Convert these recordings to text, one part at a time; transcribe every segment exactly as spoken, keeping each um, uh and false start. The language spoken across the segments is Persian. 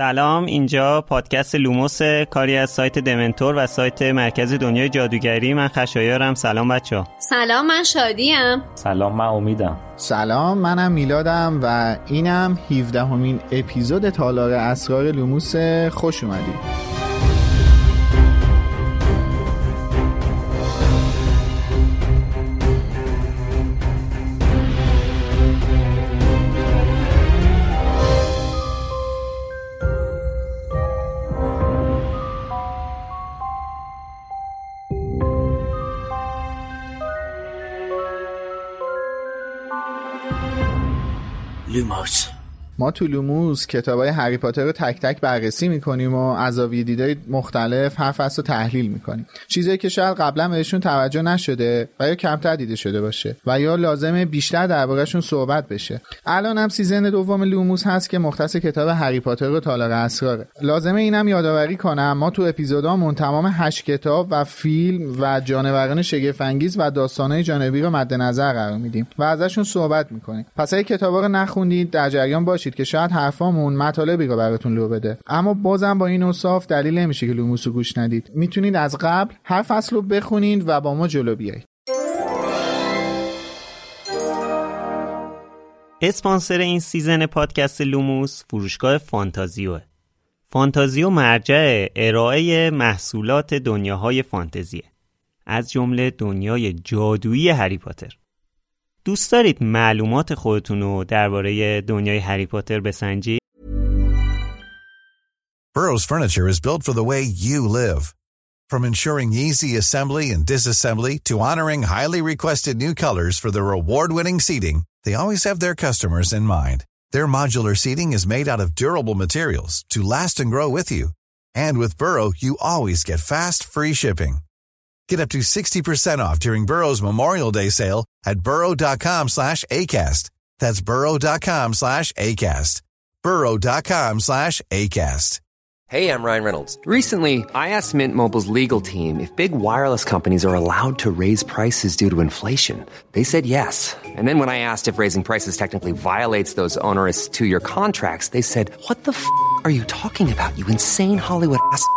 سلام، اینجا پادکست لوموس، کاری از سایت دمنتور و سایت مرکز دنیای جادوگری. من خشایارم. سلام بچه. سلام، من شادیم. سلام، من امیدم. سلام، منم میلادم و اینم هفدهمین اپیزود تالار اسرار لوموس. خوش اومدید. لوموس. ما تو لوموس کتابای هری پاتر رو تک تک بررسی میکنیم و از زاویه دیدهای مختلف هر فصل رو تحلیل میکنیم. چیزایی که شاید قبلا بهشون توجه نشده و یا کمتر دیده شده باشه و یا لازمه بیشتر دربارهشون صحبت بشه. الان هم سیزن دوم لوموس هست که مختص کتاب هری پاتر و تالار اسراره. لازمه اینم یادآوری کنم ما تو اپیزودامون تمام هشت کتاب و فیلم و جانوران شگفت انگیز و داستانای جانبی رو مد نظر قرار میدیم و ازشون صحبت میکنیم. پس اگه کتابا رو نخوندید در جریان باش که شاید حرفامون مطالبی رو براتون لو بده، اما بازم با این اوصاف دلیل نمیشه که لوموس رو گوش ندید. میتونید از قبل هر فصل رو بخونید و با ما جلو بیایید. اسپانسر این سیزن پادکست لوموس فروشگاه فانتازیوه. فانتازیو مرجع ارائه محصولات دنیاهای فانتزیه، از جمله دنیای جادویی هری پاتر. دوست دارید معلومات خودتون رو درباره دنیای هری پاتر بسنجید؟ Burrow's furniture is built for the way you live. From ensuring easy assembly and disassembly to honoring highly requested new colors for their award-winning seating, they always have their customers in mind. Their modular seating is made out of durable materials to last and grow with you. And with Burrow, you always get fast, free shipping. Get up to sixty percent off during Burrow's Memorial Day sale at burrow.com slash ACAST. That's burrow.com slash ACAST. burrow.com slash ACAST. Hey, I'm Ryan Reynolds. Recently, I asked Mint Mobile's legal team if big wireless companies are allowed to raise prices due to inflation. They said yes. And then when I asked if raising prices technically violates those onerous two-year contracts, they said, what the f*** are you talking about, you insane Hollywood ass f-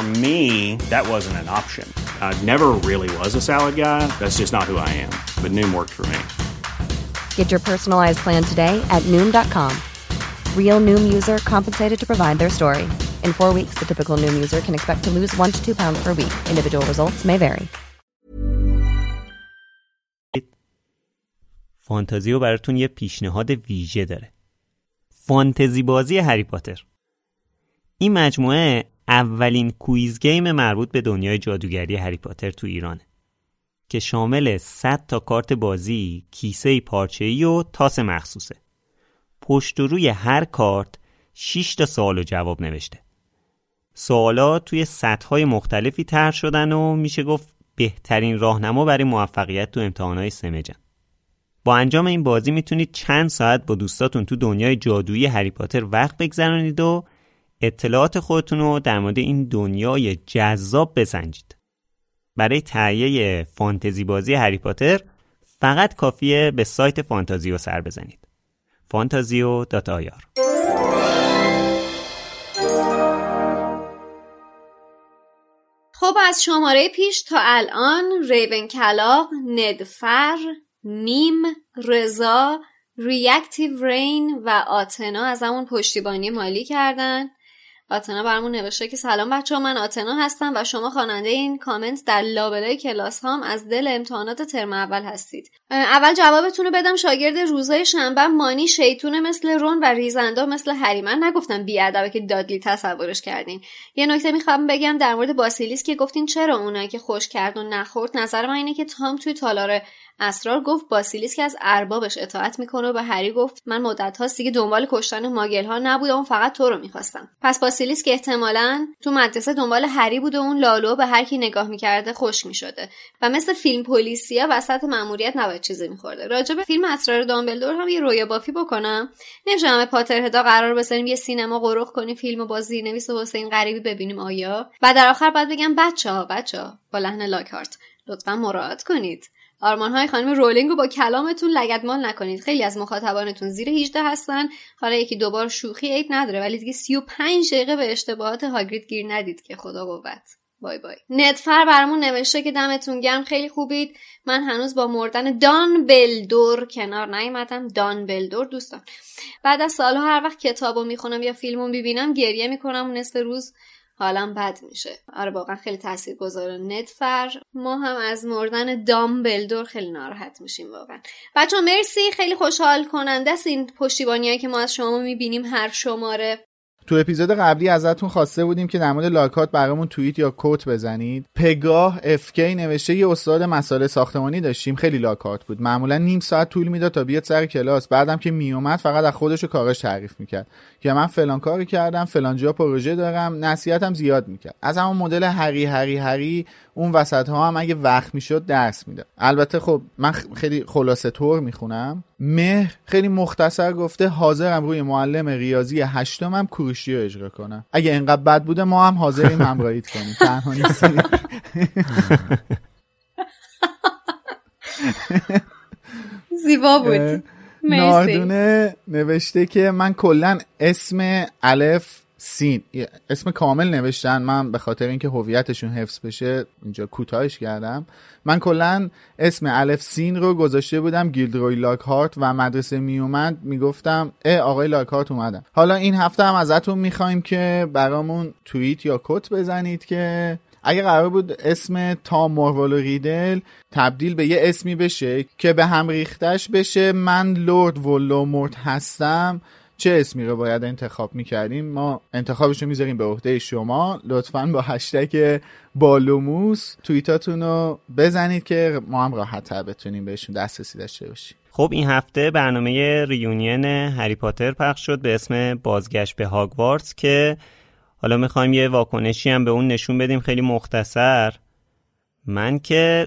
For me, that wasn't an option. I never really was a salad guy. That's just not who I am. But Noom worked for me. Get your personalized plan today at noom dot com. Real Noom user compensated to provide their story. In four weeks, the typical Noom user can expect to lose one to two pounds per week. Individual results may vary. فانتزیو براتون یه پیشنهاد ویژه داره. فانتزی بازی هری پاتر. این مجموعه اولین کویز گیم مربوط به دنیای جادوگری هری پاتر تو ایرانه که شامل صد تا کارت بازی، کیسه پارچه‌ای و تاس مخصوصه. پشت و روی هر کارت شش تا سوال و جواب نوشته. سوالا توی سطح‌های مختلفی طرح شدن و میشه گفت بهترین راهنما برای موفقیت تو امتحانات سمجن. با انجام این بازی میتونید چند ساعت با دوستاتون تو دنیای جادویی هری پاتر وقت بگذرونید و اطلاعات خودتون رو در مورد این دنیای جذاب بسنجید. برای تهیه فانتزی بازی هری پاتر فقط کافیه به سایت فانتازیو سر بزنید. فانتازیو دات آی آر. خب از شماره پیش تا الان ریون کلاغ، ندفر، نیم، رضا، ریاکتیو رین و آتنا از همون پشتیبانی مالی کردن. آتنا برامون نوشته که سلام بچه‌ها، من آتنا هستم و شما خواننده این کامنت در لابلای کلاس هام از دل امتحانات ترم اول هستید. اول جوابتونو بدم. شاگرد روزای شنبه مانی شیطونه مثل رون و ریزنده مثل هریمن. نگفتم بی‌ادبه که دادلی تصورش کردین. یه نکته میخوام بگم در مورد باسیلیس که گفتین چرا اونایی که خوش کرد و نخورد. نظر من اینه که تام توی تالار اسرار گفت باسیلیس که از اربابش اطاعت میکنه و به هری گفت من مدت هاست دیگه دنبال کشتن ماگل‌ها نبودم، اون فقط تو رو میخواستم. پس باسیلیس که احتمالاً تو مدرسه دنبال هری بوده، اون لالو به هر کی نگاه میکرده خوش میشده و مثل فیلم پلیسیا وسط ماموریت نباید چیزی میخورده. راجع به فیلم اسرار دامبلدور هم یه رویا بافی بکنم. نمی‌شه پاتر هدا قرار بذاریم یه سینما قروخ کنیم فیلمو با زیرنویس حسین غریبی ببینیم آیا؟ و در آخر بعد بگم بچه‌ها بچه‌ها با لحن لاکارت لطفاً مراعات کنید. آرمان‌های خانم رولینگ رو با کلامتون لگدمال نکنید. خیلی از مخاطبانتون زیر هجده هستن. حالا یکی دوبار شوخی عیب نداره، ولی دیگه سی و پنج دقیقه به اشتباهات هاگرید گیر ندید که خدا قوت. بای بای. ندفر برامون نوشته که دمتون گرم، خیلی خوبید. من هنوز با مردن دامبلدور کنار نیومدم. دامبلدور دوستان. بعد از سالها هر وقت کتابو میخونم یا فیلمو میبینم گریه میکنم، نصف روز حالم بد میشه. آره واقعا خیلی تاثیرگذاره ندفر. ما هم از مردن دامبلدور خیلی ناراحت میشیم واقعا. بچه‌ها مرسی، خیلی خوشحال کننده است این پشتیبانیایی که ما از شما میبینیم هر شماره. تو اپیزود قبلی ازتون خواسته بودیم که در مورد لاکارت برامون توییت یا کوت بزنید. پگاه افکی نوشته یه استاد مسائل ساختمانی داشتیم، خیلی لاکارت بود. معمولا نیم ساعت طول میداد تا بیاد سر کلاس، بعدم که میومد فقط از خودش و کارش تعریف میکرد که من فلان کاری کردم، فلان جا پروژه دارم، نصیحتم زیاد میکرد. از همون مدل هری هری هری اون وسط ها هم اگه وقت میشد درس میداد. البته خب من خیلی خلاصه طور میخونم. مهر خیلی مختصر گفته حاضرم روی معلم ریاضی هشتمم کوروشی رو اجرا کنم. اگه اینقدر بد بوده ما هم حاضریم همراهیت کنیم. تنها نیستی. زیبا بود. ناردونه نوشته که من کلن اسم الف سین اسم کامل نوشتن، من به خاطر اینکه هویتشون حفظ بشه اینجا کوتاهش کردم. من کلا اسم الف سین رو گذاشته بودم گیلدروی لاکارت و مدرسه میومد میگفتم اه آقای لاکارت اومدن. حالا این هفته هم ازتون میخوایم که برامون توییت یا کت بزنید که اگه قرار بود اسم تام مارول و ریدل تبدیل به یه اسمی بشه که به هم ریختش بشه من لرد ولدمورت هستم، چه اسمی رو باید انتخاب میکردیم؟ ما انتخابش رو میذاریم به عهده شما. لطفاً با هشتگ بالوموس توییتاتون رو بزنید که ما هم راحت‌تر بتونیم بهشون دسترسی داشته باشیم. خب این هفته برنامه ریونین هری پاتر پخش شد به اسم بازگشت به هاگوارتس که حالا میخوایم یه واکنشی هم به اون نشون بدیم. خیلی مختصر، من که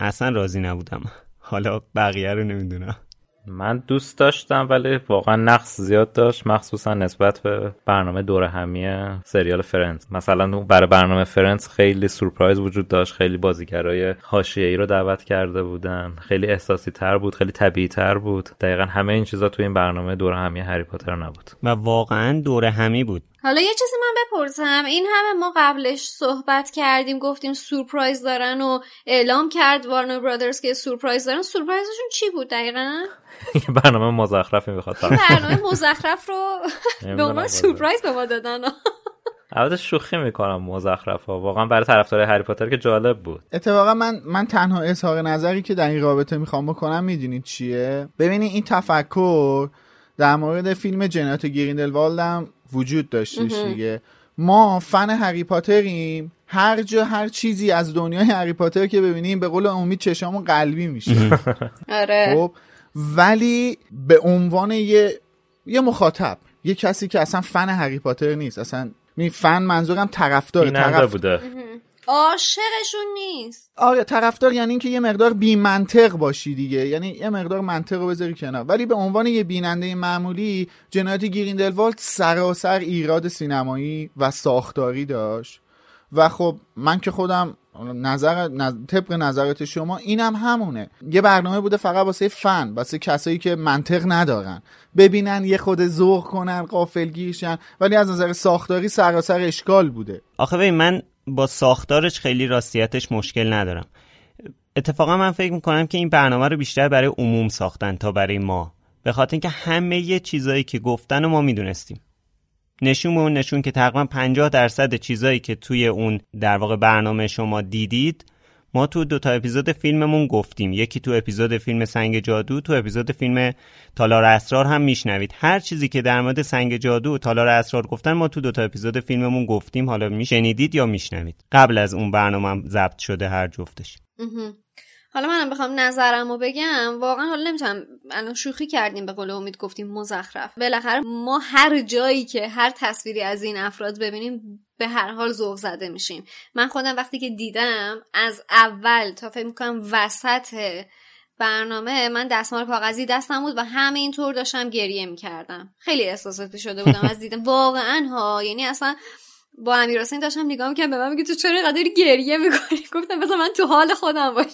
اصلا راضی نبودم، حالا بقیه رو نمیدونم. من دوست داشتم ولی واقعا نقص زیاد داشت، مخصوصا نسبت به برنامه دوره همی سریال فرندز. مثلا برای برنامه فرندز خیلی سورپرایز وجود داشت، خیلی بازیگرای حاشیه‌ای رو دعوت کرده بودن، خیلی احساسی تر بود، خیلی طبیعی تر بود. دقیقاً همه این چیزا تو این برنامه دوره همی هری پاتر نبود و واقعا دوره همی بود. حالا یه چیزی من بپرسم، این همه ما قبلش صحبت کردیم گفتیم سورپرایز دارن و اعلام کرد وارنر برادرز که سورپرایز دارن، سورپرایزشون چی بود دقیقاً؟ برنامه مزخرفی میخواد. برنامه مزخرف رو به عنوان سورپرایز به ما دادن. البته شوخی میکنم، مزخرفا واقعا برای طرفدار هری پاتر که جالب بود. اتفاقا من من تنها اظهار نظری که در این رابطه میخوام بکنم میدونید چیه؟ ببینید این تفکر در مورد فیلم جنایت گریندلوالد هم وجود داشتش دیگه. ما فن هری پاتریم، هر جا هر چیزی از دنیای هری پاتر که ببینیم به قول امید چشامون قلبی میشه. آره. خب ولی به عنوان یه یه مخاطب، یه کسی که اصلا فن هری پاتر نیست، اصلا می فن منظورم طرفدار طرف بوده. عاشقشون نیست. آره طرفدار یعنی اینکه یه مقدار بی منطق باشی دیگه، یعنی یه مقدار منطق رو بذاری کنار. ولی به عنوان یه بیننده معمولی جنایت گریندلوالد سراسر ایراد سینمایی و ساختاری داشت و خب من که خودم نظر طبق نظرات شما اینم همونه. یه برنامه بوده فقط واسه فن، واسه کسایی که منطق ندارن ببینن، یه خود ذوق کنن، غافلگیرشن، ولی از نظر ساختاری سراسر اشکال بوده. آخه ببین من با ساختارش خیلی راستیتش مشکل ندارم. اتفاقا من فکر میکنم که این برنامه رو بیشتر برای عموم ساختن تا برای ما، به خاطر اینکه همه یه چیزایی که گفتن و ما میدونستیم. نشون به اون نشون که تقریبا پنجاه درصد چیزایی که توی اون در واقع برنامه شما دیدید ما تو دوتا اپیزود فیلممون گفتیم، یکی تو اپیزود فیلم سنگ جادو، تو اپیزود فیلم تالار اسرار هم میشنوید. هر چیزی که در مورد سنگ جادو و تالار اسرار گفتن ما تو دوتا اپیزود فیلممون گفتیم، حالا میشنیدید یا میشنوید. قبل از اون برنامه ضبط شده هر جفتش. حالا منم بخوام نظرمو بگم، واقعا حالا نمیتونم، الان شوخی کردیم به قول امید گفتیم مزخرف. بالاخره ما هر جایی که هر تصویری از این افراد ببینیم به هر حال ذوق زده میشیم. من خودم وقتی که دیدم از اول تا فکر میکنم وسط برنامه، من دستمال کاغذی دستم بود و همینطور داشتم گریه میکردم. خیلی احساساتی شده بودم از دیدم واقعا ها. یعنی اصلا با امیرحسین داشتم نگاه می‌کردم، به من میگه تو چرا قدری گریه می‌کنی؟ گفتم بذار من تو حال خودم باشم.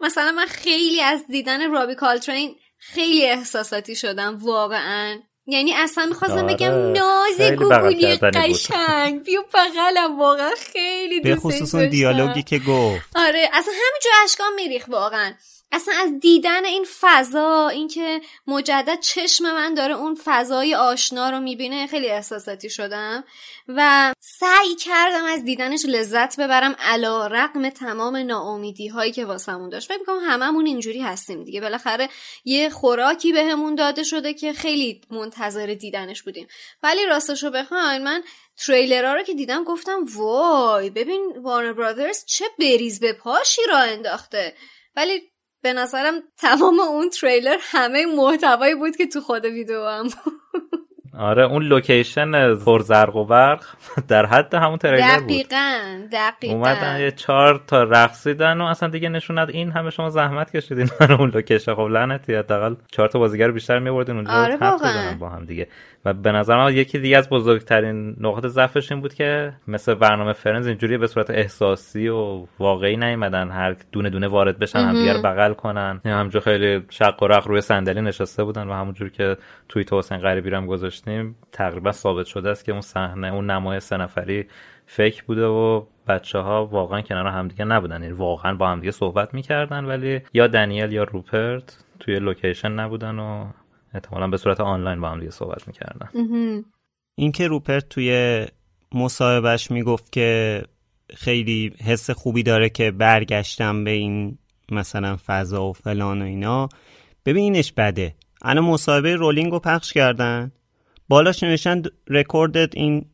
مثلا من خیلی از دیدن رابی کالترین خیلی احساساتی شدم واقعا. یعنی اصلا می‌خواستم بگم نازی گوگولی قشنگ بیا بغلم، واقعا خیلی دوست داشتم. به خصوص اون دیالوگی که گفت. آره اصلا همینجور اشکام میریخت واقعا. اصلا از دیدن این فضا، اینکه مجدد چشم من داره اون فضای آشنا رو میبینه، خیلی احساساتی شدم و سعی کردم از دیدنش لذت ببرم علی رغم تمام ناامیدی هایی که واسمون داشت. فکر می‌کنم هممون اینجوری هستیم دیگه، بالاخره یه خوراکی بهمون داده شده که خیلی منتظر دیدنش بودیم. ولی راستشو بخواین من تریلرها رو که دیدم گفتم وای ببین وارنر برادرز چه بریز به پاشی را انداخته. ولی به نظرم تمام اون تریلر همه محتوایی بود که تو خود ویدیو هم بود. آره اون لوکیشن زرق و برق در حد همون تریلر بود. دقیقاً دقیقاً اومدن یه چهار تا رقصیدن و اصلا دیگه نشوند این همه شما زحمت کشیدین برای اون لوکیشن. خب لعنتی حداقل چهار تا بازیگر بیشتر می‌آوردین اونجا. آره واقعاً با هم دیگه. و به نظر من یکی دیگه از بزرگترین نقاط ضعفش این بود که مثل برنامه فرنز اینجوری به صورت احساسی و واقعی نیومدن، هر دونه دونه وارد بشن، همدیگه رو بغل کنن. همونجوری خیلی شق و رق روی صندلی نشسته بودن و همونجوری که توییت حسین غریبی رو هم گذاشتیم تقریبا ثابت شده است که اون صحنه، اون نمایش سه نفری فیک بوده و بچه‌ها واقعا کنار همدیگه نبودن، یعنی واقعا با همدیگه صحبت می‌کردن ولی یا دنیل یا روپرت توی لوکیشن نبودن و احتمالاً به صورت آنلاین با هم دیگه صحبت می‌کردن. این که روپرت توی مصاحبهش میگفت که خیلی حس خوبی داره که برگشتم به این مثلا فضا و فلان و اینا، ببینینش بده. الان مصاحبه رولینگ رو پخش کردن، بالاش نوشتن recorded in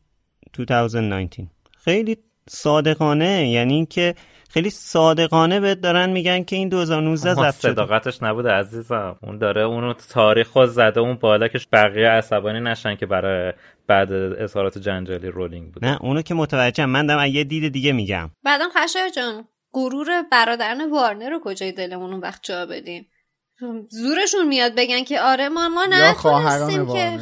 دو هزار و نوزده. خیلی صادقانه، یعنی این که خیلی صادقانه بهت دارن میگن که این دو هزار و نوزده ضبط شده. صداقتش نبوده عزیزم، اون داره اونو تاریخو زده اون بالا که بقیه عصبانی نشن که برای بعد اظهارات جنجالی رولینگ بوده. نه اونو که متوجهم، من دارم یه دید دیگه میگم. بعدم خشایار جان غرور برادران وارنر رو کجای دلمون اون وقت جا بدیم؟ زورشون میاد بگن که آره ما ما نتونستیم که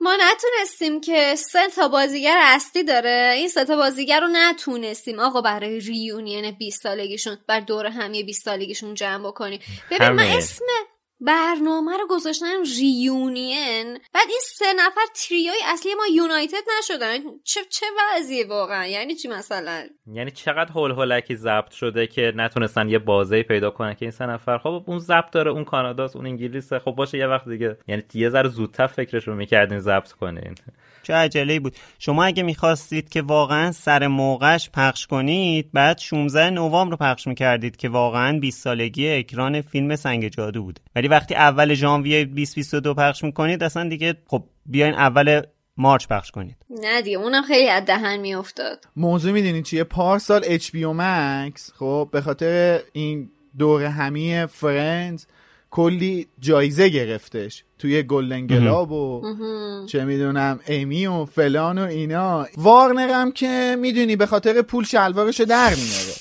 ما نتونستیم که سه تا بازیگر اصلی داره، این سه تا بازیگر رو نتونستیم آقا برای ریونین بیست سالگیشون، بر دور همی بیست سالگیشون جمع بکنیم. ببین من اسم برنامه رو گذاشتن ریونین، بعد این سه نفر تریای اصلی ما یونایتد نشدن. چه چه وضعیه واقعا؟ یعنی چی مثلا؟ یعنی چقدر هول هولکی ضبط شده که نتونستن یه بازه پیدا کنن که این سه نفر، خب اون ضبط داره، اون کاناداست، اون انگلیسه، خب باشه یه وقت دیگه، یعنی یه ذره زودتر فکرش رو میکردین ضبط کنین. چه عجله‌ای بود. شما اگه می‌خواستید که واقعا سر موقعش پخش کنید، بعد شانزده نوامبر رو پخش می‌کردید که واقعا بیست سالگی اکران فیلم سنگ جادو بود. ولی وقتی اول ژانویه بیست بیست و دو پخش می‌کنید اصلا دیگه، خب بیاین اول مارچ پخش کنید. نه دیگه اونم خیلی از دهن میافتاد. موضوع میدونین چیه؟ پارسال اچ بی او مکس خب به خاطر این دوره همی فرندز کلی جایزه گرفتش توی گلدن گلاب و چه میدونم امی و فلان و اینا. وارنر هم که میدونی به خاطر پول شلوارشو در میاره.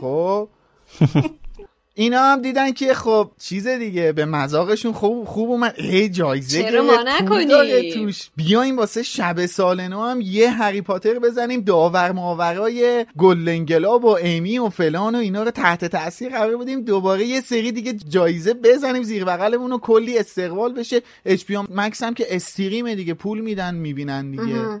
خب اینا هم دیدن که خب چیز دیگه به مذاقشون خوب خوب اومد، هی جایزه گرفت توش. بیایم واسه شب سال نو هم یه هری پاتر بزنیم، داور ماورای گلدن گلاب و امی و فلان و اینا رو تحت تاثیر قرار بدیم، دوباره یه سری دیگه جایزه بزنیم زیر بغلمون و کلی استقبال بشه. اچ پی مکس هم که استریمه دیگه، پول میدن میبینن دیگه.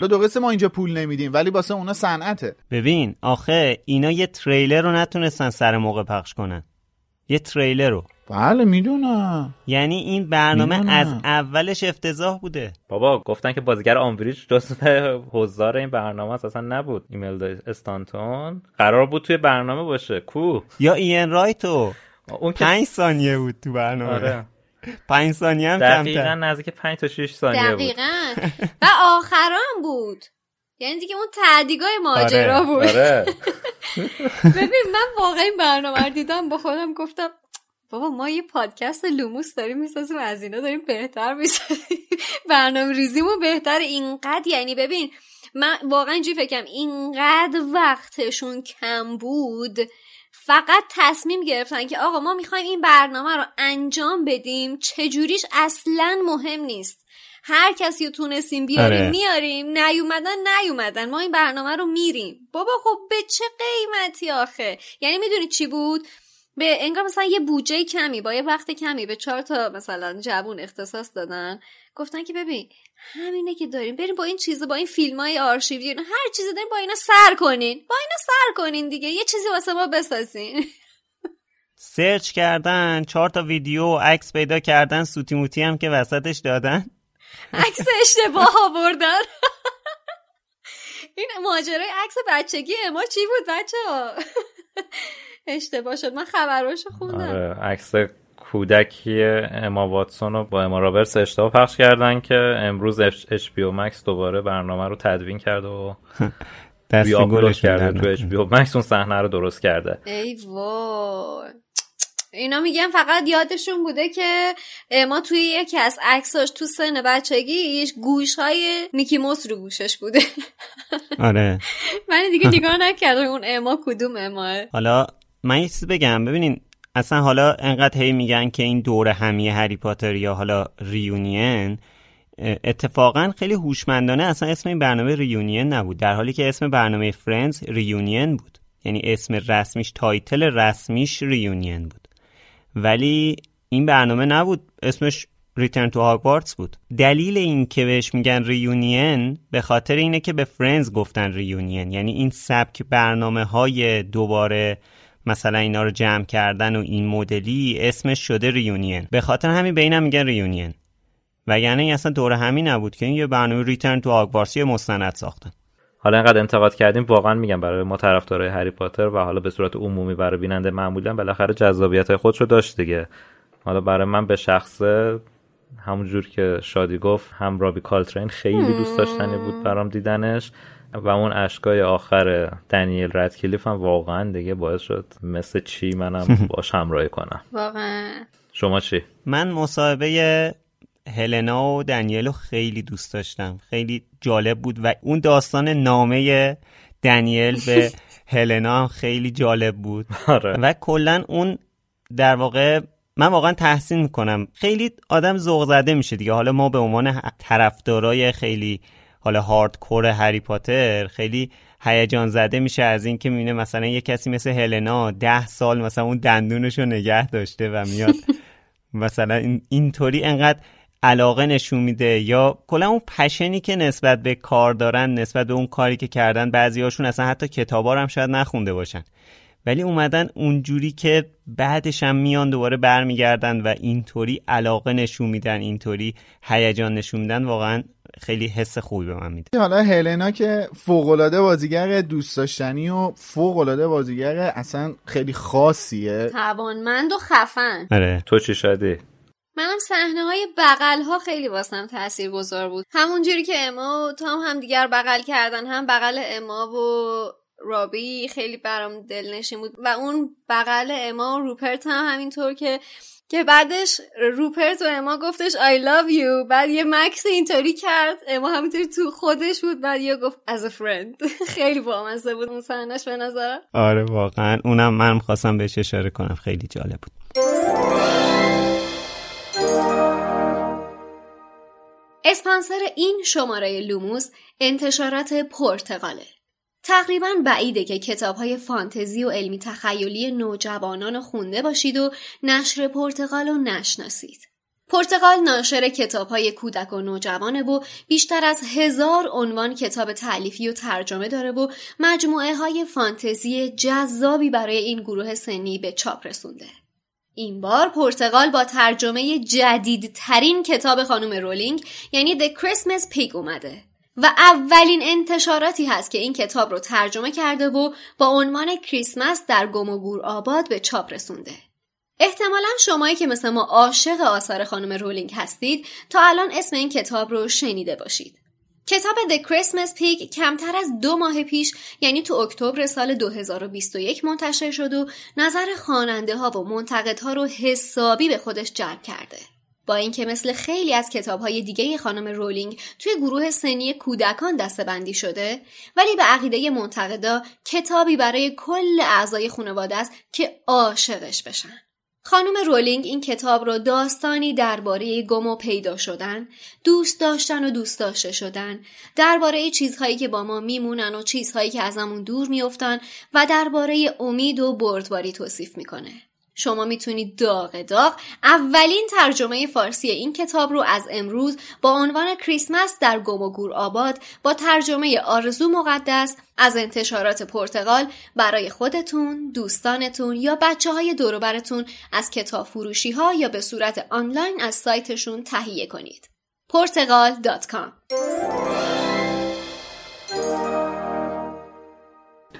دو قصه ما اینجا پول نمیدیم ولی واسه اونا صنعته. ببین آخه اینا یه تریلر رو نتونستن سر موقع پخش کنن. یه تریلر رو. بله میدونم. یعنی این برنامه میدونم. از اولش افتضاح بوده. بابا گفتن که بازیگر آمبریج جزو حضار این برنامه اصلا نبود. ایمیل استانتون قرار بود توی برنامه باشه. کو؟ یا این رایتو. اون پنج ثانیه بود تو برنامه. آره. پنج ثانیه هم کمتر. دقیقاً نزدیک پنج تا شش ثانیه بود. دقیقاً. و آخرام بود. یعنی دیگه اون تعدیگای ماجرا آره. بود. آره. ببین من واقعاً برنامه رو دیدم با خودم گفتم بابا ما یه پادکست لوموس داریم میسازیم از اینا داریم بهتر میسازیم. برنامه ریزیمو بهتر اینقدر یعنی ببین من واقعاً اینجوری فکرم اینقدر وقتشون کم بود. فقط تصمیم گرفتن که آقا ما میخوایم این برنامه رو انجام بدیم چجوریش اصلاً مهم نیست هر کسی رو تونستیم بیاریم آره. میاریم نیومدن نیومدن ما این برنامه رو میریم بابا خب به چه قیمتی آخه یعنی میدونی چی بود؟ به انگار مثلا یه بودجه کمی با یه وقت کمی به چهار تا مثلا جوون اختصاص دادن گفتن که ببین همینه که داریم بریم با این چیزا با این فیلمای آرشیوی هر چیزی داریم با اینا سر کنین با اینا سر کنین دیگه یه چیزی واسه ما بسازین سرچ کردن چهار تا ویدیو عکس پیدا کردن سوتی موتی هم که وسطش دادن عکس اشتباه آوردن این ماجرای عکس بچگی ما چی بود بچه‌ها اشتباه شد من خبراشو خوندم عکس کودکی اما واتسون رو با اما رابرتس اشتباه پخش کردن که امروز اچ پی او مکس دوباره برنامه رو تدوین کرد و بی‌آپلودش کرد تو اچ پی او مکس اون صحنه رو درست کرده ای وای اینا میگن فقط یادشون بوده که ما توی یکی از عکساش تو سن بچگیش گوش‌های میکی موس رو گوشش بوده آره من دیگه نگاه نکردم اون اما کدوم اماه حالا من یه چیز بگم ببینین اصلا حالا انقدر هی میگن که این دوره همی هری پاتر یا حالا ریونین اتفاقا خیلی هوشمندانه اصلا اسم این برنامه ریونین نبود در حالی که اسم برنامه فرندز ریونین بود یعنی اسم رسمیش تایتل رسمیش ریونین بود ولی این برنامه نبود اسمش ریترن تو هاگوارتس بود دلیل این که بهش میگن ریونین به خاطر اینه که به فرندز گفتن ریونین یعنی این سبک برنامه های دوباره مثلا اینا رو جمع کردن و این مدلی اسمش شده ریونین به خاطر همین به اینم میگن ریونین وگرنه این اصلا دوره همی نبود که این یه برنامه ریترن تو هاگوارتس مستند ساختن حالا اینقدر انتقاد کردیم واقعا میگم برای ما طرفدارای هری پاتر و حالا به صورت عمومی برای بیننده معمولا بالاخره جذابیت‌های خودشو داشت دیگه حالا برای من به شخصه همونجور که شادی گفت هم رابی کالترین خیلی دوست داشتنی بود برام دیدنش و اون اشکای آخر دنیل ردکلیف هم واقعا دیگه باعث شد مثل چی منم باش همراهی کنم واقعا شما چی من مصاحبه هلنا و دنیلو خیلی دوست داشتم خیلی جالب بود و اون داستان نامه دنیل به هلنا خیلی جالب بود آره. و کلن اون در واقع من واقعا تحسین میکنم خیلی آدم ذوق زده میشه دیگه حالا ما به عنوان طرفدارای خیلی حالا هاردکور هری پاتر خیلی هیجان زده میشه از این که میبینه مثلا یه کسی مثل هلنا ده سال مثلا اون دندونشو نگه داشته و میاد مثلا اینطوری انقدر علاقه نشون میده یا کلا اون پشنی که نسبت به کار دارن نسبت به اون کاری که کردن بعضیاشون اصلا حتی کتابا رو هم شاید نخونده باشن ولی اومدن اونجوری که بعدش هم میان دوباره برمیگردن و اینطوری علاقه نشون میدن اینطوری هیجان نشون میدن واقعا خیلی حس خوبی به من میده حالا هلنا که فوق‌العاده بازیگر دوست داشتنی و فوق‌العاده بازیگر اصلا خیلی خاصیه توانمند و خفن آره تو چی شده؟ منم صحنه‌های بغل‌ها خیلی واسم تاثیرگذار بود. همونجوری که اما و تام هم دیگر بغل کردن، هم بغل اما و رابی خیلی برام دلنشین بود و اون بغل اما و روپرت هم همینطور که که بعدش روپرت و اما گفتش I love you، بعد یه مکس اینطوری کرد، اما همینطوری تو خودش بود، بعد یه گفت as a friend. خیلی بامزه بود اون صحنه‌اش به نظر. آره واقعا اونم من خواستم بهش اشاره کنم، خیلی جالب بود. اسپانسر این شماره لوموس انتشارات پرتغاله. تقریباً بعیده که کتاب‌های فانتزی و علمی تخیلی نوجوانان خونده باشید و نشر پرتغال رو نشناسید. پرتغال ناشر کتاب‌های کودک و نوجوانه و بیشتر از هزار عنوان کتاب تألیفی و ترجمه داره و مجموعه‌های فانتزی جذابی برای این گروه سنی به چاپ رسونده. این بار پرتغال با ترجمه جدیدترین کتاب خانم رولینگ یعنی The Christmas Pig اومده و اولین انتشاراتی هست که این کتاب رو ترجمه کرده و با عنوان کریسمس در گم و گور آباد به چاپ رسونده. احتمالاً شمایی که مثل ما عاشق آثار خانم رولینگ هستید تا الان اسم این کتاب رو شنیده باشید. کتاب The Christmas Pig کمتر از دو ماه پیش یعنی تو اکتبر سال دو هزار و بیست و یک منتشر شد و نظر خواننده ها و منتقد ها رو حسابی به خودش جلب کرده. با اینکه مثل خیلی از کتاب های دیگه خانم رولینگ توی گروه سنی کودکان دسته‌بندی شده، ولی به عقیده منتقدا کتابی برای کل اعضای خانواده است که عاشقش بشن. خانم رولینگ این کتاب رو داستانی درباره گم و پیدا شدن، دوست داشتن و دوست داشته شدن، درباره چیزهایی که با ما میمونن و چیزهایی که ازمون دور میافتن و درباره امید و بردباری توصیف میکنه. شما میتونید داغ داغ اولین ترجمه فارسی این کتاب رو از امروز با عنوان کریسمس در گم و گور آباد با ترجمه آرزو مقدس از انتشارات پرتغال برای خودتون، دوستانتون یا بچه‌های دور و برتون از کتاب فروشی ها یا به صورت آنلاین از سایتشون تهیه کنید. پرتغال دات کام.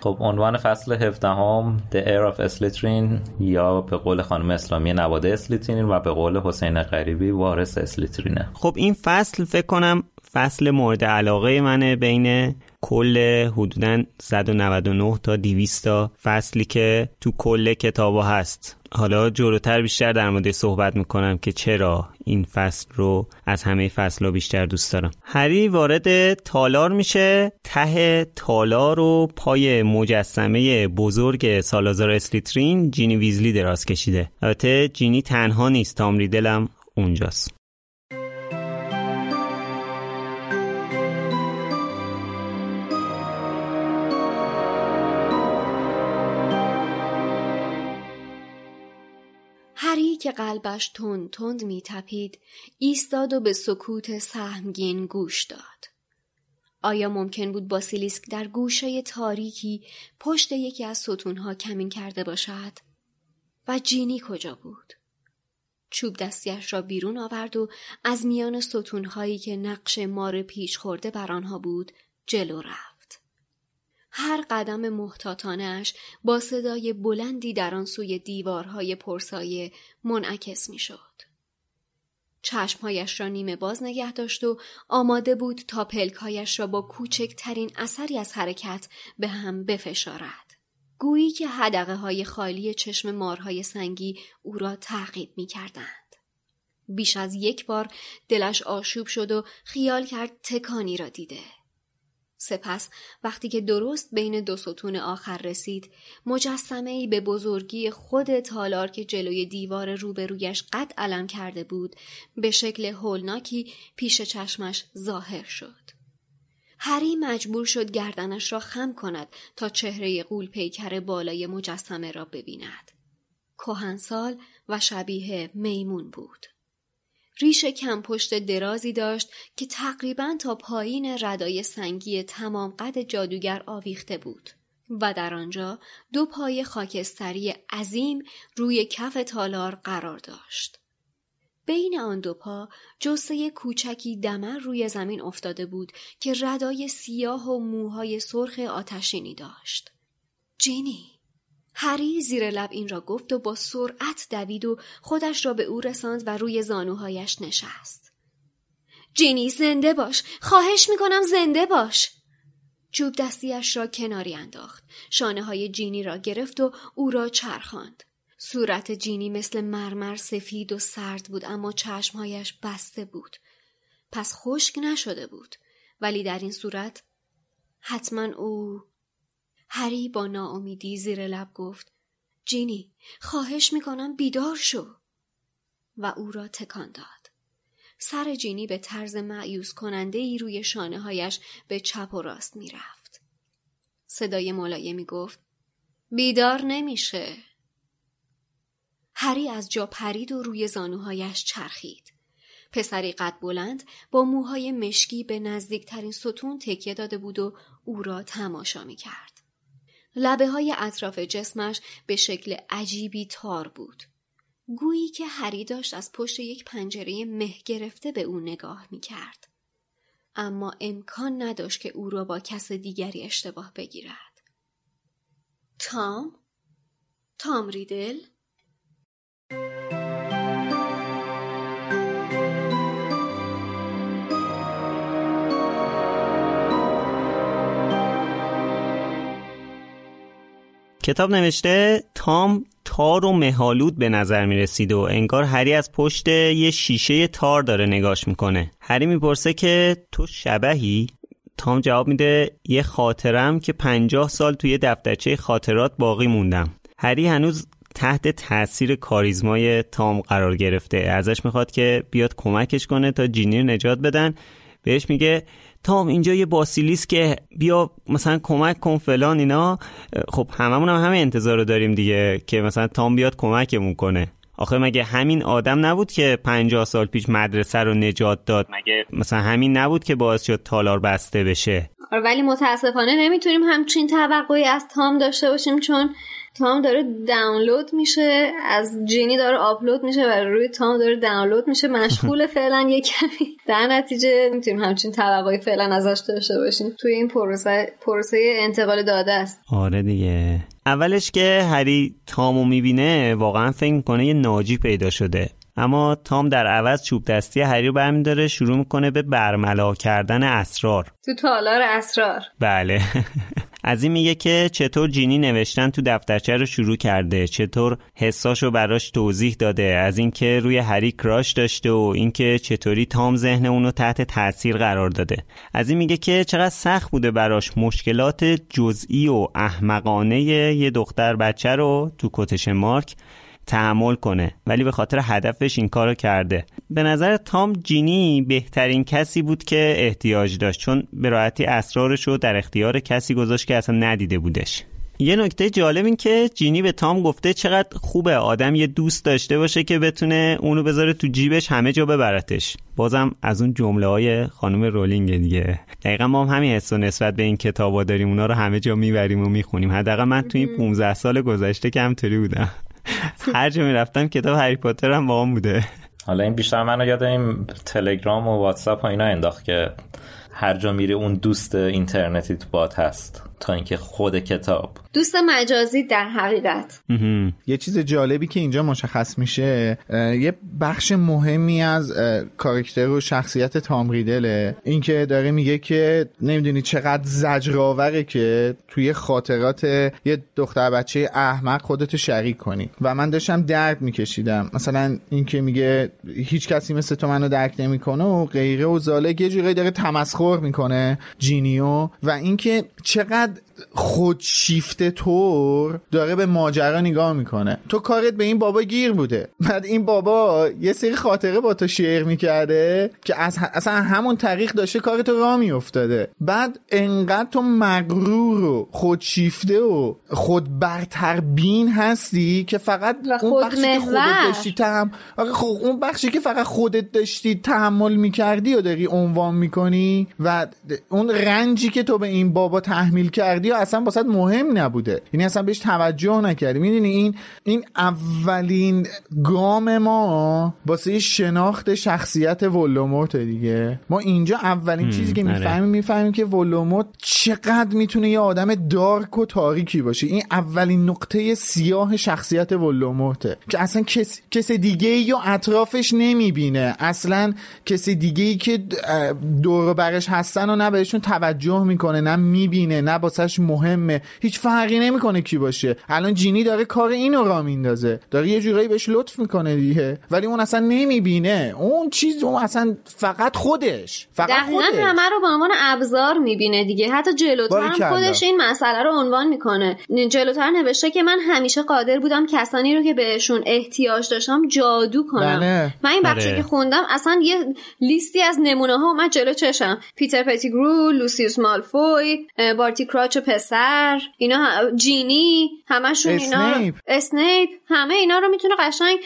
خب عنوان فصل هفدهم The Heir of Slytherin یا به قول خانم اسلامی نواده اسلیترین و به قول حسین قریبی وارث اسلیترینه. خب این فصل فکر کنم فصل مورد علاقه منه بین کل حدوداً صد و نود و نه تا دویست تا فصلی که تو کل کتابا هست. حالا جلوتر بیشتر در مورد صحبت میکنم که چرا این فصل رو از همه فصل‌ها بیشتر دوست دارم. هری وارد تالار میشه، ته تالار رو پای مجسمه بزرگ سالازار اسلیترین جینی ویزلی دراز کشیده. البته جینی تنها نیست، تام ریدل هم اونجاست. هری که قلبش تند تند می تپید، ایستاد و به سکوت سهمگین گوش داد. آیا ممکن بود باسیلیسک در گوشه تاریکی پشت یکی از ستونها کمین کرده باشد؟ و جینی کجا بود؟ چوب دستیش را بیرون آورد و از میان ستونهایی که نقش مار پیچ خورده بر آنها بود، جلو رفت. هر قدم محتاطانه‌اش با صدای بلندی در آن سوی دیوارهای پرسایه منعکس می‌شد. چشمهایش را نیمه باز نگه داشت و آماده بود تا پلکهایش را با کوچکترین اثری از حرکت به هم بفشارد. گویی که حدقه‌های خالی چشم مارهای سنگی او را تعقیب می‌کردند. بیش از یک بار دلش آشوب شد و خیال کرد تکانی را دیده. سپس وقتی که درست بین دو ستون آخر رسید، مجسمه‌ای به بزرگی خود تالار که جلوی دیوار روبرویش قد علم کرده بود، به شکل هولناکی پیش چشمش ظاهر شد. هری مجبور شد گردنش را خم کند تا چهره غول پیکر بالای مجسمه را ببیند. کهنسال و شبیه میمون بود. ریش کم پشت درازی داشت که تقریباً تا پایین ردای سنگی تمام قد جادوگر آویخته بود و در آنجا دو پای خاکستری عظیم روی کف تالار قرار داشت. بین آن دو پا جثه کوچکی دمر روی زمین افتاده بود که ردای سیاه و موهای سرخ آتشینی داشت. جینی، هری زیر لب این را گفت و با سرعت دوید و خودش را به او رساند و روی زانوهایش نشست. جینی زنده باش، خواهش میکنم زنده باش. چوب دستیش را کناری انداخت، شانه های جینی را گرفت و او را چرخاند. صورت جینی مثل مرمر سفید و سرد بود، اما چشمهایش بسته بود. پس خشک نشده بود، ولی در این صورت حتما او... هری با ناامیدی زیر لب گفت جینی خواهش میکنم بیدار شو و او را تکان داد. سر جینی به طرز مأیوس کننده ای روی شانه هایش به چپ و راست میرفت. صدای ملایمی گفت بیدار نمیشه. هری از جا پرید و روی زانوهایش چرخید. پسری قد بلند با موهای مشکی به نزدیکترین ستون تکیه داده بود و او را تماشا میکرد. لبه های اطراف جسمش به شکل عجیبی تار بود. گویی که هری داشت از پشت یک پنجره مه گرفته به او نگاه می کرد. اما امکان نداشت که او را با کس دیگری اشتباه بگیرد. تام؟ تام ریدل؟ کتاب نوشته تام تار و مه‌آلود به نظر می رسید و انگار هری از پشت یه شیشه تار داره نگاش میکنه. هری میپرسه که تو شبحی؟ تام جواب میده یه خاطرم که پنجاه سال توی دفترچه خاطرات باقی موندم. هری هنوز تحت تأثیر کاریزمای تام قرار گرفته. ازش میخواد که بیاد کمکش کنه تا جینی نجات بدن. بهش میگه تام اینجا یه باسیلیس که بیا مثلا کمک کن فلان اینا. خب هممون هم همین انتظار رو داریم دیگه که مثلا تام بیاد کمکمون کنه. آخه مگه همین آدم نبود که پنجاه سال پیش مدرسه رو نجات داد؟ مگه مثلا همین نبود که باعث شد تالار بسته بشه؟ آره، ولی متاسفانه نمیتونیم همچین توقعی از تام داشته باشیم، چون تام داره دانلود میشه، از جینی داره آپلود میشه و روی تام داره دانلود میشه، مشغول فعلا یه کمی. در نتیجه میتونیم همچین توقعی فعلا ازش داشته باشیم. توی این پروسه پروسه انتقال داده است. آره دیگه. اولش که هری تامو میبینه واقعا فکر میکنه یه ناجی پیدا شده، اما تام در عوض چوب دستی هری رو برمی‌داره، شروع میکنه به برملا کردن اسرار تو تالار اسرار. بله. از این میگه که چطور جینی نوشتن تو دفترچه رو شروع کرده، چطور حساشو براش توضیح داده، از اینکه روی هری کراش داشته و اینکه چطوری تام ذهن اونو تحت تاثیر قرار داده. از این میگه که چقدر سخت بوده براش مشکلات جزئی و احمقانه یه دختر بچه رو تو کتش مارک تحمل کنه، ولی به خاطر هدفش این کارو کرده. به نظر تام جینی بهترین کسی بود که احتیاج داشت، چون به راحتی اسرارشو در اختیار کسی گذاشت که اصلا ندیده بودش. یه نکته جالب این که جینی به تام گفته چقدر خوبه آدم یه دوست داشته باشه که بتونه اونو بذاره تو جیبش همه جا ببرتش. بازم از اون جمله‌های خانم رولینگ دیگه. دقیقاً ما هم همین حسو نسبت به این کتابا داریم، اونا رو همه جا میبریم و میخونیم. حداقل من تو این پانزده سال گذشته که همطوری بودم. هر جا می رفتم کتاب هری پاتر هم باهم بوده. حالا این بیشتر منو یاد این تلگرام و واتساپ و اینا انداخت که هر جا میری اون دوست اینترنتی تو بات هست، تا اینکه خود کتاب دوست مجازی در حقیقت. یه چیز جالبی که اینجا مشخص میشه، یه بخش مهمی از کاراکتر و شخصیت تام ریدله. این که داره میگه که نمیدونی چقدر زجرآوره که توی خاطرات یه دختر بچه احمق خودتو شریک کنی و من داشتم درد میکشیدم. مثلا این که میگه هیچ کسی مثل تو منو درک نمیکنه و غیره و زالک، یه جوری داره تمسخر میکنه جینیو. و اینکه چقدر خودشیفته طور داره به ماجرا نگاه میکنه. تو کارت به این بابا گیر بوده، بعد این بابا یه سری خاطره با تو شیر میکرده که از اصلا همون طریق داشته کارتو راه میافتاده. بعد انقدر تو مغرور و خودشیفته و خودبرتربین هستی که فقط اون بخشی که خودت داشتی تحمل آخه خب اون بخشی که فقط خودت داشتی تحمل میکردی و داری عنوان میکنی. و اون رنجی که تو به این بابا تحمیل کردی اصلا واسه مهم نبوده، یعنی اصلا بهش توجه نکردی. میدونی این این اولین گام ما واسه شناخت شخصیت ولدمورت دیگه. ما اینجا اولین چیزی که میفهمیم میفهمیم که ولدمورت چقدر میتونه یه آدم دارک و تاریکی باشه. این اولین نقطه سیاه شخصیت ولدمورته که اصلا کس کس دیگه‌ای یا اطرافش نمیبینه، اصلا کسی دیگه‌ای که دور و برش هستن و نه بهشون توجه میکنه، نه میبینه، نه واسش مهمه، هیچ فرقی نمیکنه کی باشه. الان جینی داره کار اینو راه میندازه، داره یه جورایی بهش لطف میکنه دیگه، ولی اون اصلا نمیبینه اون چیز، اون اصلا فقط خودش فقط خودش دقیقاً همه رو به عنوان ابزار میبینه دیگه. حتی جلوتر هم خودش این مسئله رو عنوان میکنه، جلوتر نوشته که من همیشه قادر بودم کسانی رو که بهشون احتیاج داشتم جادو کنم. بله. من این بخشی که خوندم اصلا یه لیستی از نمونه ها اومد جلو چشم: پیتر پتیگرو، لوسیوس مالفوی، بارتی کراچ پسر، اینا جینی، همشون اینا، اسنیپ. اسنیپ همه اینا رو میتونه قشنگ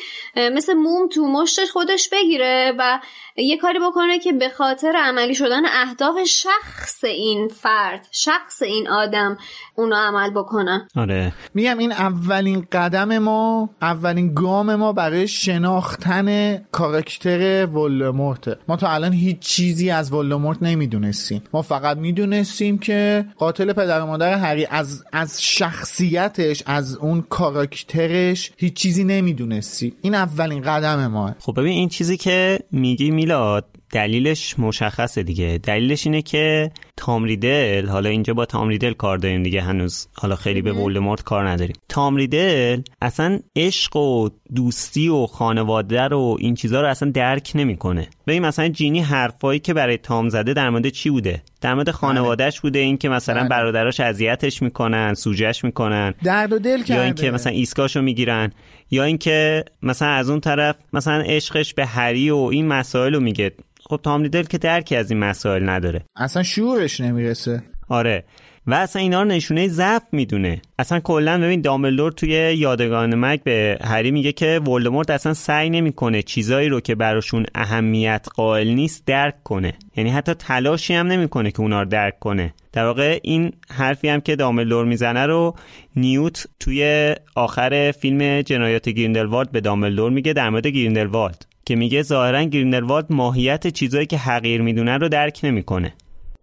مثل موم تو مشت خودش بگیره و یه کاری بکنه که به خاطر عملی شدن اهداف شخص این فرد، شخص این آدم، اونو عمل بکنه. آره میگم این اولین قدم ما، اولین گام ما برای شناختن کاراکتر ولدمورت. ما تا الان هیچ چیزی از ولدمورت نمیدونستیم، ما فقط میدونستیم که قاتل پدر و مادر هری. از از شخصیتش، از اون کاراکترش هیچ چیزی نمیدونستیم. این اولین قدم ما. خب ببین این چیزی که میگی میلاد دلیلش مشخصه دیگه. دلیلش اینه که تام ریدل، حالا اینجا با تام ریدل کار داریم دیگه هنوز، حالا خیلی به ولدمورت کار نداریم. تام ریدل اصلا عشق و دوستی و خانواده رو این چیزا رو اصلا درک نمیکنه. ببین مثلا جینی حرفایی که برای تام زده در مورد چی بوده؟ در مورد خانواده‌اش بوده، این که مثلا برادراش اذیتش میکنن، سوجش میکنن، درد و دل کرده، یا این که مثلا ایسکاشو میگیرن، یا این که مثلا از اون طرف مثلا عشقش به هری و این مسائل رو میگه. خب تام ریدل که درکی از این مسائل نداره، اصلا شعورش نمیرسه. آره و اصلا اینا رو نشونه ضعف میدونه. اصلا کلا ببین دامبلدور توی یادگان مگ به هری میگه که ولدمورت اصلا سعی نمیکنه چیزایی رو که براشون اهمیت قائل نیست درک کنه، یعنی حتی تلاشی هم نمیکنه که اونا رو درک کنه. در واقع این حرفی هم که دامبلدور میزنه رو نیوت توی آخر فیلم جنایات گریندلوالد به دامبلدور میگه در مورد گریندلوالد، که میگه ظاهرا گریندلوالد ماهیت چیزایی که حقیر میدونه رو درک نمیکنه.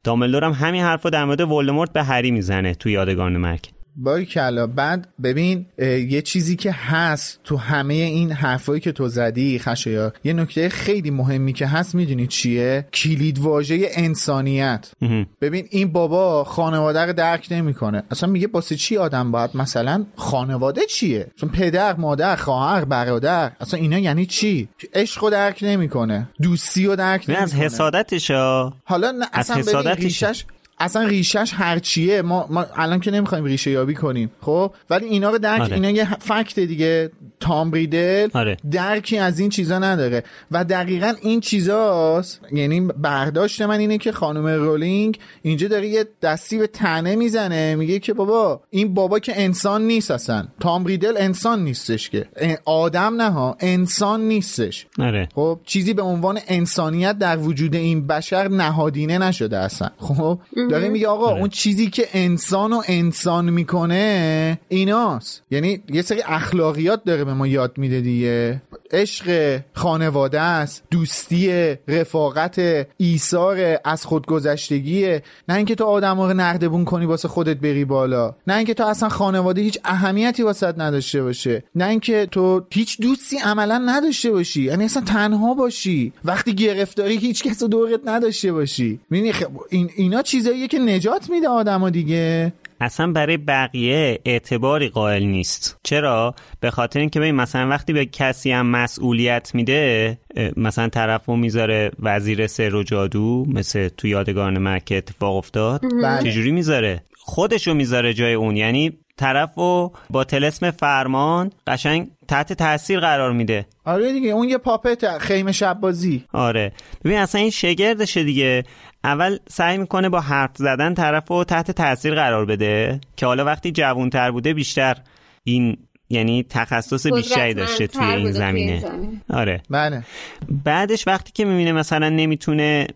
دامبلدور هم همین حرفو در مورد ولدمورت به هری میزنه تو یادگان مرگ. باریکلا. بعد ببین یه چیزی که هست تو همه این حرفایی که تو زدی خشایا، یه نکته خیلی مهمی که هست میدونی چیه؟ کلید واژه انسانیت. ببین این بابا خانواده رو درک نمیکنه. اصلا میگه واسه چی آدم باید مثلا خانواده چیه؟ اصلا پدر، مادر، خواهر، برادر، اصلا اینا یعنی چی؟ عشقو درک نمیکنه، دوستی رو درک نمیکنه. از حسادتشا حالا نه، اصلا ببین ریشش اصلا ریشش هرچیه، ما ما الان که نمیخوایم ریشه یابی کنیم خب، ولی اینا رو درک آره. اینا یه فکت دیگه. تام ریدل آره. درکی از این چیزا نداره و دقیقاً این چیزاست. یعنی برداشت من اینه که خانم رولینگ اینجا داره یه دستی به طعنه میزنه، میگه که بابا این بابا که انسان نیست، اصلا تام ریدل انسان نیستش، که آدم نه ها، انسان نیستش. آره. خب چیزی به عنوان انسانیت در وجود این بشر نهادینه نشده اصلا. خب داره میگه آقا آره. اون چیزی که انسانو انسان میکنه ایناست، یعنی یه سری اخلاقیات داره به ما یاد میده دیگه. عشق، خانواده است، دوستی، رفاقت، ایثار، از خودگذشتگی، نه اینکه تو آدما رو نردبون کنی واسه خودت بری بالا، نه اینکه تو اصلا خانواده هیچ اهمیتی واسط نداشته باشه، نه اینکه تو هیچ دوستی عملا نداشته باشی، یعنی اصلا تنها باشی، وقتی گرفتاری هیچ کس دورت نداشته باشی. ببین خب این اینا چیزایی که نجات میده آدمو دیگه. اصلا برای بقیه اعتباری قائل نیست. چرا؟ به خاطر اینکه ببین مثلا وقتی به کسی هم مسئولیت میده، مثلا طرفو میذاره وزیر سر و جادو، مثل تو یادگان مرگ اتفاق افتاد، چجوری میذاره؟ خودشو میذاره جای اون، یعنی طرفو با طلسم فرمان قشنگ تحت تاثیر قرار میده. آره دیگه اون یه پاپت خیمه شب بازی. آره ببین اصلا این شگردشه دیگه. اول سعی میکنه با حرف زدن طرفو تحت تاثیر قرار بده که حالا وقتی جوانتر بوده بیشتر این یعنی تخصص بیشتری داشته توی این زمینه. آره بله. بعدش وقتی که میبینه مثلا نمیتونه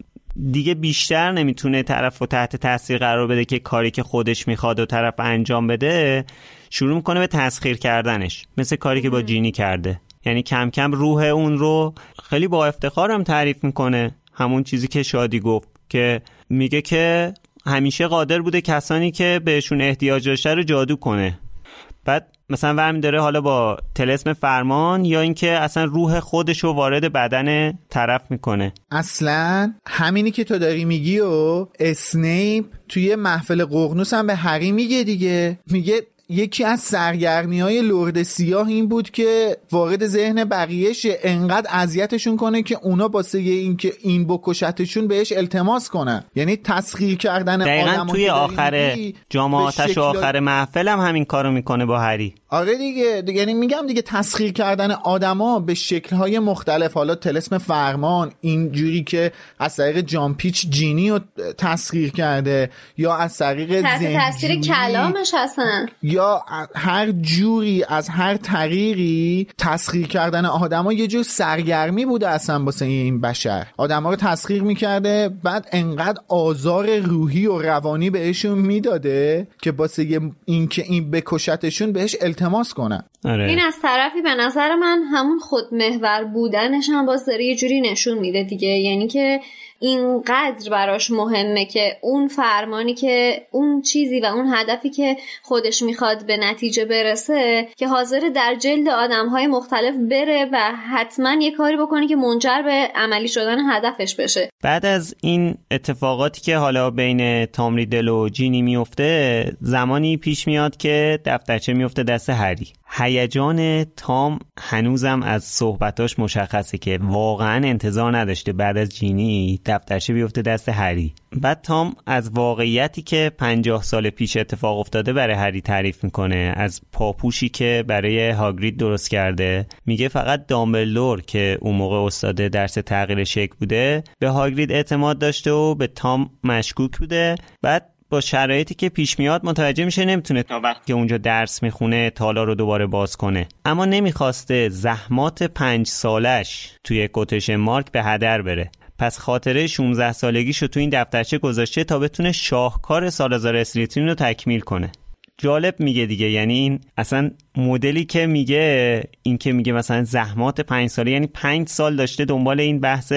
دیگه بیشتر نمیتونه طرف رو تحت تاثیر قرار بده که کاری که خودش میخواد و طرف انجام بده، شروع میکنه به تسخیر کردنش، مثل کاری که با جینی کرده. یعنی کم کم روح اون رو خیلی با افتخارم تعریف میکنه، همون چیزی که شادی گفت که میگه که همیشه قادر بوده کسانی که بهشون احتیاج داشته رو جادو کنه. بعد مثلا ورم داره حالا با طلسم فرمان، یا اینکه اصلا روح خودشو وارد بدن طرف میکنه. اصلا همینی که تو داری میگی و اسنیپ توی محفل ققنوس هم به هری میگه دیگه، میگه یکی از سرگرمی‌های لرد سیاه این بود که وارد ذهن بقیه شه، انقدر اذیتشون کنه که اونا واسه اینکه این بکشتشون بهش التماس کنن. یعنی تسخیر کردن آدمو توی آخر جماعتش و آخر محفل هم همین کارو میکنه با هری. آره دیگه، دیگه یعنی میگم دیگه تسخیر کردن آدما به شکل‌های مختلف، حالا طلسم فرمان اینجوری که از طریق جامپیچ جینی رو تسخیر کرده، یا از طریق ذهن تاثیر کلامش هستن، یا هر جوری از هر طریقی تسخیر کردن آدما یه جور سرگرمی بوده اصلا واسه این بشر. آدما رو تسخیر میکرده، بعد انقدر آزار روحی و روانی بهشون میداده که واسه اینکه این بکشتشون بهش التماس کنن. آره. این از طرفی به نظر من همون خودمحور بودنش هم باز داره یه جوری نشون میده دیگه، یعنی که اینقدر براش مهمه که اون فرمانی که اون چیزی و اون هدفی که خودش میخواد به نتیجه برسه که حاضر در جلد آدمهای مختلف بره و حتما یه کاری بکنه که منجر به عملی شدن هدفش بشه. بعد از این اتفاقاتی که حالا بین تامریدل و جینی میفته، زمانی پیش میاد که دفترچه میفته دست هری. هیجان تام هنوزم از صحبتاش مشخصه که واقعا انتظار نداشته بعد از جینی دفترچه بیفته دست هری. بعد تام از واقعیتی که پنجاه سال پیش اتفاق افتاده برای هری تعریف میکنه، از پاپوشی که برای هاگرید درست کرده. میگه فقط دامبلدور که اون موقع استاد درس تغییر شکل بوده به هاگرید اعتماد داشته و به تام مشکوک بوده. بعد با شرایطی که پیش میاد متوجه میشه نمیتونه تا وقتی که اونجا درس میخونه تالار رو دوباره باز کنه، اما نمیخواسته زحمات پنج سالش توی کتش مارک به هدر بره. پس خاطره شانزده سالگیش رو تو این دفترچه گذاشته تا بتونه شاهکار سالازار اسلیترین رو تکمیل کنه. جالب میگه دیگه، یعنی این اصلا مدلی که میگه، این که میگه مثلا زحمات پنج ساله، یعنی پنج سال داشته دنبال این بحث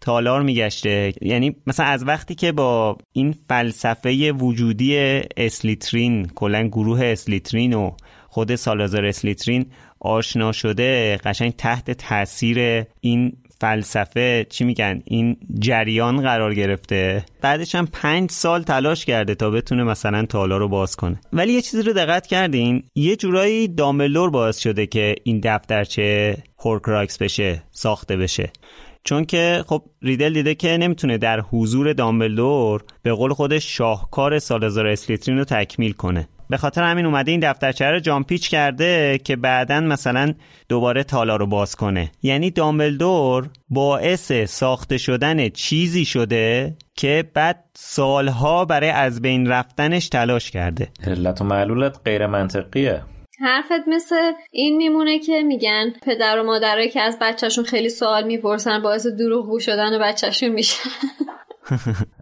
تالار میگشته. یعنی مثلا از وقتی که با این فلسفه وجودی اسلیترین، کلا گروه اسلیترین و خود سالازار اسلیترین آشنا شده، قشنگ تحت تاثیر این فلسفه چی میگن این جریان قرار گرفته. بعدش هم پنج سال تلاش کرده تا بتونه مثلا تالار رو باز کنه. ولی یه چیزی رو دقت کردین، یه جورایی دامبلدور باعث شده که این دفترچه هورکراکس بشه، ساخته بشه، چون که خب ریدل دیده که نمیتونه در حضور دامبلدور به قول خودش شاهکار سالازار اسلیترین رو تکمیل کنه. به خاطر همین اومده این دفترچه رو جامپیچ کرده که بعداً مثلا دوباره تالار رو باز کنه. یعنی دامبلدور باعث ساخته شدن چیزی شده که بعد سالها برای از بین رفتنش تلاش کرده. علت و معلولت غیر منطقیه. حرفت مثل این میمونه که میگن پدر و مادرایی که از بچهشون خیلی سوال میپرسن باعث دروغگو شدن بچهشون میشن.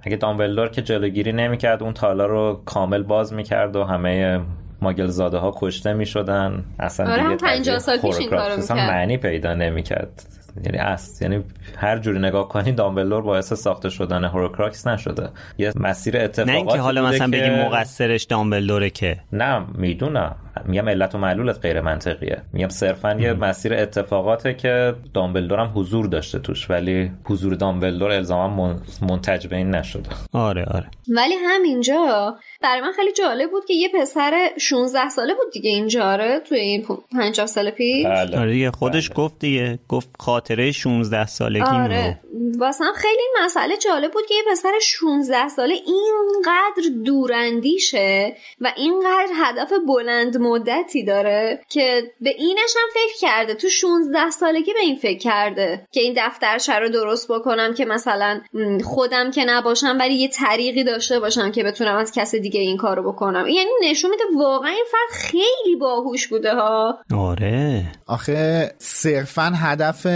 اگه دامبلدور که جلوگیری نمیکرد اون تالار رو کامل باز میکرد و همه ماگلزاده ها کشته میشدن، اصلا آره دیگه پنجاه سال پیش این کارو میکرد، معنی پیدا نمیکرد. یعنی است یعنی هر جوری نگاه کنی دامبلدور باعث ساخته شدن هوروکراکس نشده، یه مسیر اتفاقاتی. نه اینکه حالا مثلا که... بگیم مقصرش دامبلدوره، که نه، میدونم، میگم علت و معلولت غیر منطقیه. میگم صرفا یه مسیر اتفاقاته که دامبلدور هم حضور داشته توش، ولی حضور دامبلدور الزاما منتج به این نشده. آره آره. ولی همینجا برای من خیلی جالب بود که یه پسر شانزده ساله بود دیگه اینجا، آره، توی این پنجاه سال پیش. بله. آره دیگه، خودش بله. گفت دیگه، گفت خاطره شانزده سالگی آره. میره. واسه هم خیلی مسئله جالب بود که یه پسر شانزده ساله اینقدر دوراندیشه و اینقدر هدف بلند مدتی داره که به اینش هم فکر کرده، تو شانزده سالگی به این فکر کرده که این دفترچه رو درست بکنم که مثلا خودم که نباشم ولی یه طریقی داشته باشم که بتونم از کس دیگه این کارو بکنم. یعنی نشون میده واقعا این فرد خیلی باهوش بوده ها. آره آخه صرفا هدف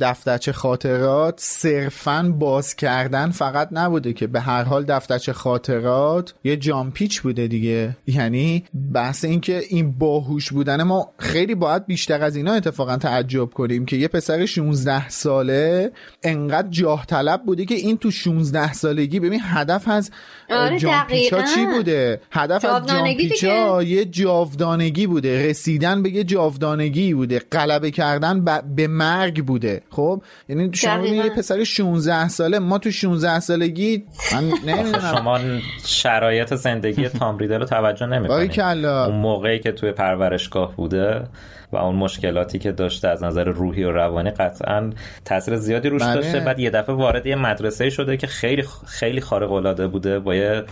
دفترچه خاطرات صرفا باز کردن فقط نبوده که، به هر حال دفترچه خاطرات یه جامپیچ بوده دیگه. یعنی بحث این که این باهوش بودن، ما خیلی باید بیشتر از اینا اتفاقا تعجب کنیم که یه پسر شانزده ساله انقدر جاه طلب بوده که این تو شانزده سالگی ببین هدف از آره جامپیچا چی بوده؟ هدف از جامپیچا یه جاودانگی بوده، رسیدن به یه جاودانگی بوده، غلبه کردن ب... به مرگ بوده. خب یعنی شما یه پسر شانزده ساله، ما تو شانزده سالگی من نمیدونم شما شرایط زندگی تام ریدل رو توجه نمی‌کنید. اون موقعی که توی پرورشگاه بوده و اون مشکلاتی که داشته از نظر روحی و روانی قطعاً تاثیر زیادی روش بله. داشته. بعد یه دفعه وارد یه مدرسه شده که خیلی خیلی خارق العاده بوده، با یه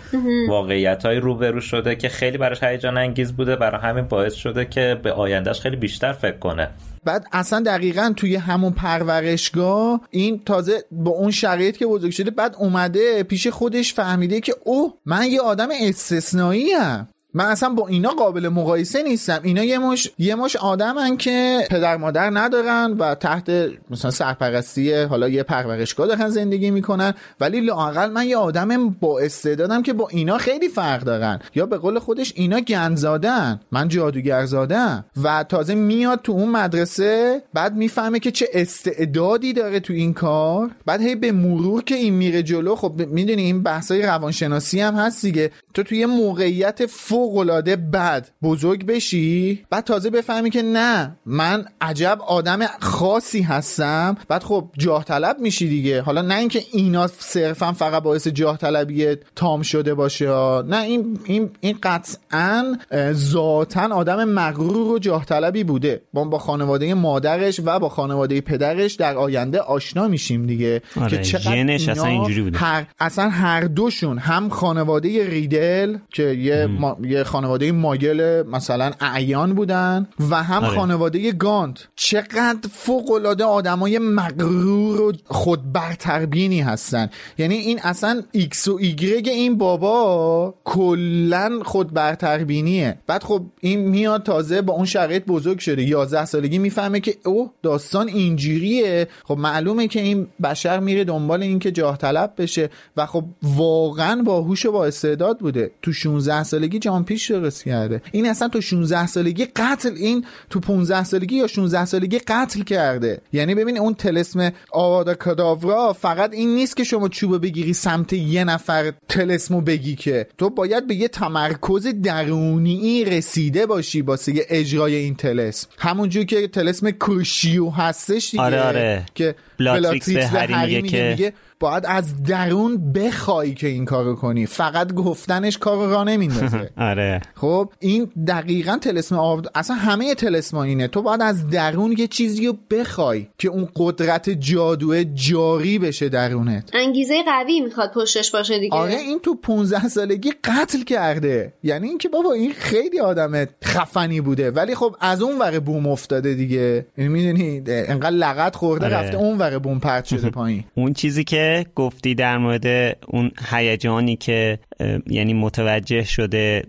واقعیت‌های روبرو شده که خیلی براش هیجان انگیز بوده، برای همین باعث شده که به آیندهش خیلی بیشتر فکر کنه. بعد اصلا دقیقاً توی همون پرورشگاه این تازه با اون شرایط که بزرگ شده، بعد اومده پیش خودش فهمیده که اوه من یه آدم استثنایی ام، من اصلا با اینا قابل مقایسه نیستم، اینا یه مش یه مش آدمن که پدر مادر ندارن و تحت مثلا سرپرستی حالا یه پرورشگاه دارن زندگی میکنن، ولی لااقل من یه آدم با استعدادم که با اینا خیلی فرق دارن، یا به قول خودش اینا گندزادن من جادوگرزادم. و تازه میاد تو اون مدرسه، بعد میفهمه که چه استعدادی داره تو این کار. بعد هی به مرور که این میره جلو، خب میدونی این بحثای روانشناسی هم هست دیگه، تو توی موقعیت فوق‌العاده بد بزرگ بشی، بعد تازه بفهمی که نه من عجب آدم خاصی هستم، بعد خب جاه طلب میشی دیگه. حالا نه اینکه اینا صرفا فقط باعث جاه طلبی تام شده باشه، نه این این این قطعاً ذاتاً آدم مغرور و جاه طلبی بوده. ما با خانواده مادرش و با خانواده پدرش در آینده آشنا میشیم دیگه. آره، که چقدر اصلا اینجوری بوده. هر اصلا هر دوشون، هم خانواده ریدل که یه ما یه خانواده ماگل مثلا اعیان بودن و هم آره. خانواده گانت، چقدر فوق‌العاده آدمای مغرور و خودبرتربینی هستن. یعنی این اصلا ایکس و ایگرگ این بابا کلا خودبرتربینیه. بعد خب این میاد تازه با اون شرایط بزرگ شده، یازده سالگی میفهمه که اوه داستان اینجوریه. خب معلومه که این بشر میره دنبال این که جاه طلب بشه و خب واقعا باهوش و با استعداد بوده، تو شانزده سالگی جام پیش درست کرده. این اصلا تو شانزده سالگی قتل، این تو پانزده سالگی یا شانزده سالگی قتل کرده. یعنی ببین اون تلسم آوادا کاداورا فقط این نیست که شما چوب بگیری سمت یه نفر تلسمو بگی، که تو باید به یه تمرکز درونی رسیده باشی واسه اجرای این تلسم، همونجور که تلسم کورشیو هستش دیگه. آره آره. که بلاتریکس به هری میگه که باید از درون بخوای که این کارو کنی، فقط گفتنش کارو راه نمیندازه. آره خب این دقیقاً تلسم آورد، اصلا همه تلسما اینه، تو باید از درون یه چیزی رو بخوای که اون قدرت جادوه جاری بشه درونت، انگیزه قوی میخواد پشتش باشه دیگه. آره این تو پانزده سالگی قتل کرده، یعنی این که بابا این خیلی آدم خفنی بوده، ولی خب از اون ور بوم افتاده دیگه، میدونی انقدر لغت خورده آره. رفته اون ور بوم پرت شده پایین. اون چیزی که گفتی در مورد اون هیجانی که یعنی متوجه شده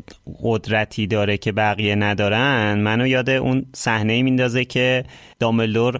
قدرتی داره که بقیه ندارن، منو یاد اون صحنه میندازه که دامبلدور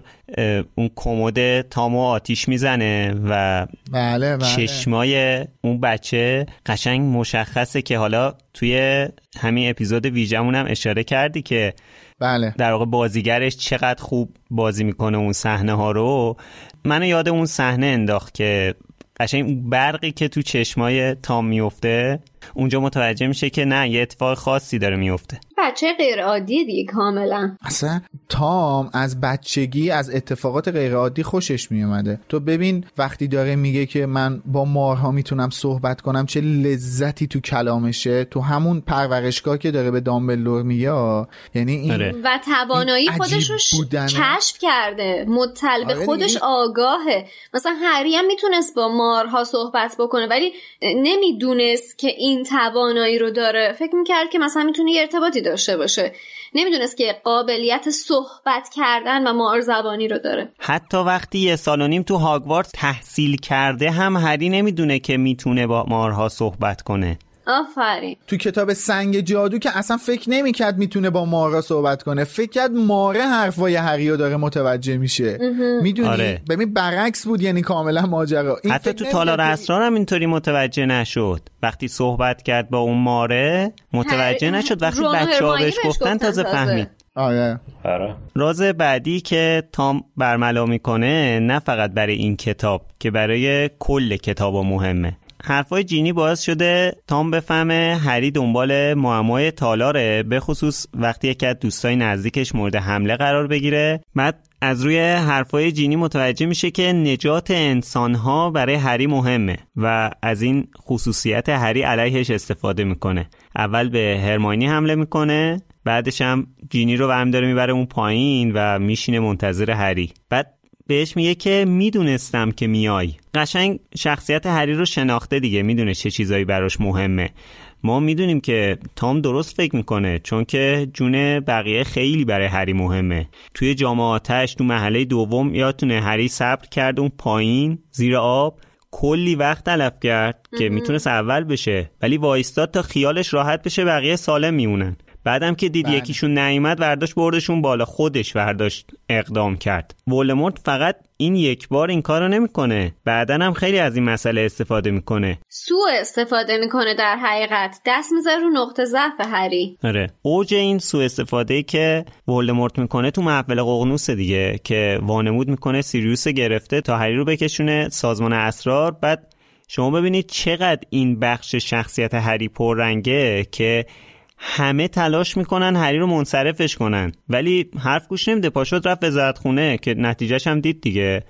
اون کمد تامو آتیش میزنه و بله بله. چشمای اون بچه قشنگ مشخصه که حالا توی همین اپیزود ویژمون هم اشاره کردی که بله در واقع بازیگرش چقدر خوب بازی میکنه اون صحنه ها رو. منو یاد اون صحنه انداخت که قشنگ اون برقی که تو چشمای تام میفته، اونجا متوجه میشه که نه یه اتفاق خاصی داره میفته، بچه غیر عادی دیگه کاملا. اصلا تام از بچگی از اتفاقات غیر عادی خوشش میومده. تو ببین وقتی داره میگه که من با مارها میتونم صحبت کنم، چه لذتی تو کلامشه، تو همون پرورشگاه که داره به دامبلدور میگه. یعنی این آره. و توانایی خودش رو کشف کرده، مطلع به آره خودش این... آگاهه. مثلا هری هم میتونست با مارها صحبت بکنه ولی نمیدونست که این این توانایی رو داره، فکر میکرد که مثلا میتونه یه ارتباطی داشته باشه، نمیدونست که قابلیت صحبت کردن و مارزبانی رو داره. حتی وقتی یه سال و نیم تو هاگوارتس تحصیل کرده هم هری نمیدونه که میتونه با مارها صحبت کنه. آفرین. تو کتاب سنگ جادو که اصلا فکر نمیکرد میتونه با مارا صحبت کنه، فکر کرد ماره حرفای هریو داره متوجه میشه. میدونی؟ آره. ببین برعکس بود، یعنی کاملا ماجرا. حتی تو تالار اسرار هم اینطوری متوجه نشد. وقتی صحبت کرد با اون ماره متوجه هر... نشد. وقتی بچه‌ها بهش گفتن تازه فهمید. آره. آره. راز بعدی که تام برملا میکنه نه فقط برای این کتاب که برای کل کتابا مهمه. حرفای جینی باعث شده تام بفهمه هری دنبال معمای تالاره، به خصوص وقتی یکی از دوستای نزدیکش مورد حمله قرار بگیره. بعد از روی حرفای جینی متوجه میشه که نجات انسانها برای هری مهمه و از این خصوصیت هری علیهش استفاده میکنه. اول به هرماینی حمله میکنه، بعدش هم جینی رو برمی داره میبره اون پایین و میشینه منتظر هری. بعد بهش میگه که میدونستم که میای. قشنگ شخصیت هری رو شناخته دیگه، میدونه چه چیزایی براش مهمه. ما میدونیم که تام درست فکر میکنه، چون که جون بقیه خیلی برای هری مهمه. توی جام آتش تو محله دوم یادتونه هری صبر کرد اون پایین زیر آب، کلی وقت تلف کرد که میتونست اول بشه، ولی وایستاد تا خیالش راحت بشه بقیه سالم میمونن. بعدم که دید بله. یکیشون نیامد برداشت بردشون بالا، خودش برداشت اقدام کرد. ولدمورت فقط این یک بار این کارو نمیکنه، بعدن هم خیلی از این مسئله استفاده میکنه، سوء استفاده میکنه. در حقیقت دست میذاره رو نقطه ضعف هری. آره، اوج این سوء استفاده که ولدمورت میکنه تو محفل ققنوس دیگه، که وانمود میکنه سیریوس گرفته تا هری رو بکشونه سازمان اسرار. بعد شما ببینید چقدر این بخش شخصیت هری پررنگه که همه تلاش میکنن هری رو منصرفش کنن، ولی حرف گوش نمیده، پاشد رفت وزارتخونه که نتیجهش هم دید دیگه.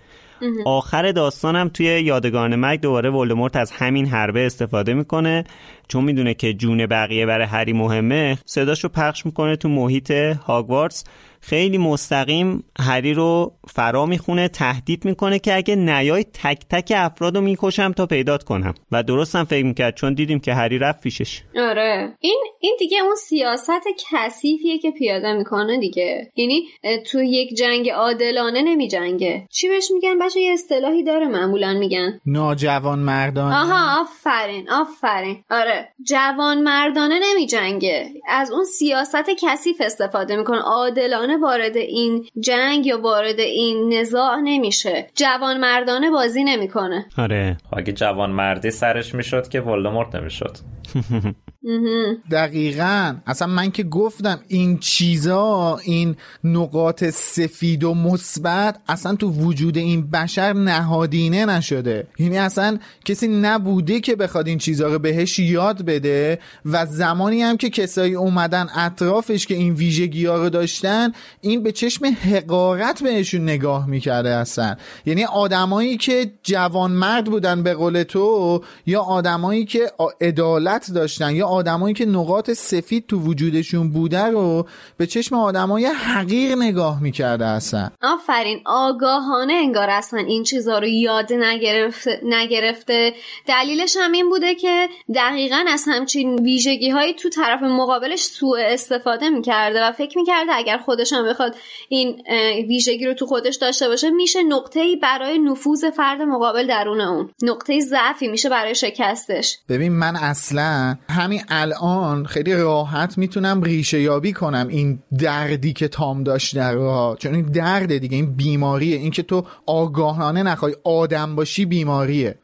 آخر داستانم توی یادگار نمک دوباره ولدمورت از همین حربه استفاده میکنه، چون میدونه که جون بقیه برای هری مهمه. صداشو پخش میکنه تو محیط هاگوارتس، خیلی مستقیم هری رو فرا میخونه، تهدید میکنه که اگه نیای تک تک افرادو میکشم تا پیدات کنم. و درستم فکر میکرد، چون دیدیم که هری رفت پیشش. آره، این این دیگه اون سیاست کثیفیه که پیاده میکنه دیگه، یعنی تو یک جنگ عادلانه نمیجنگه. چی بهش میگن بچه؟ یه اصطلاحی داره معمولا میگن ناجوانمردانه. آها، آفرین آفرین. آره، جوانمردانه نمیجنگه، از اون سیاست کثیف استفاده میکنه. عادلانه وارد این جنگ یا وارد این نزاع نمیشه، جوان مردانه بازی نمیکنه. آره، اگه جوان مردی سرش میشد که ولدمورت نمیشد. دقیقاً. اصلا من که گفتم این چیزا، این نقاط سفید و مثبت اصلا تو وجود این بشر نهادینه نشده، یعنی اصلا کسی نبوده که بخواد این چیزا رو بهش یاد بده. و زمانی هم که کسایی اومدن اطرافش که این ویژگی‌ها رو داشتن، این به چشم حقارت بهشون نگاه میکرده اصلا. یعنی آدمایی که جوانمرد بودن به قول تو، یا آدمایی که عدالت داشتن، یا آدمایی که نقاط سفید تو وجودشون بوده رو به چشم آدمای حقیر نگاه میکرده اصلا. آفرین، آگاهانه انگار اصلا این چیزا رو یاد نگرفته, نگرفته. دلیلش هم این بوده که دقیقاً از همچین ویژگی هایی تو طرف مقابلش سوء استفاده میکرده و فکر میکرده اگر خودش هم بخواد این ویژگی رو تو خودش داشته باشه میشه نقطه‌ای برای نفوذ فرد مقابل درون اون، نقطه ضعفی میشه برای شکستش. ببین من اصلا همین الان خیلی راحت میتونم ریشه یابی کنم این دردی که تام داشت درها، چون این درد دیگه، این بیماریه، این که تو آگاهانه نخوای آدم باشی بیماریه.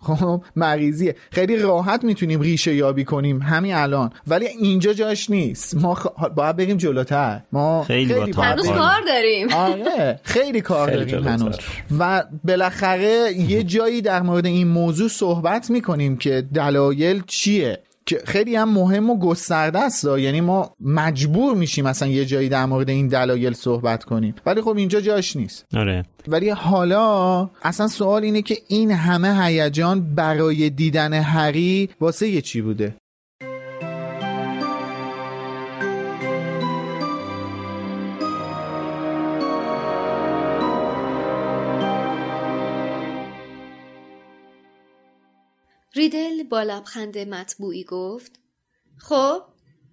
خب مریضیه، خیلی راحت میتونیم ریشه یابی کنیم همین الان، ولی اینجا جاش نیست. ما خ... باید بریم جلوتر، ما خیلی هنوز کار داریم. آره خیلی کار خیلی داریم هنوز. و بالاخره یه جایی در مورد این موضوع صحبت میکنیم که دلایل چیه، که خیلی هم مهم و گسترده است. یعنی ما مجبور میشیم اصلا یه جایی در مورد این دلایل صحبت کنیم، ولی خب اینجا جاش نیست. آره. ولی حالا اصلا سوال اینه که این همه هیجان برای دیدن هری واسه یه چی بوده؟ ریدل با لبخند مطبوعی گفت خب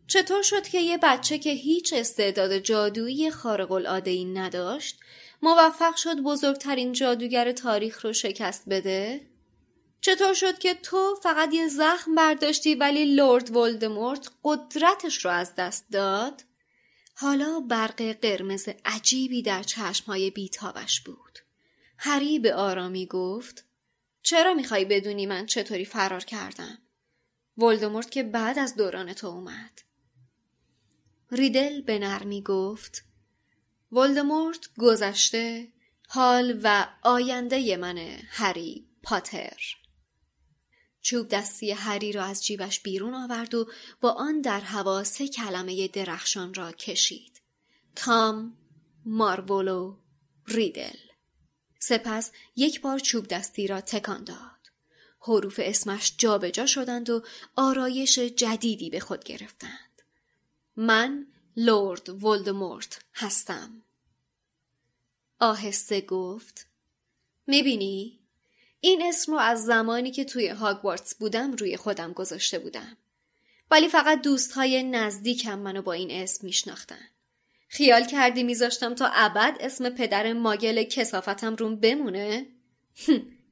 چطور شد که یه بچه که هیچ استعداد جادویی خارق العاده‌ای نداشت موفق شد بزرگترین جادوگر تاریخ رو شکست بده؟ چطور شد که تو فقط یه زخم برداشتی ولی لورد ولدمورت قدرتش رو از دست داد؟ حالا برق قرمز عجیبی در چشم‌های بی‌تابش بود. هری به آرامی گفت چرا می‌خوای بدونی من چطوری فرار کردم؟ ولدمورت که بعد از دوران تو اومد. ریدل به نرمی گفت ولدمورت گذشته، حال و آینده منه هری پاتر. چوب دستی هری را از جیبش بیرون آورد و با آن در هوا سه کلمه درخشان را کشید. تام، مارولو، ریدل. سپس یک بار چوب دستی را تکان داد. حروف اسمش جا به جا شدند و آرایش جدیدی به خود گرفتند. من لورد ولدمورت هستم. آهسته گفت میبینی؟ این اسم رو از زمانی که توی هاگوارتس بودم روی خودم گذاشته بودم. ولی فقط دوستهای نزدیکم منو با این اسم میشناختن. خیال کردی میذاشتم تا ابد اسم پدر ماگل کثافتم روم بمونه؟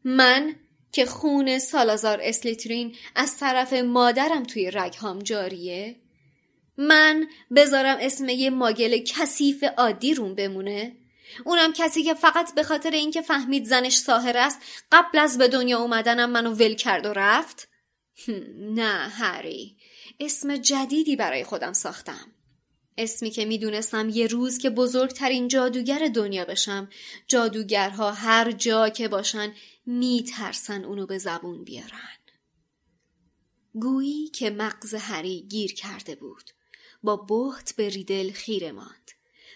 من که خون سالازار اسلیترین از طرف مادرم توی رگهام جاریه؟ من بذارم اسم یه ماگل کثیف عادی روم بمونه؟ اونم کسی که فقط به خاطر اینکه فهمید زنش ساحر است قبل از به دنیا اومدنم منو ول کرد و رفت؟ نه هری، اسم جدیدی برای خودم ساختم. اسمی که میدونستم یه روز که بزرگترین جادوگر دنیا بشم، جادوگرها هر جا که باشن میترسن اونو به زبون بیارن. گویی که مغز هری گیر کرده بود. با بهت به ریدل خیره ماند.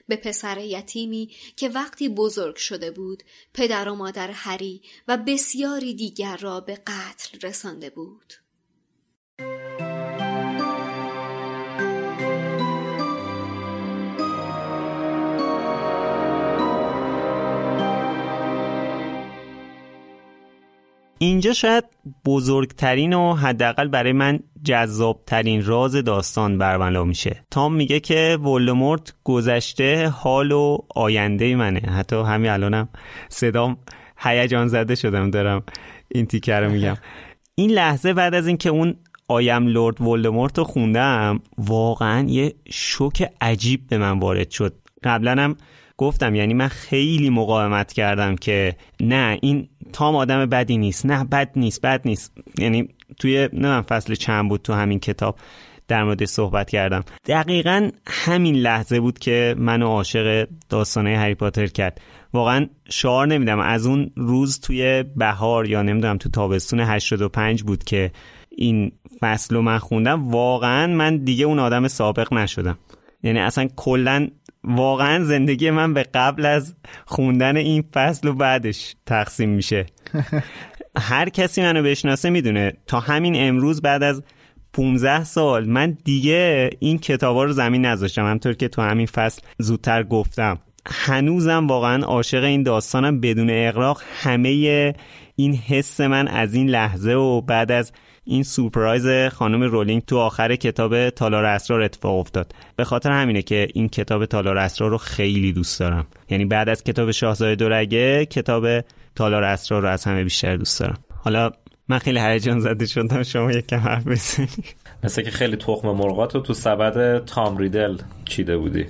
به پسر یتیمی که وقتی بزرگ شده بود پدر و مادر هری و بسیاری دیگر را به قتل رسانده بود. اینجا شاید بزرگترین و حداقل برای من جذابترین راز داستان برملا میشه. تام میگه که ولدمورت گذشته، حال و آینده منه. حتی همین الانم صدام هیجان زده شدم دارم این تیکه رو میگم. این لحظه بعد از این که اون آیم لورد ولدمورت رو خوندم واقعا یه شوک عجیب به من وارد شد. قبلا هم گفتم یعنی من خیلی مقاومت کردم که نه این تام آدم بدی نیست، نه بد نیست بد نیست. یعنی توی نه فصل چند بود تو همین کتاب در مورد صحبت کردم. دقیقاً همین لحظه بود که منو عاشق داستانه هری پاتر کرد. واقعاً شعار نمیدم از اون روز توی بهار یا نمیدونم تو تابستون هشتاد و پنج بود که این فصل رو من خوندم. واقعاً من دیگه اون آدم سابق نشدم. یعنی اصلا کلاً واقعا زندگی من به قبل از خوندن این فصل و بعدش تقسیم میشه. هر کسی منو بشناسه میدونه تا همین امروز بعد از پانزده سال من دیگه این کتابا رو زمین نذاشتم. همطور که تو همین فصل زودتر گفتم هنوزم واقعا عاشق این داستانم بدون اغراق. همه این حس من از این لحظه و بعد از این سورپرایز خانم رولینگ تو آخر کتاب تالار اسرار اتفاق افتاد. به خاطر همینه که این کتاب تالار اسرار رو خیلی دوست دارم. یعنی بعد از کتاب شاهزاده دورگه کتاب تالار اسرار رو از همه بیشتر دوست دارم. حالا من خیلی هیجان زده شدم، شما یکم حرف بزنید. مثل که خیلی تخم مرغات رو تو سبد تام ریدل چیده بودی،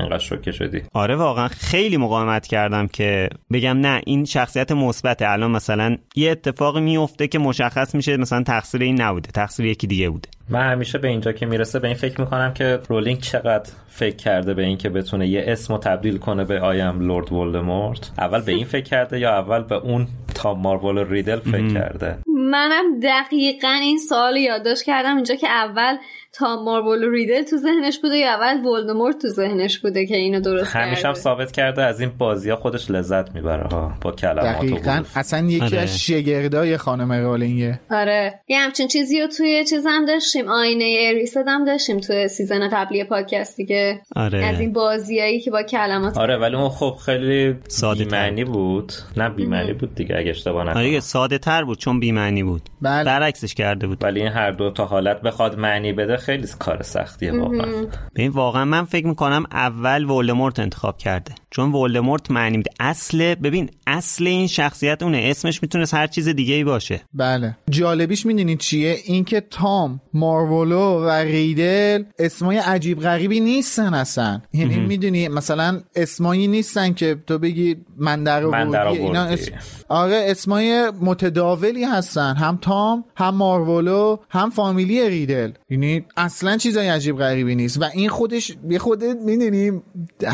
انقدر شوکه شدی. آره واقعا خیلی مقاومت کردم که بگم نه این شخصیت مثبته، الان مثلا یه اتفاقی میفته که مشخص میشه مثلا تقصیر این نبوده، تقصیر یکی دیگه بوده. من همیشه به اینجا که میرسه به این فکر میکنم که رولینگ چقدر فکر کرده به این که بتونه یه اسمو تبدیل کنه به آیم لورد ولدمورت. اول به این فکر کرده یا اول به اون تام مارول ریدل فکر ام. کرده؟ منم دقیقاً این سوالو یادداشت کردم اینجا که اول تام مارول ریدل تو ذهنش بوده یا اول ولدمورت تو ذهنش بوده که اینو درست کرده. همیشه هم ثابت کرده از این بازی‌ها خودش لذت میبره ها با کلمات. دقیقاً اصلا یکی از شاگردای خانم رولینگ. آره یه همچین چیزیو توی چیزام داشتیم، آینه اریسد هم داشتیم توی سیزن قبلی پادکست دیگه. آره. از این بازیایی که با کلمات. آره ولی اون خب خیلی ساده معنی بود. نه بی معنی بود دیگه اگه اشتباه نکنم. آره ساده تر بود چون بی معنی بود، بل... برعکسش کرده بود. ولی این هر دو تا حالت بخواد معنی بده خیلی کار سختیه واقعا. ببین واقعا من فکر میکنم اول ولدمورت انتخاب کرده، چون ولدمورت معنی میده. اصل ببین اصل این شخصیت اونه، اسمش میتونه هر چیز دیگه ای باشه. بله جالبیش میدونید چیه؟ اینکه تام، مارولو و ریدل اسمای عجیب غریبی نیستن اصلا، یعنی میدونی مثلا اسمایی نیستن که تو بگی من در آوردی اینا اسم... آره اسمای متداولی هستن، هم تام هم مارولو هم فامیلی ریدل، یعنی اصلا چیزای عجیب غریبی نیست و این خودش به خودت میدونی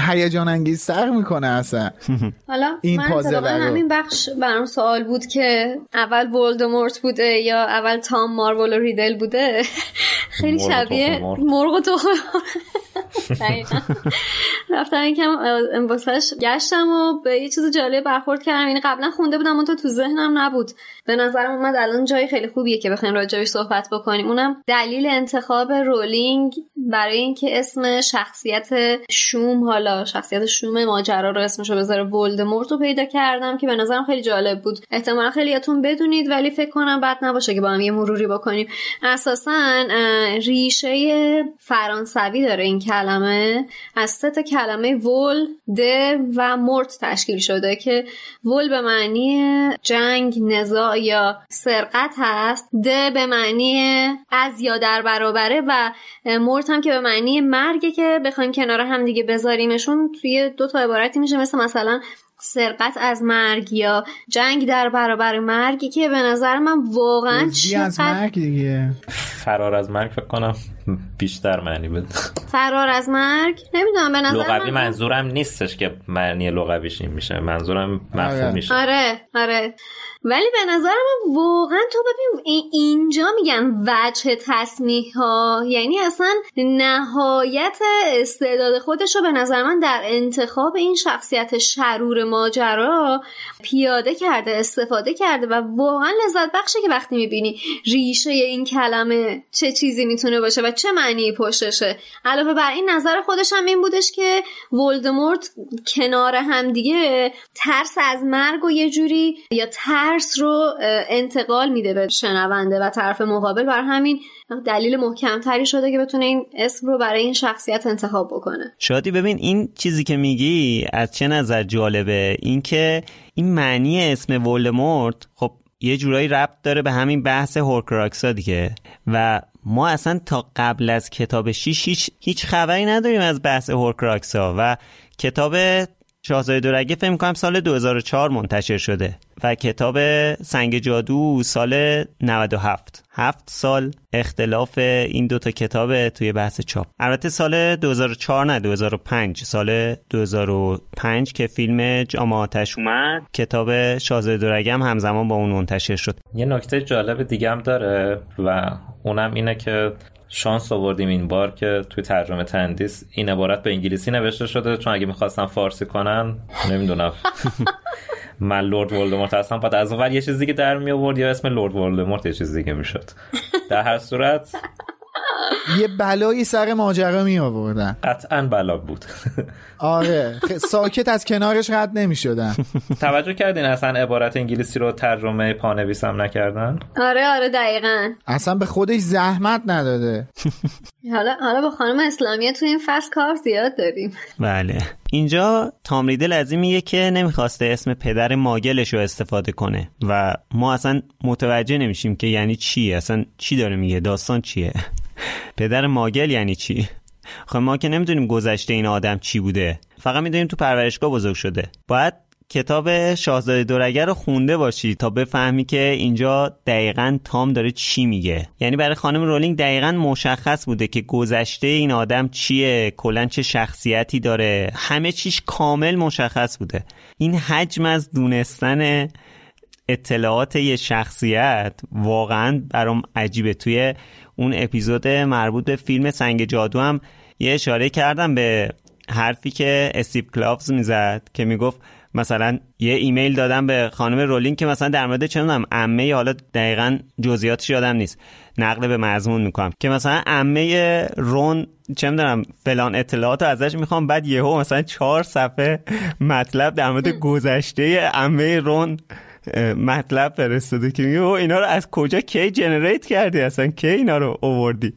هیجان انگیز سر میکنه اصلا. حالا من تقریبا همین بخش برام سوال بود که اول ولدمورت بوده یا اول تام، مارولو، ریدل بوده. خیلی شبیه مرغ و تخم رفتم یکم واسش گشتم و به یه چیز جالب برخورد کردم. این قبلا خونده بودم اون تو ذهنم نبود، به نظرم اومد الان جای خیلی خوبیه که بخوایم راجعش صحبت بکنیم. اونم دلیل انتخاب رولینگ برای اینکه اسم شخصیت شوم، حالا شخصیت شوم ماجرا رو اسمشو بذاره ولدمورت رو پیدا کردم که به نظرم خیلی جالب بود. احتمالاً خیلیاتون بدونید ولی فکر کنم بد نباشه که با هم یه مروری بکنیم. اساساً ریشه فرانسوی داره این کلمه، از سه تا کلمه ول، ده و مورت تشکیل شده که ول به معنی جنگ، نزاع یا سرقت هست، ده به معنی از یا در برابره و مورت هم که به معنی مرگه که بخوایم کنار هم دیگه بذاریمشون توی دو تا عبارتی میشه، مثل مثلا سرقت از مرگ یا جنگ در برابر مرگی که به نظر من واقعا چقدر از مرگ دیگه، فرار از مرگ فکر کنم بیشتر معنی بده. فرار از مرگ نمیدونم به نظر لغوی من... منظورم نیستش که معنی لغویش این میشه، منظورم مفهوم میشه. آره آره ولی به نظر من واقعا تو ببین اینجا میگن وجه تصمیح ها، یعنی اصلا نهایت استعداد خودش رو به نظر من در انتخاب این شخصیت شرور ماجرا پیاده کرده، استفاده کرده و واقعا لذت بخشه که وقتی میبینی ریشه این کلمه چه چیزی میتونه باشه و چه معنی پشتشه. علاوه بر این نظر خودش هم این بودش که ولدمورت کنار هم دیگه ترس از مرگ و یه جوری یا ترس رو انتقال میده به شنونده و طرف مقابل، بر همین دلیل محکمتری شده که بتونه این اسم رو برای این شخصیت انتخاب بکنه. شادی ببین این چیزی که میگی از چه نظر جالبه، این که این معنی اسم ولدمورت خب یه جورایی ربط داره به همین بحث هورکراکسا دیگه و ما اصلا تا قبل از کتاب شیش هیچ, هیچ خبری نداریم از بحث هورکراکسا و کتاب شاهزاده دورگه فکر می‌کنم سال دو هزار و چهار منتشر شده و کتاب سنگ جادو سال نود و هفت. هفت سال اختلاف این دوتا کتاب توی بحث چاپ. البته سال دو هزار و چهار نه دو هزار و پنج، سال دو هزار و پنج که فیلم جام آتش اومد کتاب شاهزاده دورگه هم همزمان با اون منتشر شد. یه نکته جالب دیگه هم داره و اونم اینه که شانس آوردیم این بار که توی ترجمه تندیس این عبارت به انگلیسی نوشته شده، چون اگه میخواستن فارسی کنن نمیدونم من لورد ولدمورت هستم بعد از اول یه چیز دیگه در می آورد یا اسم لورد ولدمورت یه چیز دیگه میشد. در هر صورت یه بلایی سر ماجرا می آوردن، قطعا بلا بود. آره ساکت از کنارش رد نمی شدن. توجه کردین اصلا عبارت انگلیسی رو ترجمه پانویس هم نکردن. آره آره دقیقاً اصلا به خودش زحمت نداده. حالا حالا با خانم اسلامیه تو این فصل کار زیاد داریم. بله اینجا تام ریدل از این میگه که نمیخواسته اسم پدر ماگلش رو استفاده کنه و ما اصلا متوجه نمیشیم که یعنی چی، اصلا چی داره میگه، داستان چیه. پدر ماگل یعنی چی؟ خب ما که نمیدونیم گذشته این آدم چی بوده، فقط میدونیم تو پرورشگاه بزرگ شده. باید کتاب شاهزاده دورگه رو خونده باشی تا بفهمی که اینجا دقیقاً تام داره چی میگه. یعنی برای خانم رولینگ دقیقاً مشخص بوده که گذشته این آدم چیه، کلاً چه شخصیتی داره، همه چیش کامل مشخص بوده. این حجم از دونستن اطلاعات یه شخصیت واقعاً برام عجیبه. توی اون اپیزود مربوط به فیلم سنگ جادو هم یه اشاره کردم به حرفی که استیو کلافز میزد که میگفت مثلا یه ایمیل دادم به خانم رولینگ که مثلا در مورد چه میدونم عمه، حالا دقیقاً جزئیاتش یادم نیست، نقل به مضمون میکنم که مثلا عمه رون چه میدونم فلان اطلاعاتو ازش میخوام، بعد یهو مثلا چهار صفحه مطلب در مورد گذشته عمه رون مطلب فرستاده که میگه اینا رو از کجا کی جنریت کردی، اصلا کی اینا رو آوردی.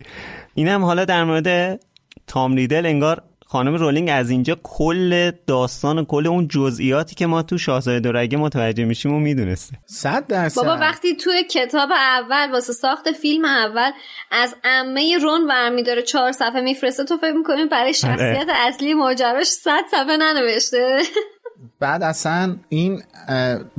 اینم حالا در مورد تام ریدل، انگار خانم رولینگ از اینجا کل داستان و کل اون جزئیاتی که ما تو شاهزاده دورگه متوجه میشیم و میدونسته. صد درصد. بابا وقتی تو کتاب اول واسه ساخت فیلم اول از عمه رون برمی‌داره چهار صفحه میفرسته، تو فکر می‌کنی برای شخصیت اصلی ماجراش صد صفحه ننوشته؟ بعد اصلا این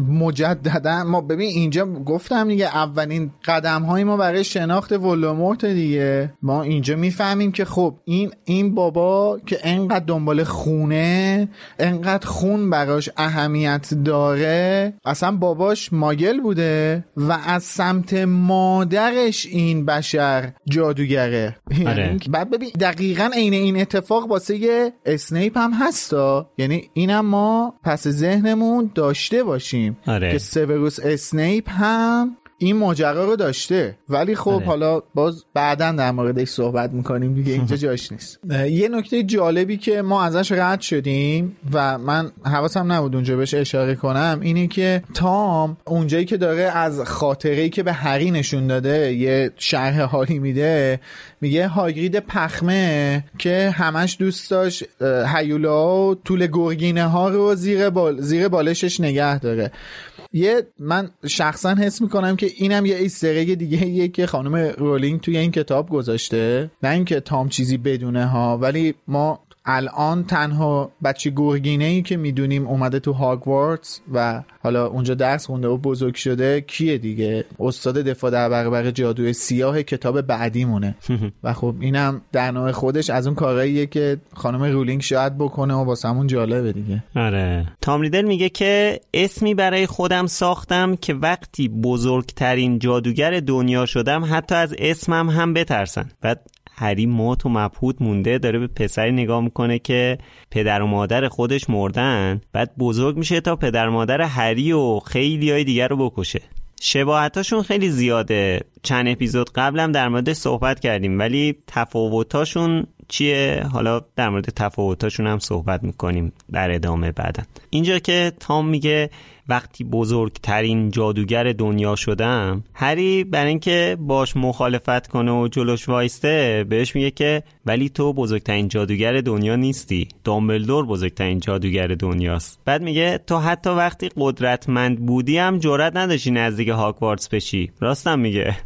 مجددا ما ببین اینجا گفتم دیگه، اولین قدم های ما برای شناخت ولدمورت دیگه، ما اینجا میفهمیم که خب این این بابا که انقدر دنبال خونه، انقدر خون براش اهمیت داره، اصلا باباش ماگل بوده و از سمت مادرش این بشر جادوگره. آره. بعد ببین دقیقاً عین این اتفاق واسه اسنیپ هم هستا، یعنی اینم ما پس ذهنمون داشته باشیم. آره. که سیوروس اسنیپ هم این ماجرا رو داشته، ولی خب آره. حالا باز بعداً در موردش صحبت میکنیم دیگه، اینجا جاش نیست. یه نکته جالبی که ما ازش رد شدیم و من حواسم نبود اونجا بهش اشاره کنم اینه که تام اونجایی که داره از خاطره‌ای که به هری نشون داده یه شرح حالی میده، میگه هاگرید پخمه که همش دوست داشت هیولا و طول گرگینه ها رو زیر, بال... زیر بالشش نگه داره. یه من شخصا حس میکنم که اینم یه ایسترگ دیگه یه که خانم رولینگ توی این کتاب گذاشته، نه اینکه تام چیزی بدونه ها، ولی ما الان تنها بچه گرگینه‌ای که میدونیم اومده تو هاگوارتس و حالا اونجا درس خونده و بزرگ شده کیه دیگه؟ استاد دفاع در برابر جادوی سیاه کتاب بعدیمونه و خب اینم در نوع خودش از اون کارهاییه که خانم رولینگ شاید بکنه و واسه همون جالبه دیگه. آره. تام ریدل میگه که اسمی برای خودم ساختم که وقتی بزرگترین جادوگر دنیا شدم حتی از اسمم هم بترسن. بعد هری مات و مبهوت مونده، داره به پسری نگاه میکنه که پدر و مادر خودش مردن، بعد بزرگ میشه تا پدر مادر هری و خیلی های دیگر رو بکشه. شباهتاشون خیلی زیاده، چند اپیزود قبل هم در موردش صحبت کردیم، ولی تفاوتاشون چیه؟ حالا در مورد تفاوتاشون هم صحبت میکنیم در ادامه بعدا. اینجا که تام میگه وقتی بزرگترین جادوگر دنیا شدم، هری برای اینکه باش مخالفت کنه و جلوش وایسته بهش میگه که ولی تو بزرگترین جادوگر دنیا نیستی، دامبلدور بزرگترین جادوگر دنیاست. بعد میگه تو حتی وقتی قدرتمند بودی هم جرئت نداشتی نزدیک هاگوارتس بشی. راستم میگه،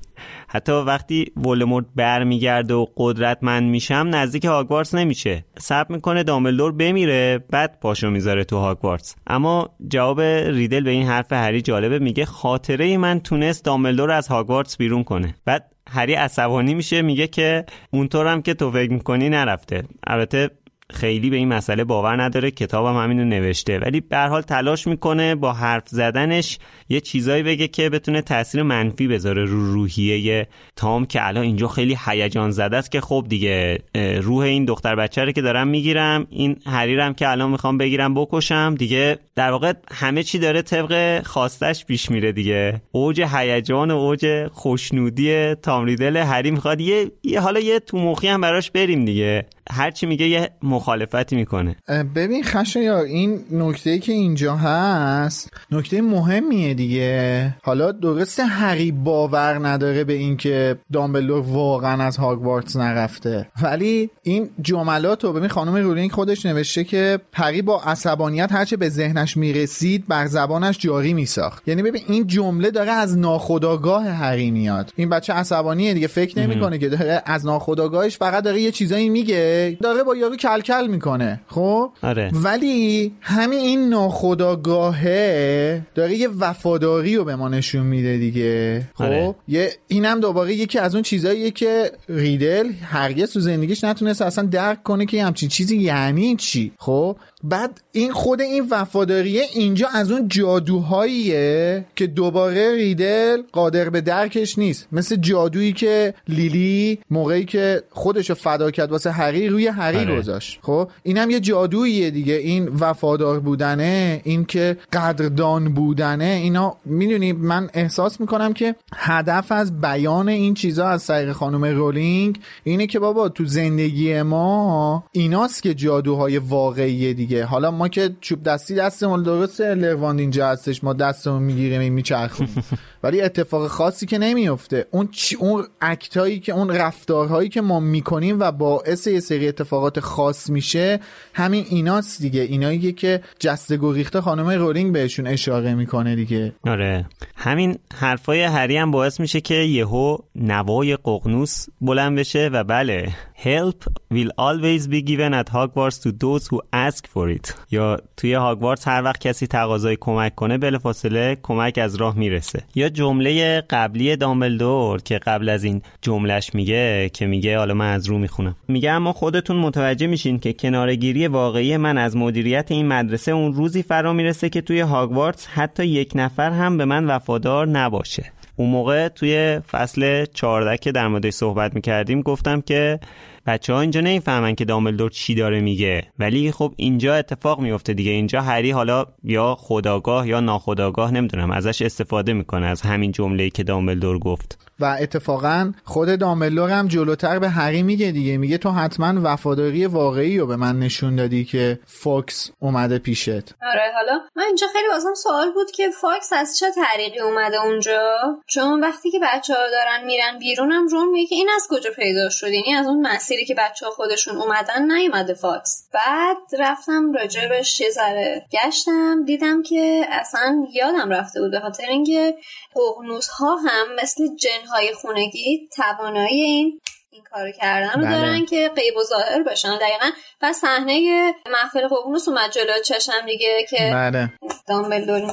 حتی وقتی ولدمورت برمیگرده و قدرتمند میشم نزدیک هاگوارتس نمیشه، صبر میکنه دامبلدور بمیره بعد پاشو میذاره تو هاگوارتس. اما جواب ریدل به این حرف هری جالبه، میگه خاطره من تونست دامبلدور از هاگوارتس بیرون کنه. بعد هری عصبانی میشه، میگه که اونطورم که تو فکر میکنی نرفته. البته خیلی به این مسئله باور نداره، کتابم همینو نوشته، ولی به هر حال تلاش میکنه با حرف زدنش یه چیزایی بگه که بتونه تاثیر منفی بذاره رو روحیه تام که الان اینجا خیلی هیجان زده است که خب دیگه روح این دختر بچه رو که دارم میگیرم، این حریرم که الان میخوام بگیرم بکشم دیگه، در واقع همه چی داره طبق خواستش پیش میره دیگه. اوج هیجان و اوج خوشنودی تام ریدل، هری میخواد یه حالا یه تومخی هم براش بریم دیگه، هرچی میگه یه مخالفتی میکنه. ببین خشایار، این نکته که اینجا هست نکته مهمیه دیگه. حالا درسته هری باور نداره به این که دامبلدور واقعا از هاگوارتس نرفته، ولی این جملات رو ببین خانم رولینگ خودش نوشته که هری با عصبانیت هرچه به ذهنش میرسید بر زبانش جاری میساخت. یعنی ببین این جمله داره از ناخودآگاه هری میاد. این بچه عصبانیه دیگه، فکر نمیکنه که داره از ناخودآگاهش، فقط داره یه چیزایی میگه، داره با یارو کلکل میکنه. خب آره. ولی همین این ناخودآگاهه داره یه وفاداری رو به ما نشون میده دیگه. خب آره. یه اینم دوباره یکی از اون چیزاییه که ریدل هرگز تو زندگیش نتونست اصلا درک کنه که همچین چیزی یعنی چی. خب بعد این خود این وفاداریه اینجا از اون جادوهاییه که دوباره ریدل قادر به درکش نیست، مثل جادویی که لیلی موقعی که خودشو فدا کرد واسه هری روی هری گذاشت. خب اینم یه جادوییه دیگه، این وفادار بودنه، این که قدردان بودنه. اینا میدونی من احساس میکنم که هدف از بیان این چیزا از طریق خانم رولینگ اینه که بابا تو زندگی ما ایناست که جادوهای واقعیه دیگه. دیگه. حالا ما که چوب دستی دستمون درسته، لرواند اینجا هستش، ما دستمون میگیریم این میچرخونیم، ولی اتفاق خاصی که نمیفته. اون چ... اون اکتایی که اون رفتارهایی که ما میکنیم و باعث یه سری اتفاقات خاص میشه همین ایناست دیگه، اینایی که جسته گریخته خانم رولینگ بهشون اشاره میکنه دیگه. آره همین حرفای هری هم باعث میشه که یهو نوای ققنوس بلند بشه و بله help will always be given at Hogwarts to those who ask for it، یا توی هاگوارتس هر وقت کسی تقاضای کمک کنه بلافاصله کمک از راه میرسه. یا جمله قبلی دامبلدور که قبل از این جملهش میگه که میگه، حالا من از رو میخونم، میگه اما خودتون متوجه میشین که کنارگیری واقعی من از مدیریت این مدرسه اون روزی فرا میرسه که توی هاگوارتس حتی یک نفر هم به من وفادار نباشه. اون موقع توی فصل چهارده که در موردش صحبت میکردیم گفتم که بچه ها اینجا نمیفهمن که دامبلدور چی داره میگه، ولی خب اینجا اتفاق میفته دیگه. اینجا هری حالا یا خودآگاه یا ناخودآگاه نمیدونم ازش استفاده میکنه، از همین جمله‌ای که دامبلدور گفت. و اتفاقا خود دامبلدور هم جلوتر به هری میگه دیگه، میگه تو حتما وفاداری واقعی رو به من نشون دادی که فاکس اومده پیشت. آره حالا من اینجا خیلی واسم سوال بود که فاکس از چه طریقی اومده اونجا، چون وقتی که بچه‌ها دارن میرن بیرونم رون میگه این از کجا پیدا شد، یعنی از اون مسیری که بچه‌ها خودشون اومدن نیومده فاکس. بعد رفتم راجبش یه ذره گشتم، دیدم که اصلا یادم رفته بود، به خاطر اینکه ققنوس‌ها هم مثل جن های خونگی توانایی این این کارو کردن رو دارن که غیب و ظاهر بشن. دقیقاً و صحنه محفل ققنوس اومد جلوی چشم دیگه که بله دامبلدور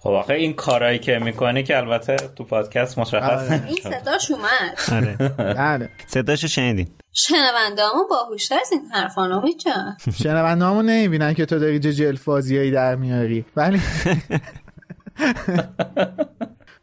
خب آخه این کارایی که میکنه که البته تو پادکست مشخص این صداش اومد. آره بله صداشو شنیدین. شنونده‌هامون باهوش‌تر از این حرفانو میچن. شنونده‌هامون نمیبینن که تو داری جلفازیایی در میاری. ولی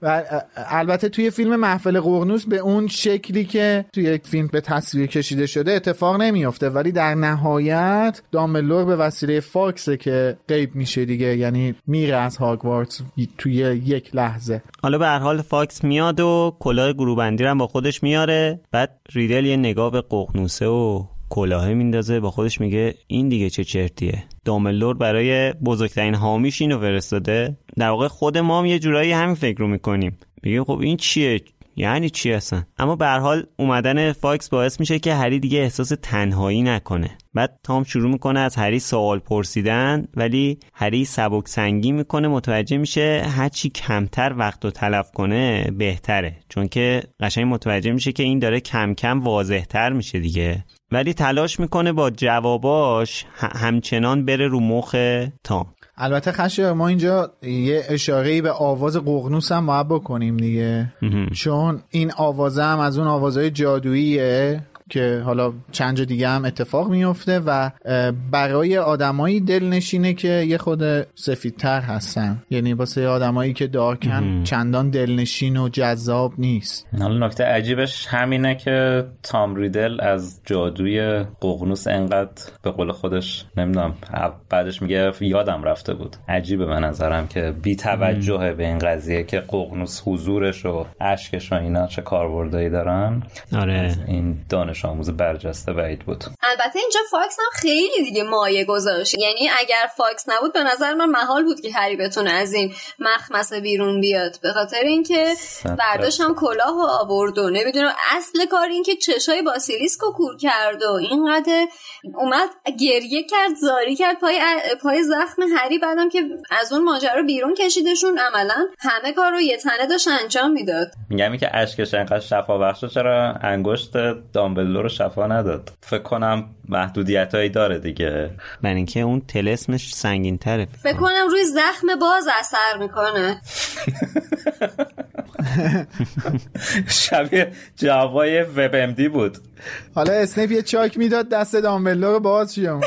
و البته توی فیلم محفل ققنوس به اون شکلی که توی یک فیلم به تصویر کشیده شده اتفاق نمیفته، ولی در نهایت دامبلدور به وسیله فاکس که غیب میشه دیگه، یعنی میره از هاگوارتس توی یک لحظه. حالا به هر حال فاکس میاد و کلاه گروه‌بندی رو هم با خودش میاره. بعد ریدل یه نگاه به ققنوسه و کلاهه میندازه، با خودش میگه این دیگه چه چرتیه، دامبلدور برای بزرگترین حامیش اینو فرستاده. در واقع خود ما هم یه جورایی همین فکر رو میکنیم، میگیم خب این چیه، یعنی چی اصلا. اما به هر حال اومدن فاکس باعث میشه که هری دیگه احساس تنهایی نکنه. بعد تام شروع میکنه از هری سوال پرسیدن، ولی هری سبک سنگی میکنه، متوجه میشه هرچی کمتر وقت رو تلف کنه بهتره، چون که قشنگ متوجه میشه که این داره کم کم واضح‌تر میشه دیگه. ولی تلاش میکنه با جواباش همچنان بره رو مخ تام. البته خشم ما اینجا یه اشاره‌ای به آواز ققنوس هم باید بکنیم دیگه چون این آوازه هم از اون آوازهای جادوییه که حالا چند جا دیگه هم اتفاق میفته و برای آدمایی دلنشینه که یه خود سفیدتر هستن، یعنی واسه آدمایی که دارکن چندان دلنشین و جذاب نیست. حالا نکته عجیبش همینه که تام ریدل از جادوی ققنوس انقدر به قول خودش نمیدونم، بعدش میگه یادم رفته بود. عجیبه به نظرم که بی توجه به این قضیه که ققنوس حضورش و اشکش و اینا چه کاربردی دارن. آره این دانش آموز برجسته بعید بود. البته اینجا فاکس هم خیلی دیگه مایه گذاشت، یعنی اگر فاکس نبود به نظر من محال بود که هری بتونه از این مخمصه بیرون بیاد، به خاطر اینکه برداشت هم کلاه و آورد و نمیدونم اصل کار این که چشای باسیلیسک رو کور کرد و اینقدر اومد گریه کرد، زاری کرد پای پای زخم هری، بعدم که از اون ماجرا بیرون کشیدشون، عملا همه کار رو یه تنه داشت انجام میداد. میگم که اشکش انقدر شفا بخش، چرا انگشت دامبل لورا شفا نداد؟ فکر کنم محدودیتایی داره دیگه، من اینکه اون تلسمش سنگین‌تره. فکر کنم روی زخم باز اثر میکنه. شبیه جوای وب ام دی بود. حالا اسنیپ یه چاک میداد دست دامبلدور باز شیامون.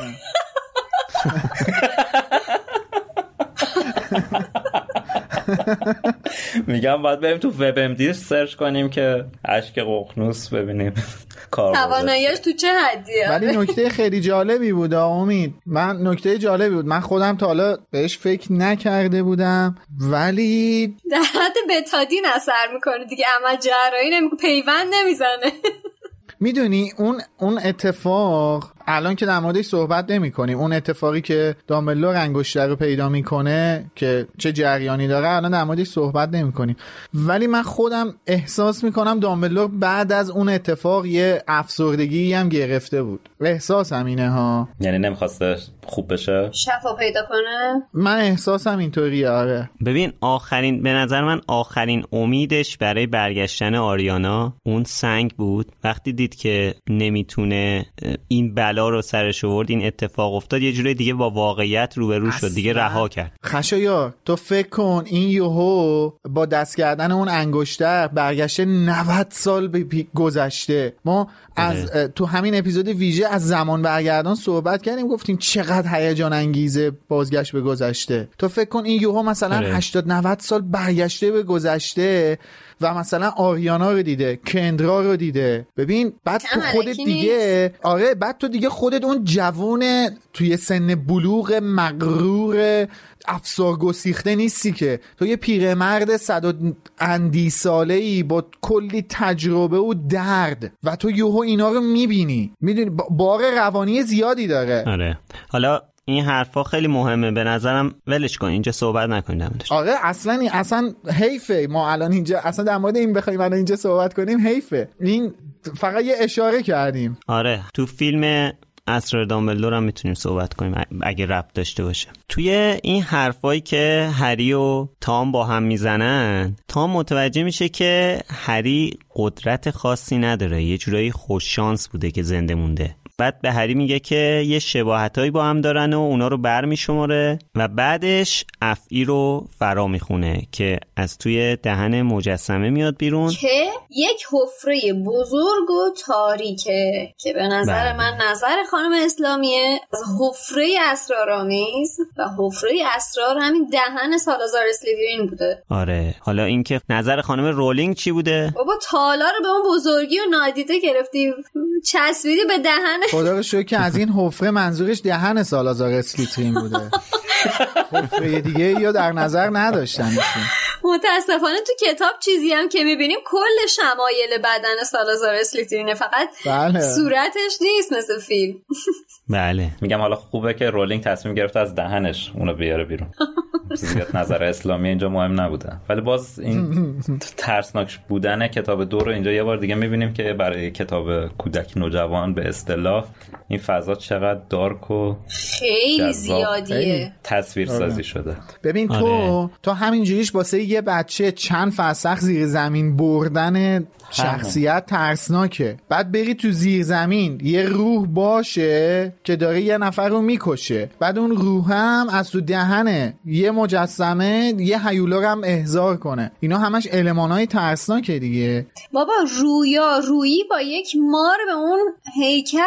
میگم باید بریم تو وب ام دی سرچ کنیم که اشک ققنوس ببینیم تواناییش تو چه حدیه. ولی نکته خیلی جالبی بود امید، من نکته جالبی بود، من خودم تا حالا بهش فکر نکرده بودم، ولی در حد بتادین اثر میکنه دیگه، عمل جراحی نمیکنه، پیوند نمیزنه. میدونی اون اون اتفاق الان که در موردش صحبت نمی‌کنیم، اون اتفاقی که دامبلدور انگشتر رو پیدا می‌کنه که چه جریانی داره الان در موردش صحبت نمی‌کنیم، ولی من خودم احساس می‌کنم دامبلدور بعد از اون اتفاق یه افسردگی هم گرفته بود، احساسم اینه ها، یعنی نمی‌خواسته خوب بشه، شفا پیدا کنه. من احساسم اینطوریه. آره ببین آخرین به نظر من آخرین امیدش برای برگشتن آریانا اون سنگ بود، وقتی دید که نمیتونه این بلا رو سرش آورد، این اتفاق افتاد، یه جوری دیگه با واقعیت روبرو شد، دیگه رها کرد. خشایار تو فکر کن این یهو با دست کردن اون انگشتر برگشته نود سال به گذشته. ما از تو همین اپیزود ویژه از زمان برگردان صحبت کردیم، گفتیم چقدر هیجان انگیزه بازگشت به گذشته. تو فکر کن این یهو مثلا هشتاد نود سال برگشته به گذشته و مثلا آریانا رو دیده، کندرا رو دیده. ببین بعد تو خودت دیگه، آره بعد تو دیگه خودت اون جوونه توی سن بلوغ مغرور افسارگسیخته نیستی که، تو یه پیرمرد صد و اندی ساله‌ای با کلی تجربه و درد و تو یهو اینا رو میبینی، میدونی بار روانی زیادی داره. آره حالا این حرفا خیلی مهمه به نظرم، ولش کن اینجا صحبت نکنیم درش. آره اصلا اصلا حیفه ما الان اینجا اصلا در مورد این بخوایم الان اینجا صحبت کنیم، حیفه، این فقط یه اشاره کردیم. آره تو فیلم اسرار دامبلدور هم میتونیم صحبت کنیم اگه ربط داشته باشه. توی این حرفایی که هری و تام با هم میزنن، تام متوجه میشه که هری قدرت خاصی نداره، یه جورایی خوششانس بوده که زنده مونده. بعد به هری میگه که یه شباهتایی با هم دارن و اونا رو بر میشماره و بعدش افعی رو فرا میخونه که از توی دهن مجسمه میاد بیرون که یک حفره بزرگ و تاریکه که به نظر بله. من نظر خانم اسلامیه از حفره اسرارآمیز و حفره اسرار همین دهن سالازار اسلیترین بوده. آره حالا اینکه نظر خانم رولینگ چی بوده؟ بابا تالا رو به اون بزرگی و نادیده گرفتی، چسبیدی به دهن. خدا رو شکر که از این حفره منظورش دهن سالازار اسلیترین بوده، حفره دیگه یا در نظر نداشتن. متاسفانه تو کتاب چیزی هم که میبینیم کل شمایل بدن سالازار اسلیترینه، فقط بله. صورتش نیست مثل فیلم. بله میگم حالا خوبه که رولینگ تصمیم گرفته از دهنش اونو بیاره بیرون. زیاد نظر اسلامی اینجا مهم نبوده، ولی باز این ترسناک بودن کتاب دو رو اینجا یه بار دیگه میبینیم که برای کتاب کودک نوجوان به اصطلاح این فضا چقدر دارک و خیلی زیادیه، تصویر سازی شده. ببین تو آره. تو همینجوریش واسه یه بچه چند فرسخ زیر زمین بردن شخصیت ترسناکه، بعد بری تو زیر زمین یه روح باشه که داره یه نفر رو میکشه، بعد اون روح هم از تو دهنه یه مجسمه یه هیولا رو هم احضار کنه، اینا همش المانای ترسناکه دیگه. بابا رویا رویی با یک مار به اون هیکل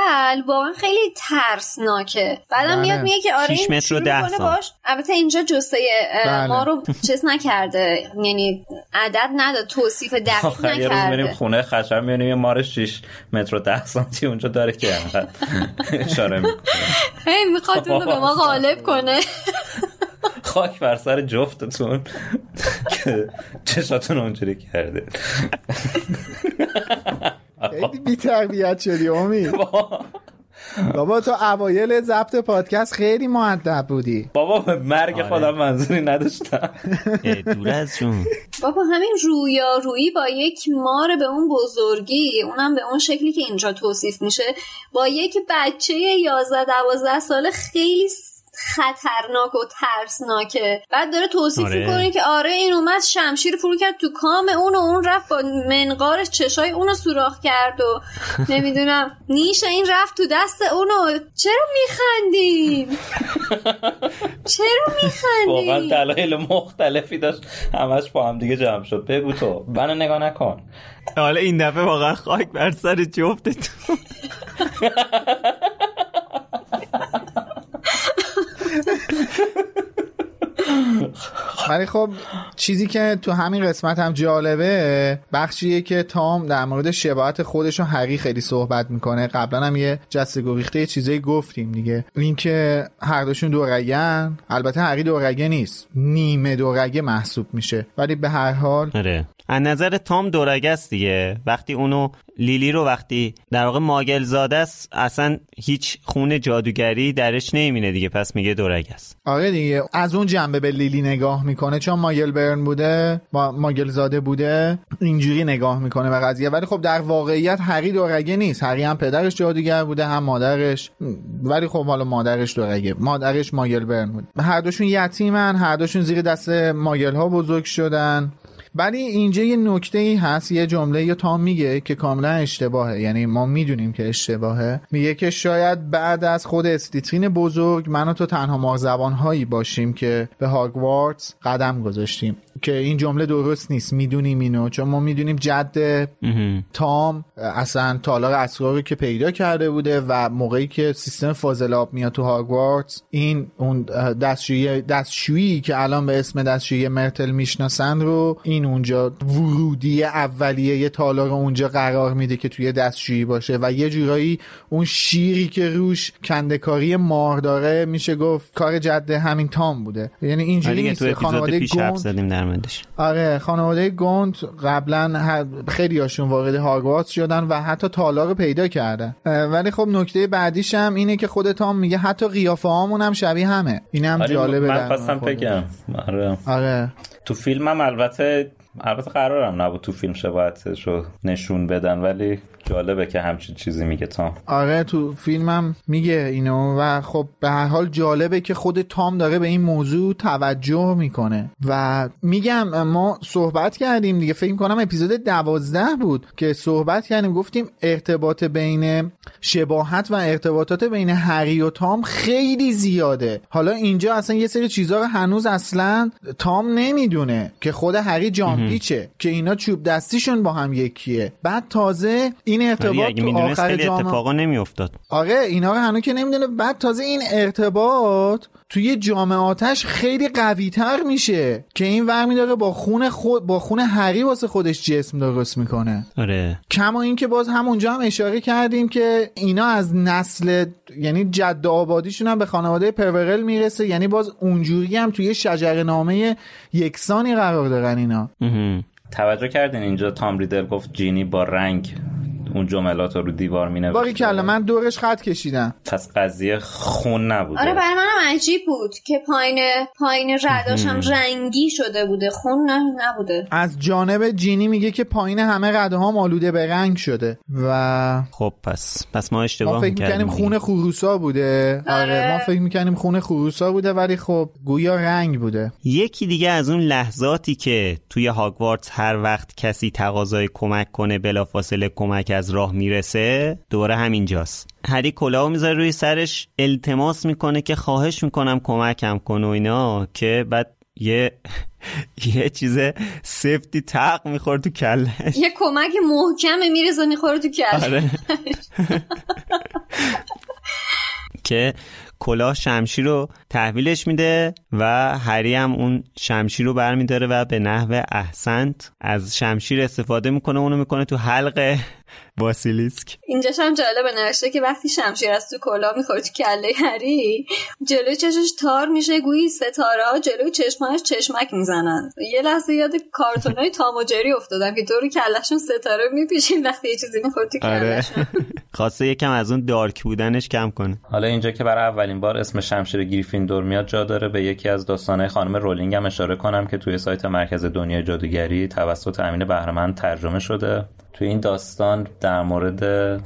واقعا خیلی ترسناکه. بعدم میاد میگه که آره شش متر و ده سانتی. البته اینجا جسته ما رو چیز نکرده، یعنی عدد نداد، توصیف دقیق نکرده. خونه خشم میانیم یه مار شش متر و ده سانتی اونجا داره که اشاره میکنه هی میخواد اونو به ما غالب کنه. خاک بر سر جفتتون که چشاتون اونجوری کرده، خیلی بی تربیت شدی امید. بابا تو اوایل ضبط پادکست خیلی مؤدب بودی. بابا مرگ خودم منظوری نداشتم. دور از جون. بابا همین رویارویی با یک مار به اون بزرگی، اونم به اون شکلی که اینجا توصیف میشه، با یک بچه یازده دوازده ساله خیلی خطرناک و ترسناکه. بعد داره توصیف آره. میکنه که آره این اومد شمشیر فرو کرد تو کام اون و اون رفت با منقارش چشای اونو سوراخ کرد و نمیدونم نیش این رفت تو دست اونو. چرا میخندین؟ چرا میخندین؟ واقعا دلایل مختلفی داشت، همش با هم دیگه جمع شد. بگو تو منو نگاه نکن. حالا این دفعه واقعا خاک بر سر جفتتون. ولی خب چیزی که تو همین قسمت هم جالبه بخشیه که تام در مورد شباهت خودش و هری خیلی صحبت میکنه. قبلا هم یه جسته گریخته یه چیزایی گفتیم دیگه، این که هر دوشون دورگن، البته هری دورگه نیست، نیمه دورگه محسوب میشه، ولی به هر حال از نظر تام دورگست دیگه. وقتی اونو لیلی رو وقتی در واقع ماگل زاده است اصلا هیچ خون جادوگری درش نمیینه دیگه، پس میگه دورگست. آره دیگه، از اون جنبه به لیلی نگاه میکنه چون ماگل برن بوده، ما ماگل زاده بوده، اینجوری نگاه میکنه به قضیه. ولی خب در واقعیت هری دورگه نیست. هری هم پدرش جادوگر بوده هم مادرش، ولی خب حالا مادرش دورگه، مادرش ماگل برن بود. هر دوشون یتیمن، هر دوشون زیر دست ماگل ها بزرگ شدن. ولی اینجا یه نکته‌ای هست، یه جمله یا تام میگه که کاملا اشتباهه، یعنی ما میدونیم که اشتباهه. میگه که شاید بعد از خود اسلیترین بزرگ من و تو تنها مارزبان‌هایی باشیم که به هاگوارتس قدم گذاشتیم، که این جمله درست نیست، میدونیم اینو، چون ما میدونیم جد تام اصلا تالار اسرار که پیدا کرده بوده و موقعی که سیستم فاضلاب میاد تو هاگوارتس، این اون دستشویی دستشویی که الان به اسم دستشویی مرتل میشناسند رو این اونجا ورودی اولیه یه تالار اونجا قرار میده که توی دستشویی باشه و یه جورایی اون شیری که روش کندکاری مار داره میشه گفت کار جد همین تام بوده. یعنی اینجوری نیست. خانواده گوند، آره خانواده گوند قبلا خیلی هاشون وارد هاگوارتس شدن و حتی تالار رو پیدا کردن. ولی خب نکته بعدیش هم اینه که خود تام میگه حتی قیافه هامون هم شبیه همه. اینم هم جالبه. من خواستم بگم آره. آره تو فیلم هم البته البته قرارم نبود تو فیلم شباهتش رو نشون بدن، ولی جالبه که همچین چیزی میگه تام. آره تو فیلمم میگه اینو و خب به هر حال جالبه که خود تام داره به این موضوع توجه میکنه. و میگم ما صحبت کردیم دیگه، فکر میکنم اپیزود دوازده بود که صحبت کردیم، گفتیم ارتباط بین شباهت و ارتباطات بین هری و تام خیلی زیاده. حالا اینجا اصلا یه سری چیزا رو هنوز اصلا تام نمیدونه که خود هری جامپیچه که اینا چوب دستیشون با هم یکیه. بعد تازه این ارتباط تو آخر جام اتفاقا نمیافتاد. آره اینا رو هنوز که نمیدونه. بعد تازه این ارتباط توی جامعاتش خیلی قوی تر میشه که این ورمی داره با خون خود با خون هری واسه خودش جسم درست میکنه. آره. کما این که باز همونجا هم اشاره کردیم که اینا از نسل یعنی جد آبادیشون هم به خانواده پرورل میرسه، یعنی باز اونجوری هم توی شجره نامه یکسانی قرار دارن اینا. توجه کردین اینجا تام ریدل گفت جینی با رنگ اون جملات رو دیوار می‌نوشت. باقی کلا من دورش خط کشیدم. پس قضیه خون نبود. آره برای منم عجیب بود که پایین پایین رداش هم رنگی شده بوده، خون نبوده. از جانب جینی میگه که پایین همه رداها مالوده به رنگ شده و خب پس پس ما اشتباه می‌کردیم. ما فکر می‌کردیم خون خروسا بوده. آره, آره ما فکر می‌کردیم خون خروسا بوده ولی خب گویا رنگ بوده. یکی دیگه از اون لحظاتی که توی هاگوارتس هر وقت کسی تقاضای کمک کنه بلافاصله کمک از راه میرسه، دوباره همینجاست. هری کلاهو میذاره روی سرش، التماس میکنه که خواهش میکنم کمکم کن و اینا، که بعد یه یه چیز سفتی تق میخوره تو کلش، یه کمک محکمه میرزه میخوره تو کلش که کلاه شمشیر رو تحویلش میده و هری هم اون شمشیر رو برمیداره و به نحو احسنت از شمشیر استفاده میکنه، اونو میکنه تو حلقه باسیلیسک. اینجاش هم جالبه نوشته که وقتی شمشیر از تو کلاه میخوره تو کله هری، جلوی چشمش تار میشه، گویی ستاره ها جلوی چشماش چشمک میزنن. یه لحظه یاد کارتونای تام و جری افتادم که دور کلهشون ستاره میپیچین وقتی یه چیزی میخوره تو کلهشون. خواسته یکم از اون دارک بودنش کم کنه. حالا اینجا که برای اولین بار اسم شمشیر گریفیندور میاد، جا داره به یکی از داستان‌های خانم رولینگ هم اشاره کنم که توی سایت مرکز دنیای جادوگری توسط امین بهرمند ترجمه شده. توی این داستان در مورد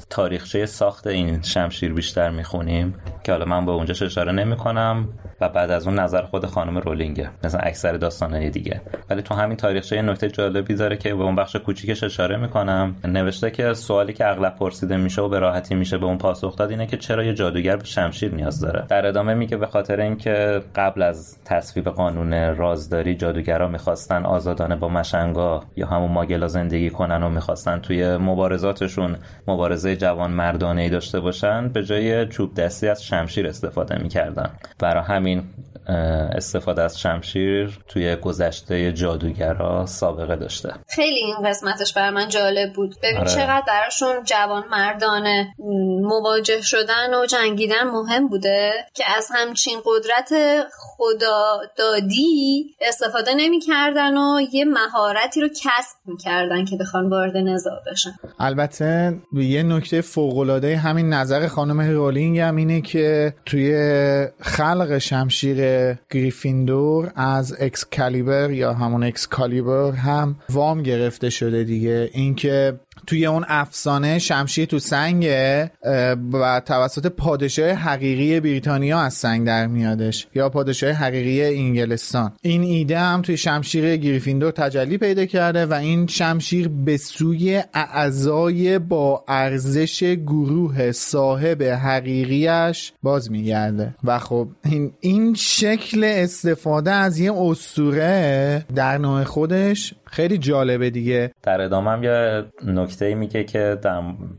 تاریخچه ساخت این شمشیر بیشتر میخونیم که حالا من به اونجاش اشاره نمیکنم و بعد از اون نظر خود خانم رولینگه، مثلا اکثر داستان‌های دیگه. ولی تو همین تاریخچه نکته جالبی داره که به اون بخش کوچیکش اشاره میکنم. نوشته که سوالی که اغلب پرسیده میشه و به راحتی میشه به اون پاسخ داد اینه که چرا یه جادوگر به شمشیر نیاز داره. در ادامه میگه به خاطر اینکه قبل از تصویب قانون رازداری جادوگرا میخواستن آزادانه با مشنگا یا همون ماگلا زندگی کنن و میخواستن توی مبارزاتشون مبارزه جوانمردانه‌ای داشته باشن، به جای چوب دستی از شمشیر استفاده میکردن. برای همین استفاده از شمشیر توی گذشته جادوگرها سابقه داشته. خیلی این قسمتش برای من جالب بود. ببین آره. چقدر براشون جوانمردانه مواجه شدن و جنگیدن مهم بوده که از همچین قدرت خدادادی استفاده نمی‌کردن و یه مهارتی رو کسب می‌کردن که بخوان وارد نزاع بشن. البته یه نکته فوق‌العاده همین نظر خانم رولینگ هم اینه که توی خلق شمشیر گریفیندور از اکسکالیبر یا همون اکسکالیبر هم وام گرفته شده دیگه. اینکه توی اون افسانه شمشیر تو سنگه و توسط پادشاه حقیقی بریتانیا از سنگ در میادش یا پادشاه حقیقی انگلستان. این ایده هم توی شمشیر گریفیندور تجلی پیدا کرده و این شمشیر به سوی اعضای با ارزش گروه صاحب حقیقیش باز میگرده و خب این, این شکل استفاده از یه اسطوره در نوع خودش خیلی جالبه دیگه. در ادامه هم یه نکته‌ای میگه که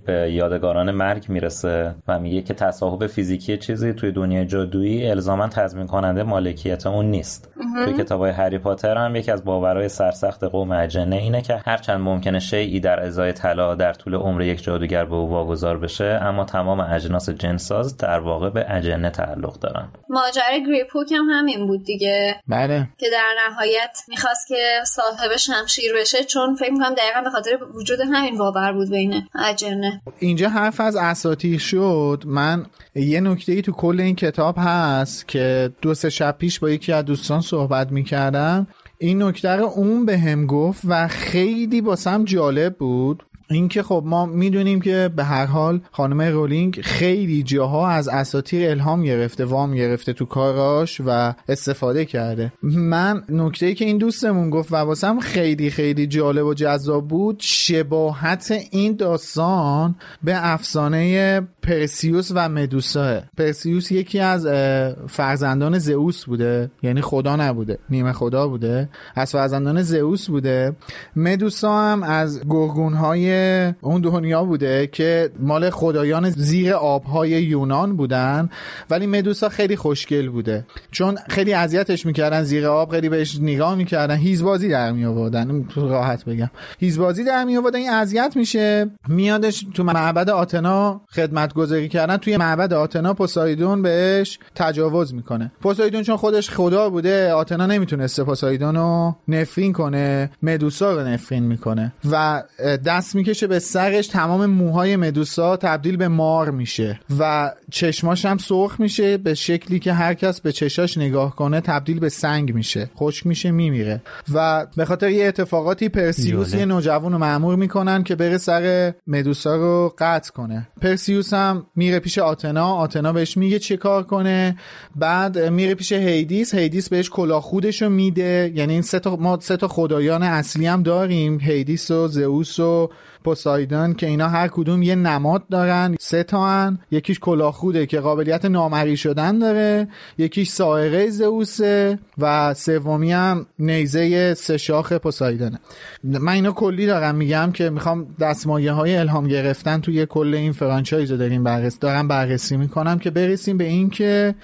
به یادگاران مرگ میرسه و میگه که تصاحب فیزیکی چیزی توی دنیای جادویی الزاماً تضمین کننده مالکیت اون نیست. توی کتاب‌های هری پاتر هم یکی از باورهای سرسخت قوم اجنه اینه که هرچند ممکنه شیئی در ازای طلا در طول عمر یک جادوگر به او واگذار بشه، اما تمام اجناس جنساز در واقع به اجنه تعلق دارن. ماجرای گریپوک هم همین بود دیگه. بله. که در نهایت می‌خواست که صاحب شمشیر بشه چون فکر می‌کنم دقیقاً به خاطر وجود همین باور بود بین اجنه. اینجا حرف از اساطیر شد. من یه نکته‌ای تو کل این کتاب هست که دو سه شب پیش با یکی از دوستان صحبت می‌کردم، این نکته رو اون بهم گفت و خیلی واسم جالب بود. اینکه خب ما میدونیم که به هر حال خانم رولینگ خیلی جاها از اساطیر الهام گرفته، وام گرفته تو کاراش و استفاده کرده. من نکته‌ای که این دوستمون گفت و واسم خیلی خیلی جالب و جذاب بود، شباهت این داستان به افسانه پرسیوس و مدوساه. پرسیوس یکی از فرزندان زئوس بوده، یعنی خدا نبوده، نیمه خدا بوده، از فرزندان زئوس بوده. مدوسا هم از گورگون‌های اون دنیا بوده که مال خدایان زیر آبهای یونان بودن، ولی مدوسا خیلی خوشگل بوده چون خیلی اذیتش میکردن زیر آب، خیلی بهش نگاه میکردن، هیزبازی در میآوردن. راحت بگم هیزبازی در میآوردن، این اذیت میشه، میادش تو معبد آتنا خدمتگزاری کردن. توی معبد آتنا پوسایدون بهش تجاوز میکنه. پوسایدون چون خودش خدا بوده، آتنا نمیتونسته پوسایدون رو نفرین کنه، مدوسا رو نفرین میکنه و دست میکشه به سرش، تمام موهای مدوسا تبدیل به مار میشه و چشماش هم سرخ میشه به شکلی که هر کس به چشاش نگاه کنه تبدیل به سنگ میشه، خشک میشه، میمیره. و به خاطر یه اتفاقاتی پرسیوس یه نوجوان رو مأمور میکنن که بره سر مدوسا رو قطع کنه. پرسیوس هم میره پیش آتنا، آتنا بهش میگه چه کار کنه، بعد میره پیش هیدیس، هیدیس بهش کلاه خودش رو میده. یعنی این سه تا ما سه تا خدایان اصلی هم داریم، هیدیس و زئوس و پوسایدون، که اینا هر کدوم یه نماد دارن، سه تا ان. یکیش کلاخوده که قابلیت نامری شدن داره، یکیش سایره زئوسه و سومی هم نیزه سه شاخ پوسایدونه. من اینا کلی دارم میگم که میخوام دستمایه های الهام گرفتن توی کل این فرانچایز رو داریم بررسی دارم بررسی میکنم که برسیم به این که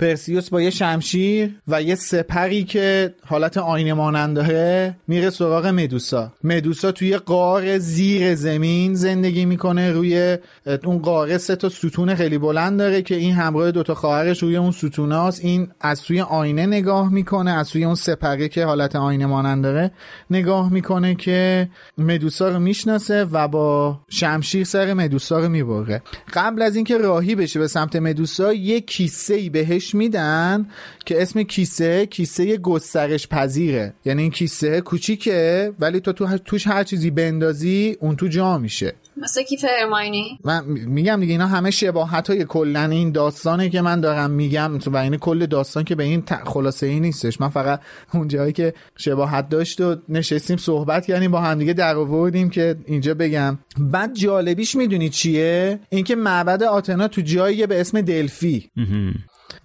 پرسیوس با یه شمشیر و یه سپری که حالت آینه مانند داره میره سراغ مدوسا. مدوسا توی غار زیر زمین زندگی میکنه. روی اون غار سه تا ستون خیلی بلند داره که این همراه دوتا خواهرش روی اون ستوناست. این از توی آینه نگاه میکنه، از توی اون سپری که حالت آینه مانند داره نگاه میکنه که مدوسا رو میشناسه و با شمشیر سر مدوسا رو میبره. قبل از اینکه راهی بشه به سمت مدوسا یه کیسه‌ای به میدن که اسم کیسه کیسه گسترش پذیره. یعنی این کیسه کوچیکه ولی تو توش هر چیزی بندازی اون تو جا میشه، مثل کیف هرماینی. من میگم دیگه اینا همه شباهت‌های کلن این داستانه که من دارم میگم و این کل داستان که به این خلاصه ای نیستش. من فقط اون جایی که شباهت داشت و نشستیم صحبت کردیم با هم دیگه در آوردیم که اینجا بگم. بعد جالبیش میدونی چیه؟ اینکه معبد آتنا تو جایی به اسم دلفی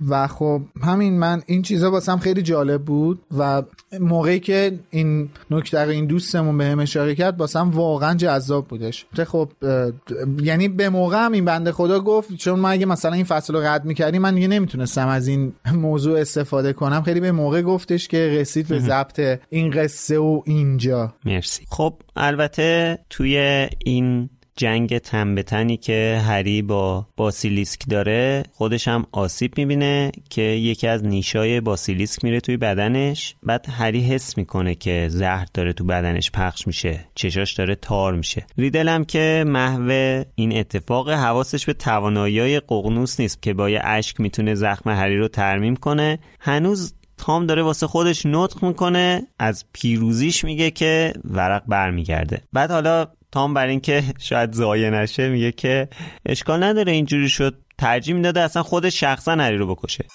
و خب همین من این چیزا واسم خیلی جالب بود و موقعی که این نکته این دوستمون بهم اشاره کرد واسم واقعا جذاب بودش. خب یعنی به موقع هم این بنده خدا گفت، چون من اگه مثلا این فصل رو رد می‌کردیم من دیگه نمیتونستم از این موضوع استفاده کنم، خیلی به موقع گفتش که رسید به ضبط این قصه و اینجا مرسی. خب البته توی این جنگ تن به تنی که هری با باسیلیسک داره خودش هم آسیب میبینه که یکی از نیشای باسیلیسک میره توی بدنش، بعد هری حس میکنه که زهر داره تو بدنش پخش میشه، چشاش داره تار میشه. ریدل هم که محو این اتفاق حواسش به توانایی‌های ققنوس نیست که با یه اشک میتونه زخم هری رو ترمیم کنه، هنوز تام داره واسه خودش نطق میکنه از پیروزیش میگه که ورق برمیگرده. بعد حالا تام برای این که شاید زایه نشه میگه که اشکال نداره اینجوری شد، ترجیح میداده اصلا خودش شخصا هری رو بکشه.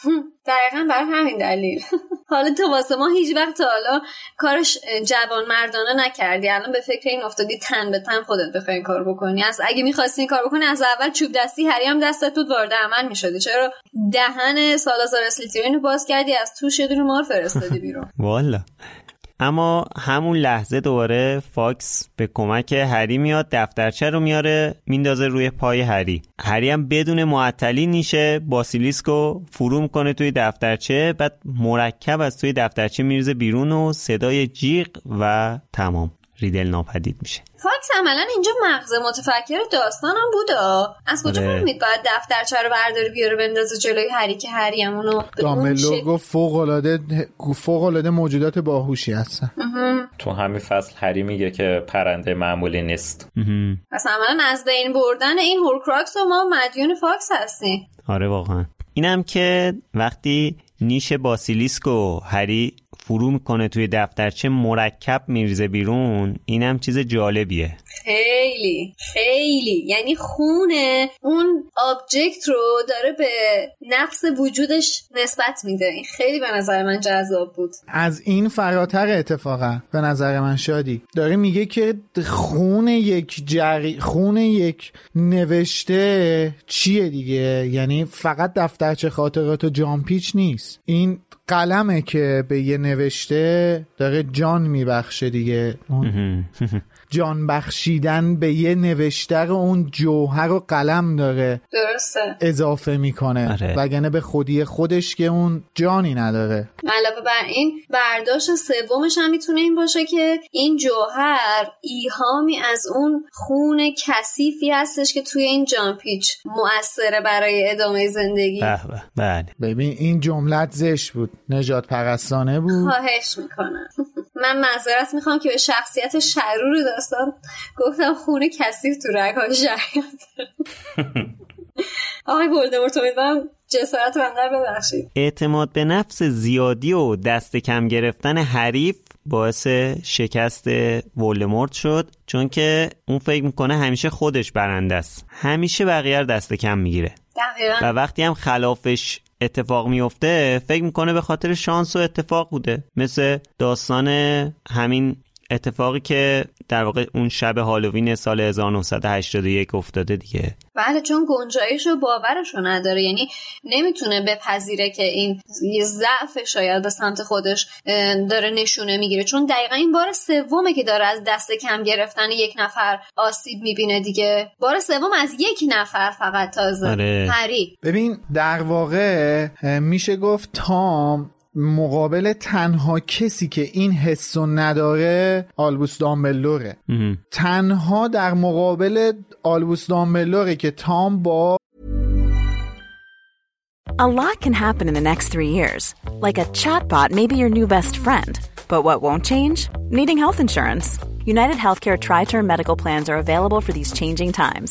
دقیقا برای همین دلیل. حالا تو واسه ما هیچ وقت حالا کارش جوان مردانه نکردی، الان به فکر این افتادی تن به تن خودت بخوای کار بکنی. از اگه می‌خواستی این کار بکنی از اول چوب دستی هری هم دستت بود وارد عمل می‌شدی، چرا دهن سالازار اسلیترین رو باز کردی از توش یه دونه مار فرستادی بیرون؟ والا اما همون لحظه دوباره فاکس به کمک هری میاد، دفترچه رو میاره میندازه روی پای هری، هری هم بدون معطلی نیشه باسیلیسکو فرو میکنه توی دفترچه، بعد مرکب از توی دفترچه میریزه بیرون و صدای جیغ و تمام ریدل ناپدید میشه. فاکس عملا اینجا مغز متفکر داستانم بود. از کجا فهمید باید دفترچه رو برداره بیاره بندازه جلوی هری که هری همونو داملو گفت فوق العاده فوق العاده موجودات باهوشی هستن. تو همین فصل هری میگه که پرنده معمولی نیست. پس عملا از بین بردن این هورکراکس و ما مدیون فاکس هستیم. آره واقعا. اینم که وقتی نیش باسیلیسکو هری فرو میکنه توی دفترچه مرکب میریزه بیرون، اینم چیز جالبیه خیلی خیلی. یعنی خونه اون آبجکت رو داره به نفس وجودش نسبت میده، خیلی به نظر من جذاب بود. از این فراتر اتفاقا به نظر من شادی داره میگه که خون یک جری... خون یک نوشته چیه دیگه، یعنی فقط دفترچه خاطرات و جامپیچ نیست، این قلمه که به یه نوشته داره جان میبخشه دیگه. جان بخشیدن به یه نوشته رو اون جوهر و قلم داره درسته اضافه میکنه، آره. وگرنه به خودی خودش که اون جانی نداره. علاوه بر این برداشت سومش هم میتونه این باشه که این جوهر ایهامی از اون خون کثیفی هستش که توی این جامپیچ مؤثره برای ادامه زندگی. بله بله ببین این جملت زشت بود، نجات پرستانه بود. خواهش میکنم. من معذرت میخوام که به شخصیت شرور داستان گفتم خونه کثیف تو رگ‌های شریعت داره. آقای ولدمورت امیدوارم جسارت بنده رو ببخشید. اعتماد به نفس زیادی و دست کم گرفتن حریف باعث شکست ولدمورت شد، چون که اون فکر میکنه همیشه خودش برنده است، همیشه بقیه رو دست کم میگیره و وقتی هم خلافش اتفاق میفته فکر میکنه به خاطر شانس و اتفاق بوده، مثل داستان همین اتفاقی که در واقع اون شب هالووین سال هزار و نهصد و هشتاد و یک افتاده دیگه. بله چون گنجایش و باورش رو نداره، یعنی نمیتونه بپذیره که این یه ضعف شاید به سمت خودش داره نشونه میگیره، چون دقیقا این بار سومه که داره از دست کم گرفتن یک نفر آسیب میبینه دیگه، بار سوم از یک نفر فقط تازه. آره. هری ببین در واقع میشه گفت تام مقابل تنها کسی که این حسو نداره آلبوس دامبلوره. تنها در مقابل آلبوس دامبلوره که تام با A lot can happen in the next three years. Like a chatbot may be your new best friend. But what won't change? Needing health insurance. United Healthcare Tri-Term Medical Plans are available for these changing times.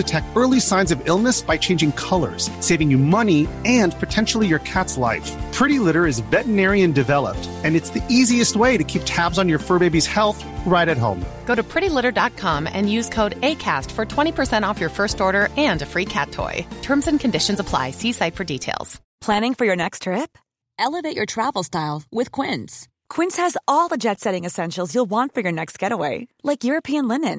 detect early signs of illness by changing colors, saving you money and potentially your cat's life. Pretty Litter is veterinarian developed, and it's the easiest way to keep tabs on your fur baby's health right at home. Go to pretty litter dot com and use code ACAST for twenty percent off your first order and a free cat toy. Terms and conditions apply. See site for details. Planning for your next trip? Elevate your travel style with Quince. Quince has all the jet-setting essentials you'll want for your next getaway, like European linen,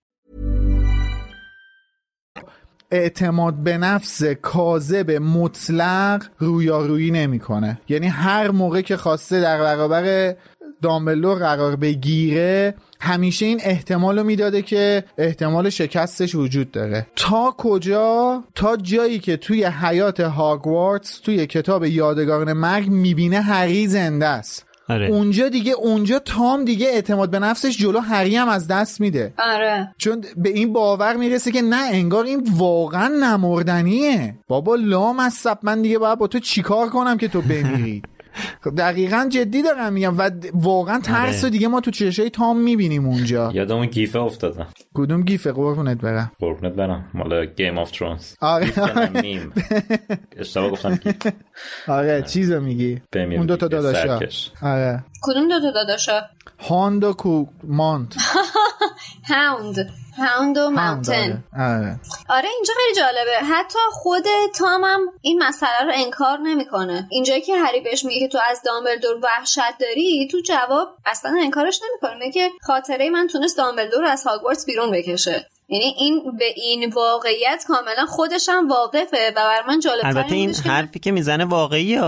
اعتماد به نفس کاذب مطلق رویارویی نمیکنه. یعنی هر موقع که خواسته در برابر دامبلدور قرار بگیره، همیشه این احتمالو میداده که احتمال شکستش وجود داره. تا کجا؟ تا جایی که توی حیات هاگوارتس توی کتاب یادگاران مرگ میبینه هری زنده است. آره. اونجا دیگه اونجا تام دیگه اعتماد به نفسش جلو هری هم از دست میده. آره. چون به این باور میرسه که نه، انگار این واقعا نمردنیه. بابا لام از سب من دیگه باید با تو چیکار کنم که تو بمیری؟ دقیقاً جدی دارم میگم و واقعا ترس دیگه ما تو چشای تام میبینیم اونجا. یادم اون گیفه افتادم. کدوم گیفه؟ قربونت برم قربونت برم مال گیم آف ترونز. آره اشتباه گفتم گیف. آره چیزو میگی اون دو تا داداشا. آره کدوم دو تا داداشا؟ هاند و کومانت. هاند هاوند و ماونتن. آره. آره اینجا خیلی جالبه. حتی خود تام هم این مسئله رو انکار نمیکنه. اینجایی که هری بهش میگه که تو از دامبلدور وحشت داری، تو جواب اصلا انکارش نمیکنه. میگه که خاطره من تونست دامبلدور رو از هاگوارتس بیرون بکشه. یعنی این به این واقعیت کاملا خودش هم واقفه و بر من جالب. البته این حرفی که میزنه واقعیه.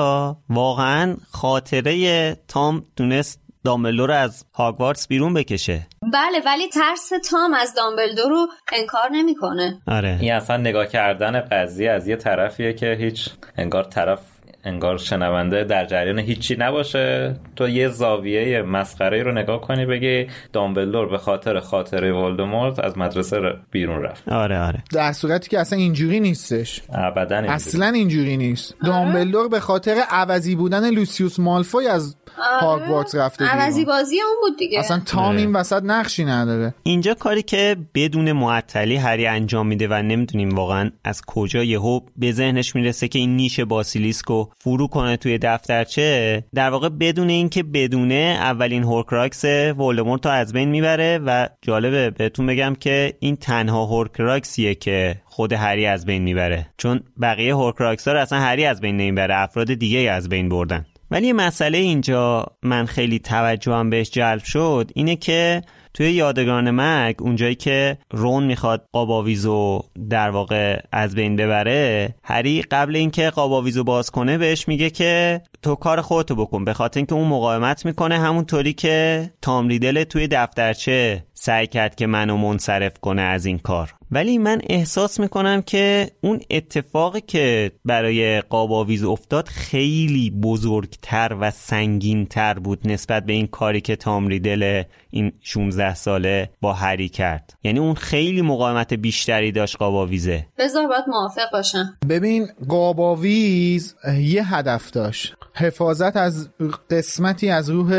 واقعا خاطره تام تونست دامبلدور از هاگوارتس بیرون بکشه. بله، ولی ترس تام از دامبلدور رو انکار نمیکنه. آره. این اصلا نگاه کردن قضیه از یه طرفیه که هیچ انگار طرف انگار شنونده در جریان هیچی نباشه. تو یه زاویه مسخره رو نگاه کنی بگی دامبلدور به خاطر خاطره ولدمورت از مدرسه بیرون رفت. آره آره. در صورتی که اصلا اینجوری نیستش. ابداً اینجوری. اصلا اینجوری نیست. آره. دامبلدور به خاطر عوضی بودن لوسیوس مالفوی از هاگوارتس رفته بیرون. عوضی بازی اون بود دیگه. اصلا تام این وسط نقشی نداره. اینجا کاری که بدون معطلی هری انجام میده و نمیدونیم واقعا از کجا یهو به ذهنش میرسه که این نیش باسیلیسکو فرو کنه توی دفترچه، در واقع بدون اینکه بدونه اولین هورکراکس ولدمورت از بین میبره. و جالبه بهتون بگم که این تنها هورکراکسیه که خود هری از بین میبره، چون بقیه هورکراکس‌ها رو اصلا هری از بین نمیبره، افراد دیگه از بین بردن. ولی مسئله اینجا من خیلی توجهم بهش جلب شد اینه که توی یادگاران مرگ اونجایی که رون میخواد قاباویزو در واقع از بین ببره، هری قبل اینکه قاباویزو باز کنه بهش میگه که تو کار خودتو بکن، به خاطر اینکه اون مقاومت میکنه. همونطوری که تام ریدل توی دفترچه سعی کرد که منو منصرف کنه از این کار. ولی من احساس میکنم که اون اتفاقی که برای قاباویزو افتاد خیلی بزرگتر و سنگینتر بود نسبت به این کاری که تام ریدل این شانزده ساله با هری کرد. یعنی اون خیلی مقاومت بیشتری داشت قاباویزه. بذار باید موافق باشم. ببین قاباویز یه هدف داشت، حفاظت از قسمتی از روح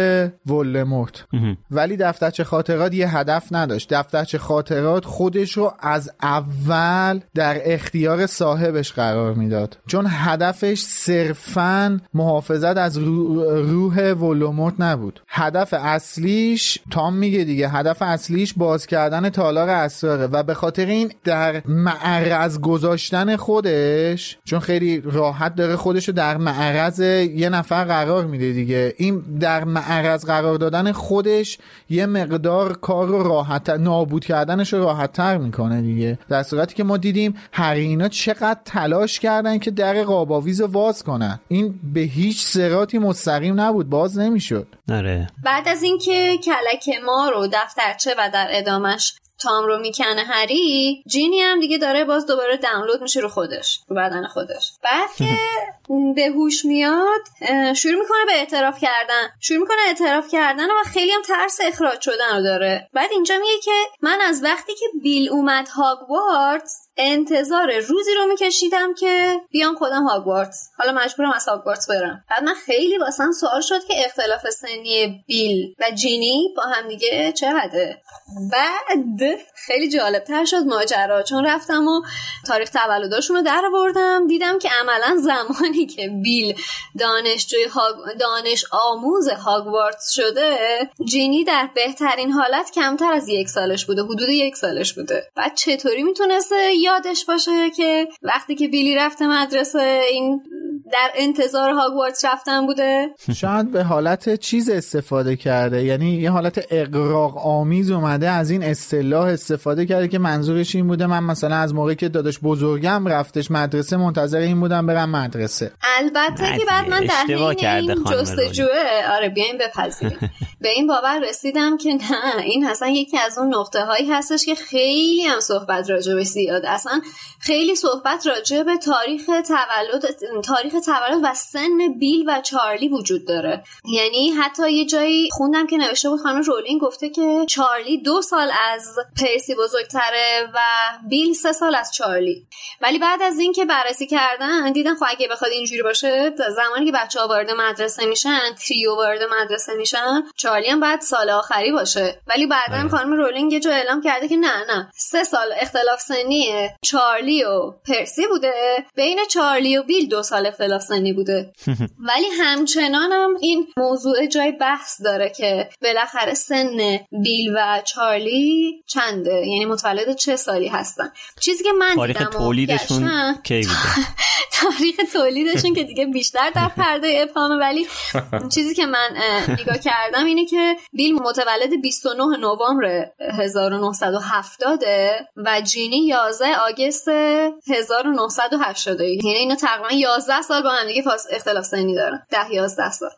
ولدمورت. ولی دفترچه خاطرات یه هدف نداشت. دفترچه خاطرات خودش رو از اول در اختیار صاحبش قرار میداد، چون هدفش صرفاً محافظت از روح ولدمورت نبود. هدف اصلیش تام میگه دیگه، هدف اصلیش باز کردن تالار اسراره و به خاطر این در معرض گذاشتن خودش، چون خیلی راحت داره خودش رو در معرض یه نفر قرار میده دیگه. این در معرض قرار دادن خودش یه مقدار کار رو راحت نابود کردنش رو راحت تر میکنه دیگه. در صورتی که ما دیدیم هرینا چقدر تلاش کردن که در قاباویز واز کنن، این به هیچ صراطی مستقیم نبود، باز نمیشد. آره. بعد از اینکه کلک ما رو دفترچه و در ادامش تام رو میکنه هری، جینی هم دیگه داره باز دوباره دانلود میشه رو خودش، رو بدن خودش. بعد که به هوش میاد شروع میکنه به اعتراف کردن، شروع میکنه اعتراف کردن و خیلی هم ترس اخراج شدن رو داره. بعد اینجا میگه که من از وقتی که بیل اومد هاگوارتس انتظار روزی رو میکشیدم که بیام خودم هاگوارتس، حالا مجبورم از هاگوارتس برم. بعد من خیلی واسم سوال شد که اختلاف سنی بیل و جینی با هم دیگه چه حده. بعد خیلی جالبتر شد ماجرا، چون رفتم و تاریخ تولداشون رو درآوردم، دیدم که عملا زمانی که بیل دانشجوی هاگ... دانش آموز هاگوارتس شده، جینی در بهترین حالت کمتر از یک سالش بوده، حدود یک سالش بوده. بعد چطوری میتونسته یادش باشه که وقتی که بیلی رفته مدرسه این در انتظار هاگوارتس رفتن بوده؟ شاید به حالت چیز استفاده کرده، یعنی یه حالت اغراق آمیز اومده از این اصطلاح استفاده کرده که منظورش این بوده من مثلا از موقعی که داداش بزرگم رفتش مدرسه منتظر این بودم برم مدرسه. البته که بعد من تحلیل این جستجوه، آره بیاین بپذیریم، به این باور رسیدم که نه، این اصلا یکی از اون نقطه هایی هستش که خیلی هم صحبت راجعش زیاد، اصلا خیلی صحبت راجع به تاریخ تولد تاریخ تولد و سن بیل و چارلی وجود داره. یعنی حتی یه جایی خوندم که نوشته بود خانم رولینگ گفته که چارلی دو سال از پرسی بزرگتره و بیل سه سال از چارلی. ولی بعد از این که بررسی کردن دیدن خب اگه بخواد اینجوری باشه، زمانی که بچه‌ها وارد مدرسه میشن، تریو وارد مدرسه میشن، چارلی هم بعد سال آخری باشه. ولی بعدن خانم رولینگ یه جا اعلام کرده که نه نه، سه سال اختلاف سنی چارلی و پرسی بوده، بین چارلی و بیل دو سال اختلاف سنی بوده. ولی همچنان هم این موضوع جای بحث داره که بالاخره سن بیل و چارلی چنده، یعنی متولد چه سالی هستن. چیزی که من تاریخ دیدم تولیدشون کی بوده، تاریخ تولیدشون که دیگه بیشتر در پرده ابهامه، ولی چیزی که من نگاه کردم اینه که بیل متولد بیست و نه نوامبر هزار و نهصد و هفتاد و جینی یازده آگوست هزار و نهصد و هشتاد، یعنی اینا تقریبا یازده سال با هم دیگه فاصله اختلاف سنی دارن، ده یازده سال.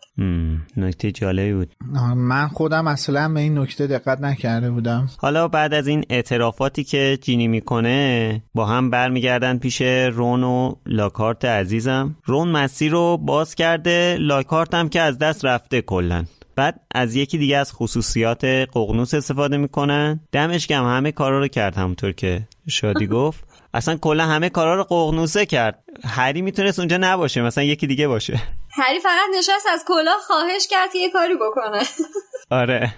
نکته جالبی بود، من خودم اصلا به این نکته دقت نکرده بودم. حالا بعد از این اعترافاتی که جینی میکنه با هم برمیگردن پیش رون و لاکارت عزیزم. رون مسیر رو باز کرده، لاکارت هم که از دست رفته کلاً. بعد از یکی دیگه از خصوصیات ققنوس استفاده میکنن. دمش گرم، همه کارا رو کرد همونطور که شادی گفت. اصلا کلا همه کارا رو ققنوسه کرد. هری میتونست اونجا نباشه، مثلا یکی دیگه باشه. هری فقط نشست از کلا خواهش کرد یه کاری بکنه. آره.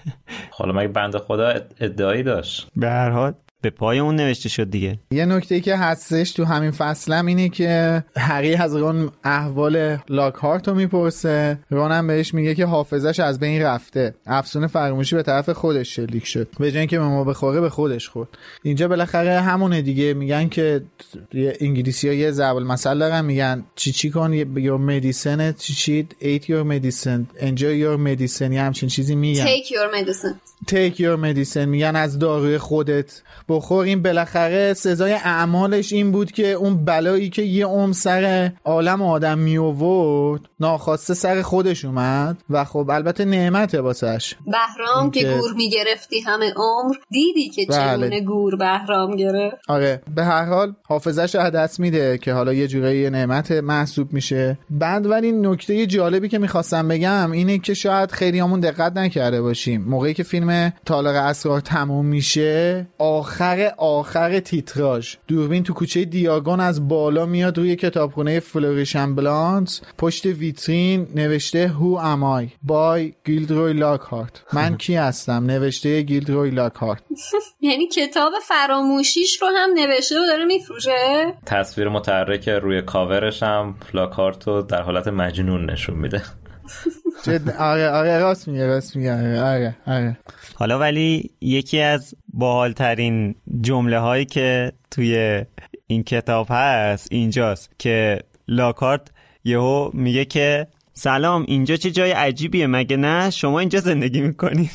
حالا مگه بنده خدا ادعایی داشت؟ به هر حال به پای اون نوشته شد دیگه. یه نکته‌ای که هستش تو همین فصلم اینه که هری از رون احوال لاکهارت رو میپرسه، رون هم بهش میگه که حافظش از بین رفته، افسون فراموشی به طرف خودش شلیک شد، به جای اینکه به ما بخوره به خودش خورد. اینجا بالاخره همونه دیگه، میگن که انگلیسی‌ها یه ضرب المثل دارن، میگن چی چی کن your medicine چی چی eat your medicine enjoy your medicine، یه همچین چیزی میگن take your medicine take your medicine، میگن از داروی خودت بخور. این بالاخره سزای اعمالش این بود که اون بلایی که یه عمر سر عالم آدم می آورد ناخواسته سر خودش اومد و خب البته نعمته واسش. بهرام که گور میگرفتی همه عمر، دیدی که چگونه گور بهرام گرفت. آره به هر حال حافظش رو دست میده که حالا یه جوری نعمت محسوب میشه. بعد ولی نکته جالبی که میخواستم بگم اینه که شاید خیلی همون دقت نکرده باشیم، موقعی که فیلم تالار اسرار تموم میشه آخر آخر تیتراژ دوربین تو کوچه دیاگون از بالا میاد روی کتابخونه فلوریشنبلانس، پشت ویترین نوشته Who am I by گیلدروی لاکهارت، من کی هستم نوشته گیلدروی لاکهارت. یعنی کتاب فراموشیش رو هم نوشته و داره میفروشه. تصویر متحرک روی کاورش هم لاکهارت رو در حالت مجنون نشون میده. آره آره راست میگه راست میگه آره آره, آره. حالا ولی یکی از باحال‌ترین جمله هایی که توی این کتاب هست اینجاست که لاکارت یهو میگه که سلام، اینجا چه جای عجیبیه مگه نه؟ شما اینجا زندگی میکنید؟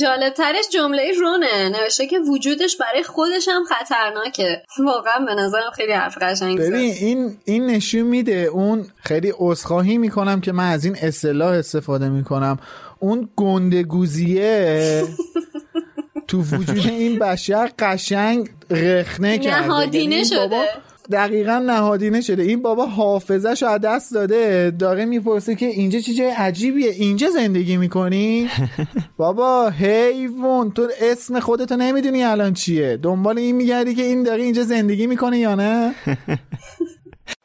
جالبترش جمله رونه نوشته که وجودش برای خودش هم خطرناکه. واقعا به نظرم خیلی حرف قشنگی زد. ببین این این نشون میده اون، خیلی عذرخواهی میکنم که من از این اصطلاح استفاده میکنم، اون گندگوزیه تو وجود این بشر قشنگ رخنه کرده، نهادینه شده، دقیقا نهادینه شده. این بابا حافظه‌شو از دست داده، داره میپرسه که اینجا چه جای عجیبیه، اینجا زندگی میکنی؟ بابا حیوان، تو اسم خودتو نمیدونی الان چیه، دنبال این میگردی که این داره اینجا زندگی میکنه یا نه؟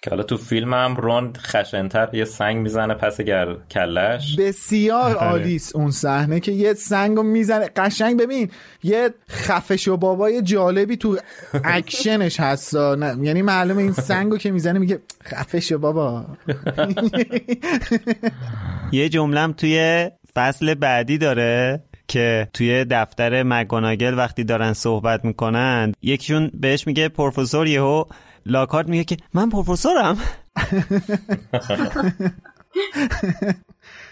که حالا تو فیلم هم رون خشنتر یه سنگ میزنه پس گر... کلش بسیار عالیست اون صحنه که یه سنگ رو میزنه قشنگ. ببین یه خفش و بابای جالبی تو اکشنش هست، یعنی معلومه این سنگ رو که میزنه میگه خفش و بابا. یه جمله‌م توی فصل بعدی داره که توی دفتر مک‌گوناگل وقتی دارن صحبت میکنن یکیشون بهش میگه پروفسور، یهو لاکارت میگه که من پروفسورم.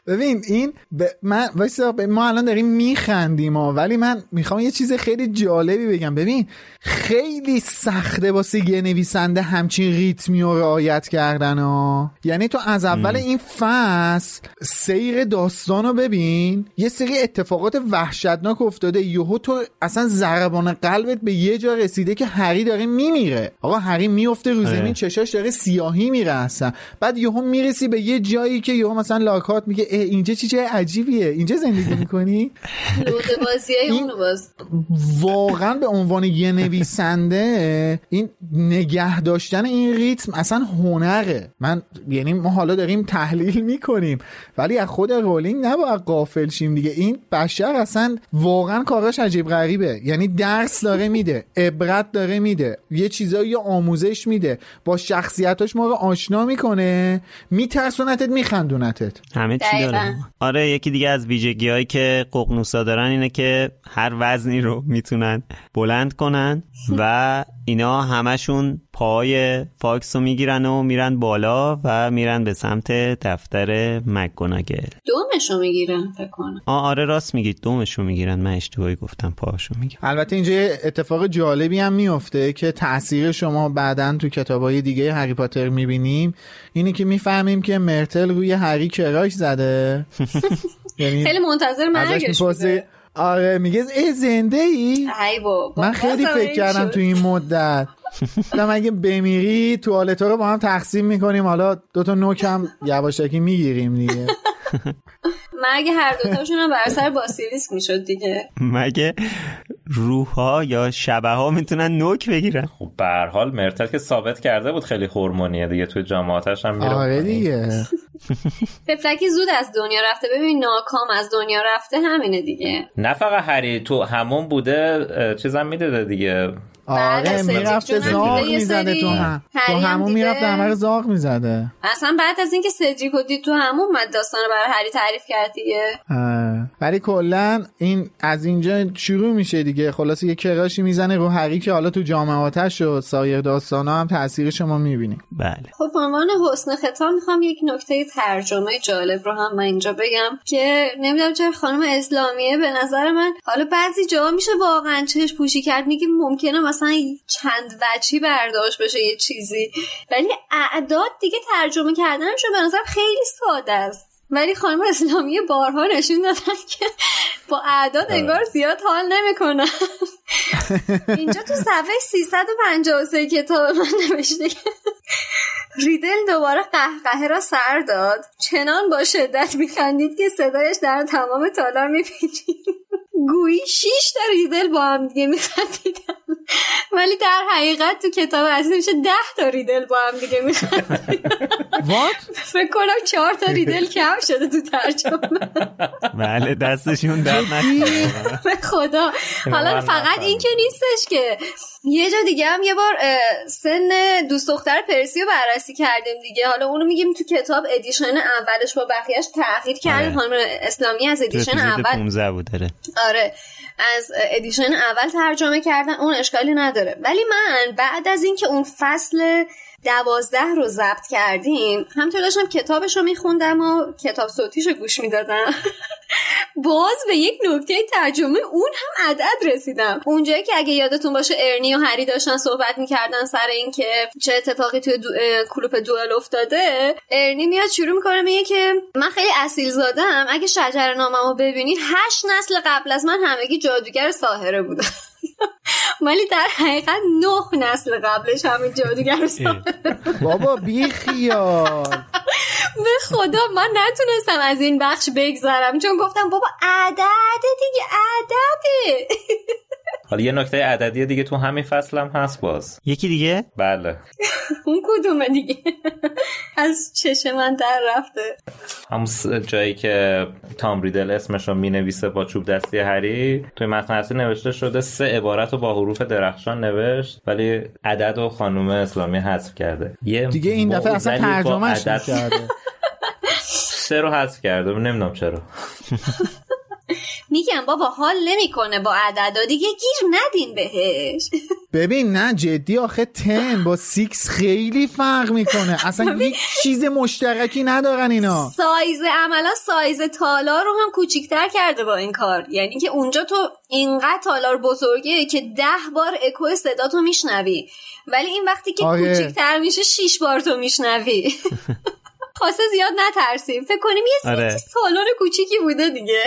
ببین این ب... من واسه ما الان داریم میخندیم ها، ولی من میخوام یه چیز خیلی جالبی بگم. ببین خیلی سخته واسه یه نویسنده همچین ریتمی رو رعایت کردن ها. یعنی تو از اول این فصل سیر داستان رو ببین، یه سری اتفاقات وحشتناک افتاده، یهو تو اصلا ضربان قلبت به یه جا رسیده که هری داره میمیره. آقا هری میفته رو زمین، چشاش داره سیاهی میره اصلا. بعد یهو میرسی به یه جایی که یهو مثلا لاکارت میگه اینجا چه چه عجیبیه، اینجا زندگی میکنی؟ لوده بازیه اونو باز. واقعا به عنوان یه نویسنده این نگه داشتن این ریتم اصلا هنره. من یعنی ما حالا داریم تحلیل میکنیم ولی از خود رولینگ نباید غافل شیم دیگه. این بشر اصلا واقعا کارش عجیب غریبه، یعنی درس داره میده، عبرت داره میده، یه چیزایی آموزش میده، با شخصیتاش ما رو آشنا میکنه، میترسونتت میخندونتت، همه چی داره. آره یکی دیگه از ویژگی‌هایی که ققنوسا دارن اینه که هر وزنی رو میتونن بلند کنن و اینا همشون پای فاکس رو میگیرن و میرن بالا و میرن به سمت دفتر مک‌گوناگل. دومشو میگیرن فکر کنم. آره راست میگید، دومشو میگیرن، من اشتباهی گفتم، پاهاشو میگیرن. البته اینجا اتفاق جالبی هم میفته که تأثیر شما بعدن تو کتابای دیگه هری پاتر میبینیم، اینی که میفهمیم که مرتل روی هری کراش زده. خیلی منتظر مرگش بوده. آره میگه ای زنده ای؟ من خیلی فکر کردم تو این مدت دم اگه بمیری توالت رو با هم تقسیم میکنیم، حالا دوتا نوکم یواشکی میگیریم دیگه. مگه هر دوتاشون هم بر سر باسیلیسک میشد دیگه؟ مگه روح‌ها یا شبه‌ها میتونن نوک بگیرن؟ خب به هر حال مرتل که ثابت کرده بود خیلی هورمونیه دیگه، توی جماعتش هم میره. آره دیگه. پفلکی زود از دنیا رفته. ببین ناکام از دنیا رفته همینه دیگه. نه فقط هری تو همون بوده، چیزم میداده دیگه. آره میرفته زاغ میزده تو هم، تو همون میرفته همه رو زاغ میزده. اصلا بعد از اینکه سدریک رو دید تو همون اومد داستان رو برای هری تعریف کرد دیگه. ولی کلا این از اینجا شروع میشه دیگه، خلاصه یه کراشی میزنه رو هری که حالا تو جامعاتش و سایر داستانا هم تاثیر شما میبینی. بله خب به عنوان حسن ختام میخوام یک نکته ترجمه جالب رو هم من اینجا بگم که نمیدونم چرا خانم اسلامیه به نظر من حالا بعضی جا میشه واقعا چش پوشی کرد، میگه ممکنه مثلا چند وجهی برداشت بشه یه چیزی، ولی اعداد دیگه ترجمه کردنش به نظر خیلی ساده است. ولی خانم اسلامی بارها نشون دادن که با اعداد انگار زیاد حال نمیکنن. اینجا تو صفحه سیصد و پنجاه و سه کتاب من نوشته که ریدل دوباره قهقهه را سر داد، چنان با شدت میخندید که صدایش در تمام تالار میپیچید، گویی شیش تا ریدل با هم دیگه میخندیدن، ولی در حقیقت تو کتاب اصلی میشه ده تا ریدل با هم دیگه میخندیدن. What؟ فکر کنم چهار تا ریدل کم شده تو ترجمه. بله دستشون در نکنه به خدا. حالا فقط این که نیستش که یه جا دیگه هم یه بار سن دوست دختر پرسیو بررسی کردیم دیگه، حالا اونو میگیم تو کتاب ادیشن اولش با بقیهش تغییر کرد. خانم اسلامی از ادیشن اول بوده. آره از ادیشن اول ترجمه کردن، اون اشکالی نداره. ولی من بعد از این که اون فصل دوازده رو ضبط کردیم، همطور داشتم کتابش رو میخوندم و کتاب صوتیش رو گوش میدادم باز به یک نکته ترجمه اون هم عدد رسیدم، اونجایی که اگه یادتون باشه ارنی و هری داشتن صحبت میکردن سر این که چه اتفاقی توی دو... کلوپ دوئل افتاده، ارنی میاد شروع میکنه میگه که من خیلی اصیل زادم، اگه شجر ناممو ببینید هشت نسل قبل از من همگی جادوگر ساحره بودن ولی در حقیقت نه نسل قبلش همین جادوگر ساحره بابا بیخیال به خدا من نتونستم از این بخش بگذرم چون گفتم بابا عدده دیگه، عدده حالا یه نکته عددی دیگه تو همین فصلم هست باز یکی دیگه؟ بله اون کدومه دیگه از چش من در رفته، همون جایی که تام ریدل اسمش رو مینویسه با چوب دستی هری، توی متن اصلی نوشته شده سه عبارت رو با حروف درخشان نوشت ولی عدد و خانم اسلامی حذف کرده دیگه، این دفعه اصلا ترجمهش نکرده سه رو حذف کرده، نمیدونم چرا میگم بابا حال نمیکنه با عددا دیگه، گیر ندین بهش ببین نه جدی آخه تن با سیکس خیلی فرق میکنه، اصلا یک چیز مشترکی ندارن اینا، سایز عملا سایز تالار رو هم کوچیک‌تر کرده با این کار، یعنی که اونجا تو اینقدر تالار بزرگه که ده بار اکو صدا تو میشنوی ولی این وقتی که کوچیک‌تر میشه شش بار تو میشنوی خاصه زیاد نترسیم، فکر کنیم یه آره. سیکس تالار کوچیکی بوده دیگه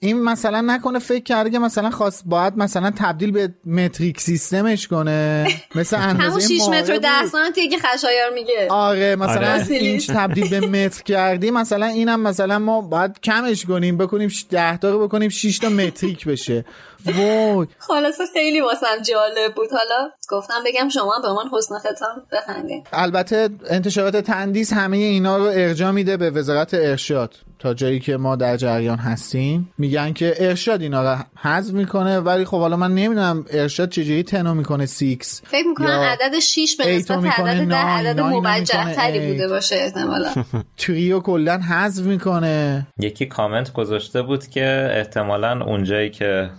این مثلا نکنه فکر کرده که مثلا خواست باید مثلا تبدیل به متریک سیستمش کنه مثل اندازه شش متر و ده سانتی که خشایار میگه آره مثلا آره. اینچ تبدیل به متر کردی مثلا اینم مثلا ما باید کمش کنیم بکنیم ده تا رو بکنیم شش تا متریک بشه وای خلاصه خیلی واسم جالب بود، حالا گفتم بگم شما به من حسن ختام بخندید. البته انتشارات تندیس همه اینا رو ارجاع میده به وزارت ارشاد، تا جایی که ما در جریان هستیم میگن که ارشاد اینا رو حذف میکنه ولی خب حالا من نمیدونم ارشاد چجوری تنو میکنه سیکس، فکر میکنم عدد شش به نسبت عدد ده عدد موجه تری بوده باشه احتمالا تریو کلا حذف میکنه. یکی کامنت گذاشته بود که احتمالا اونجایی که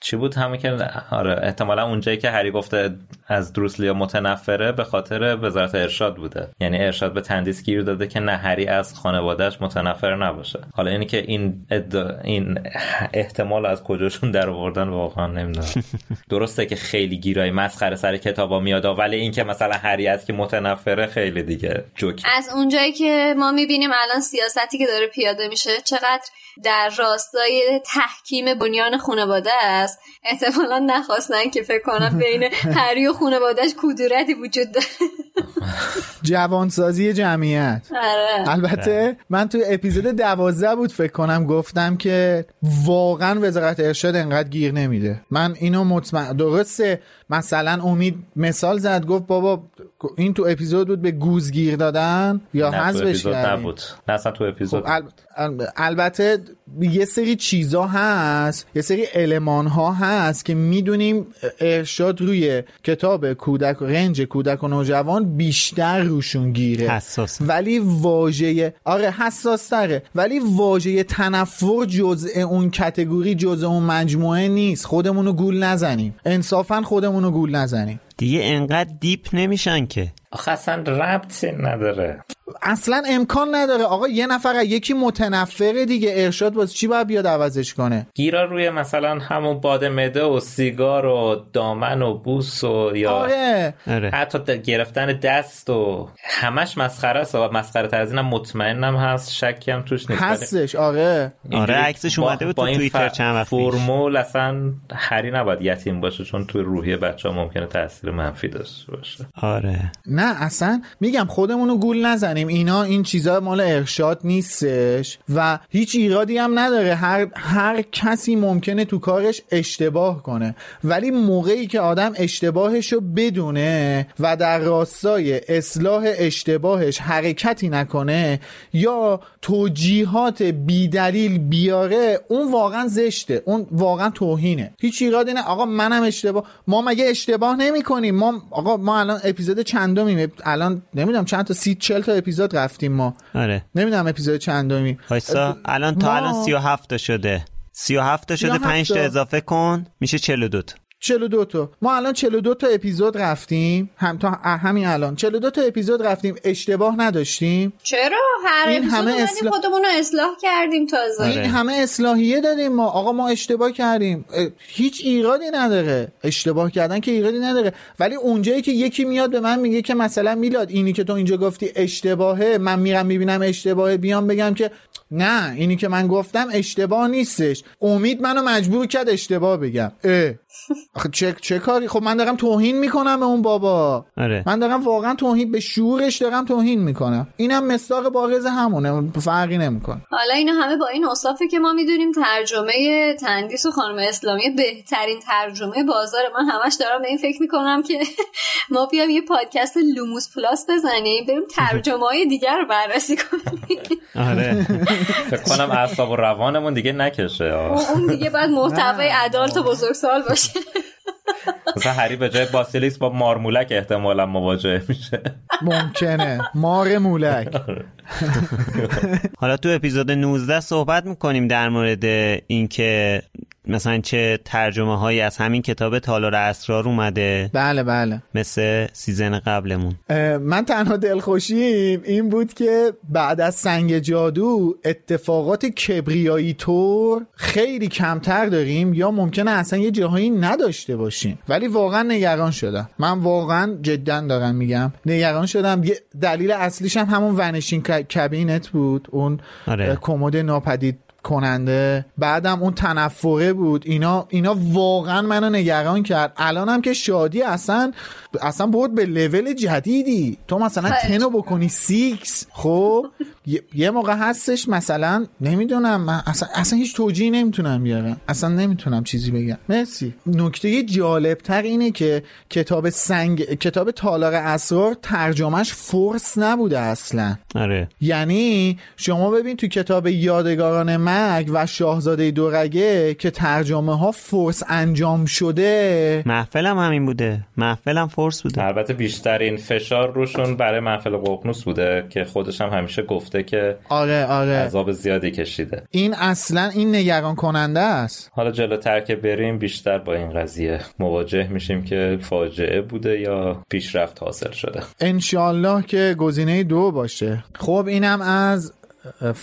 چی بود همون که آره احتمالا اونجایی که هری گفته از دروسلیا متنفره به خاطر وزارت ارشاد بوده، یعنی ارشاد به تندیس گیر داده که نه هری از خانواده‌اش متنفر نباشه، حالا اینی که این اد... این احتمال از کجاشون در آوردن واقعا نمیدونم درسته که خیلی گیرای مسخره سر کتابا میاد ولی این که مثلا هری از که متنفره خیلی دیگه جوک. از اونجایی که ما میبینیم الان سیاستی که داره پیاده میشه چقدر در راستای تحکیم بنیان خانواده است، احتمالا نخواستن که فکر کنم بین هری و خانواده‌اش کدورتی وجود داره جوانسازی جمعیت. البته من تو اپیزود دوازده بود فکر کنم گفتم که واقعا وزارت ارشاد انقدر گیر نمیده، من اینو مطمئن درسته مثلا امید مثال زد گفت بابا این تو اپیزود بود به گوز گیر دادن یا حذفش کردن بود نه اصلا تو اپیزود الب... البته یه سری چیزا هست یه سری المان ها هست که میدونیم ارشاد روی کتاب کودک رنج کودک و نوجوان بیشتر روشون گیره حساس. ولی واژه آره حساس تره ولی واژه تنفر جزء اون کاتگوری جزء اون مجموعه نیست، خودمونو گول نزنیم انصافا خودمونو گول نزنیم دیگه، انقدر دیپ نمیشن که آخه اصلا ربطی نداره اصلا امکان نداره آقا یه نفر یکی متنفره دیگه ارشاد باز چی باید بیاد عوضش کنه، گیرا روی مثلا همون باد معده و سیگار و دامن و بوس و یا آره. حتی گرفتن دست و همش مسخره است و مسخره تر از اینم مطمئنم هست شکی هم توش نیست هستش آره آره عکسش اومده بود تو توییتر چند وقت فرمول اصلا هری نباید یتیم باشه چون توی روحیه بچه‌ها ممکنه تاثیر منفی داشته باشه آره نه اصلا میگم خودمونو گول نزنیم اینا این چیزا مال ارشاد نیستش و هیچ ایرادی هم نداره، هر هر کسی ممکنه تو کارش اشتباه کنه ولی موقعی که آدم اشتباهشو بدونه و در راستای اصلاح اشتباهش حرکتی نکنه یا توجیهات بیدلیل بیاره اون واقعا زشته، اون واقعا توهینه، هیچ ایرادی نه آقا منم اشتباه، ما مگه اشتباه نمی‌کنیم ما آقا ما الان اپیزود چندمی الان نمیدونم چند تا سی چهل تا اپیزود رفتیم ما آره. نمیدونم اپیزود چندمی وایسا الان تا ما... الان سی و هفت تا شده سی و هفت تا شده پنج تا اضافه کن میشه چهل و دو تا چهل و دو تا. ما الان چهل و دو تا اپیزود رفتیم، هم تا همین الان چهل و دو تا اپیزود رفتیم، اشتباه نداشتیم؟ چرا هر اپیزود اصلا... خودمون رو اصلاح کردیم تازه. این همه اصلاحیه دادیم ما. آقا ما اشتباه کردیم، هیچ ایرادی نداره، اشتباه کردن که ایرادی نداره. ولی اونجایی که یکی میاد به من میگه که مثلا میلاد اینی که تو اینجا گفتی اشتباهه، من میرم میبینم اشتباهه، بیام بگم که نه اینی که من گفتم اشتباه نیستش، امید منو مجبور کرد اشتباه بگم. اه. آخه چه چه کاری؟ خب من دارم توهین میکنم به اون بابا. آره. من دارم واقعا توهین به شعورش دارم توهین میکنم. اینم مصداق بارز همونه، فرقی نمیکنه. حالا اینا همه با این اوصافی که ما میدونیم ترجمه تندیس و خانم اسلامی بهترین ترجمه بازار. من همش دارم به این فکر میکنم که ما بیام یه پادکست لوموس پلاس بزنیم، بریم ترجمه‌های دیگر رو بررسی کنیم. آره. فکر کنم اعصاب و روانمون دیگه نکشه. اون دیگه بعد محتوای عدالت و بزرگسال باشه. مثلا هری به جای باسیلیس با مارمولک احتمالا مواجه میشه. ممکنه مارمولک. حالا تو اپیزود نوزده صحبت میکنیم در مورد اینکه مثلا چه ترجمه هایی از همین کتاب تالار اسرار اومده. بله بله، مثل سیزن قبلمون. من تنها دلخوشیم این بود که بعد از سنگ جادو اتفاقات کبریایی تور خیلی کمتر داریم، یا ممکنه اصلا یه جاهایی نداشته باشیم. ولی واقعا نگران شدم، من واقعا جدا دارم میگم نگران شدم. یه دلیل اصلیش هم همون ونشین کابینت بود، اون آره. کمد ناپدید کننده، بعدم اون تنفره بود. اینا اینا واقعا منو نگران کرد. الانم که شادی اصلا اصلا بود به لول جدیدی، تو مثلا تنو بکنی سیکس، خب یه موقع هستش مثلا نمیدونم، من اصلا اصلا هیچ توجیهی نمیتونم بیارم، اصلا نمیتونم چیزی بگم. مرسی. نکته جالب تر اینه که کتاب سنگ کتاب تالار اسرار ترجمهش فورس نبوده اصلا. آره. یعنی شما ببین تو کتاب یادگاران مگ و شاهزاده دورگه که ترجمه ها فورس انجام شده، محفلم همین بوده، محفلم فورس بوده. البته بیشتر این فشار روشون برای محفل ققنوس بوده که خودش هم همیشه گفت که آره آره عذاب زیادی کشیده. این اصلا این نگران کننده است. حالا جلوتر که بریم بیشتر با این قضیه مواجه میشیم که فاجعه بوده یا پیشرفت حاصل شده. انشالله که گزینه دو باشه. خب اینم از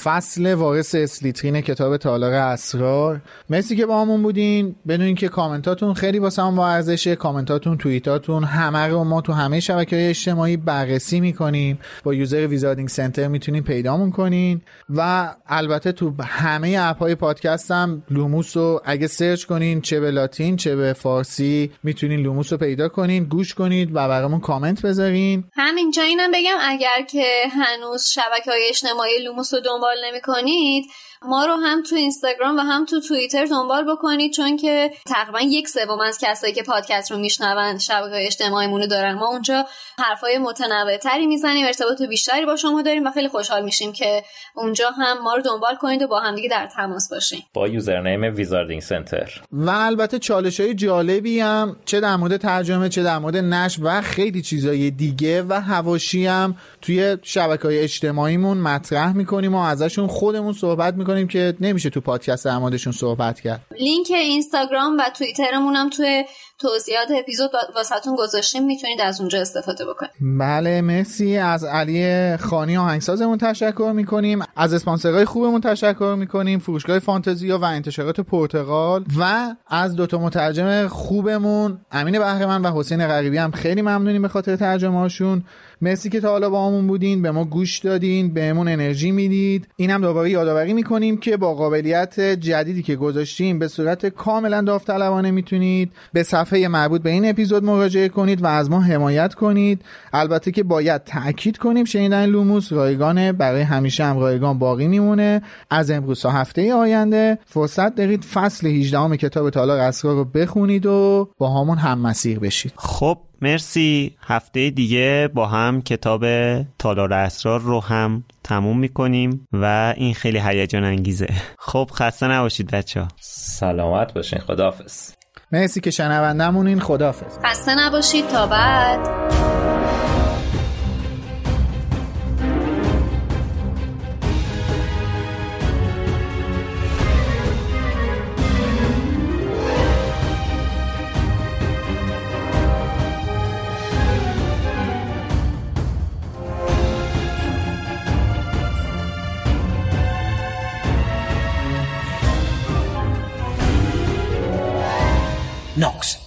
فصل وارث اسلیترین کتاب تالار اسرار. مرسی که با همون بودین. بدونین که کامنتاتون خیلی واسه ما با ارزشه، کامنتاتون، توییتاتون، همه رو ما تو همه شبکه‌های اجتماعی بررسی می‌کنیم. با یوزر ویزاردینگ سنتر میتونین پیدامون کنین و البته تو همه اپ‌های پادکست هم لوموس رو اگه سرچ کنین، چه به لاتین چه به فارسی، میتونین لوموس رو پیدا کنین، گوش کنید و برامون کامنت بذارین. همینجا اینم بگم اگر که هنوز شبکه‌های اجتماعی لوموس رو دنبال نمی کنید، ما رو هم تو اینستاگرام و هم تو توییتر دنبال بکنید، چون که تقریبا یک سوم از کسایی که پادکست رو میشنون شبکه‌های اجتماعیمون رو دارن. ما اونجا حرفای متنوع‌تری میزنیم، ارتباط بیشتری با شما داریم و خیلی خوشحال میشیم که اونجا هم ما رو دنبال کنید و با هم دیگه در تماس باشیم با یوزرنیم ویزاردینگ سنتر. و البته چالش‌های جالبی هم چه در مورد ترجمه، چه در مورد نشر و خیلی چیزای دیگه و حواشی هم توی شبکه‌های اجتماعیمون مطرح می‌کنیم و ازشون خودمون صحبت می‌کنیم کنیم که نمیشه تو پادکست عمادشون صحبت کرد. لینک اینستاگرام و توییترمون هم توی توضیحات اپیزود واسهتون گذاشتیم، میتونید از اونجا استفاده بکنید. بله مرسی. از علی خانی آهنگسازمون تشکر میکنیم، از اسپانسرهای خوبمون تشکر میکنیم، فروشگاه فانتزیا و انتشارات پرتغال، و از دو تا مترجم خوبمون امین بهرمند و حسین غریبی هم خیلی ممنونیم به خاطر ترجمه‌هاشون. مرسی که تا حالا با همون بودین، به ما گوش دادین، بهمون انرژی میدید. اینم دوباره یادآوری میکنیم که با قابلیت جدیدی که گذاشتیم به صورت کاملا داوطلبانه میتونید به صفحه مربوط به این اپیزود مراجعه کنید و از ما حمایت کنید. البته که باید تأکید کنیم شنیدن لوموس رایگانه، برای همیشه هم رایگان باقی میمونه. از امروز تا هفته آینده فرصت دارید فصل هجدهم کتاب تالار اسرار رو بخونید و با همون هم مسیر بشید. خب مرسی. هفته دیگه با هم کتاب تالار اسرار رو هم تموم میکنیم و این خیلی هیجان انگیزه. خب خسته نباشید بچه‌ها. سلامت باشین. خداحافظ. مرسی که شنوندمون این. خداحافظ. خسته نباشید. تا بعد. Knox.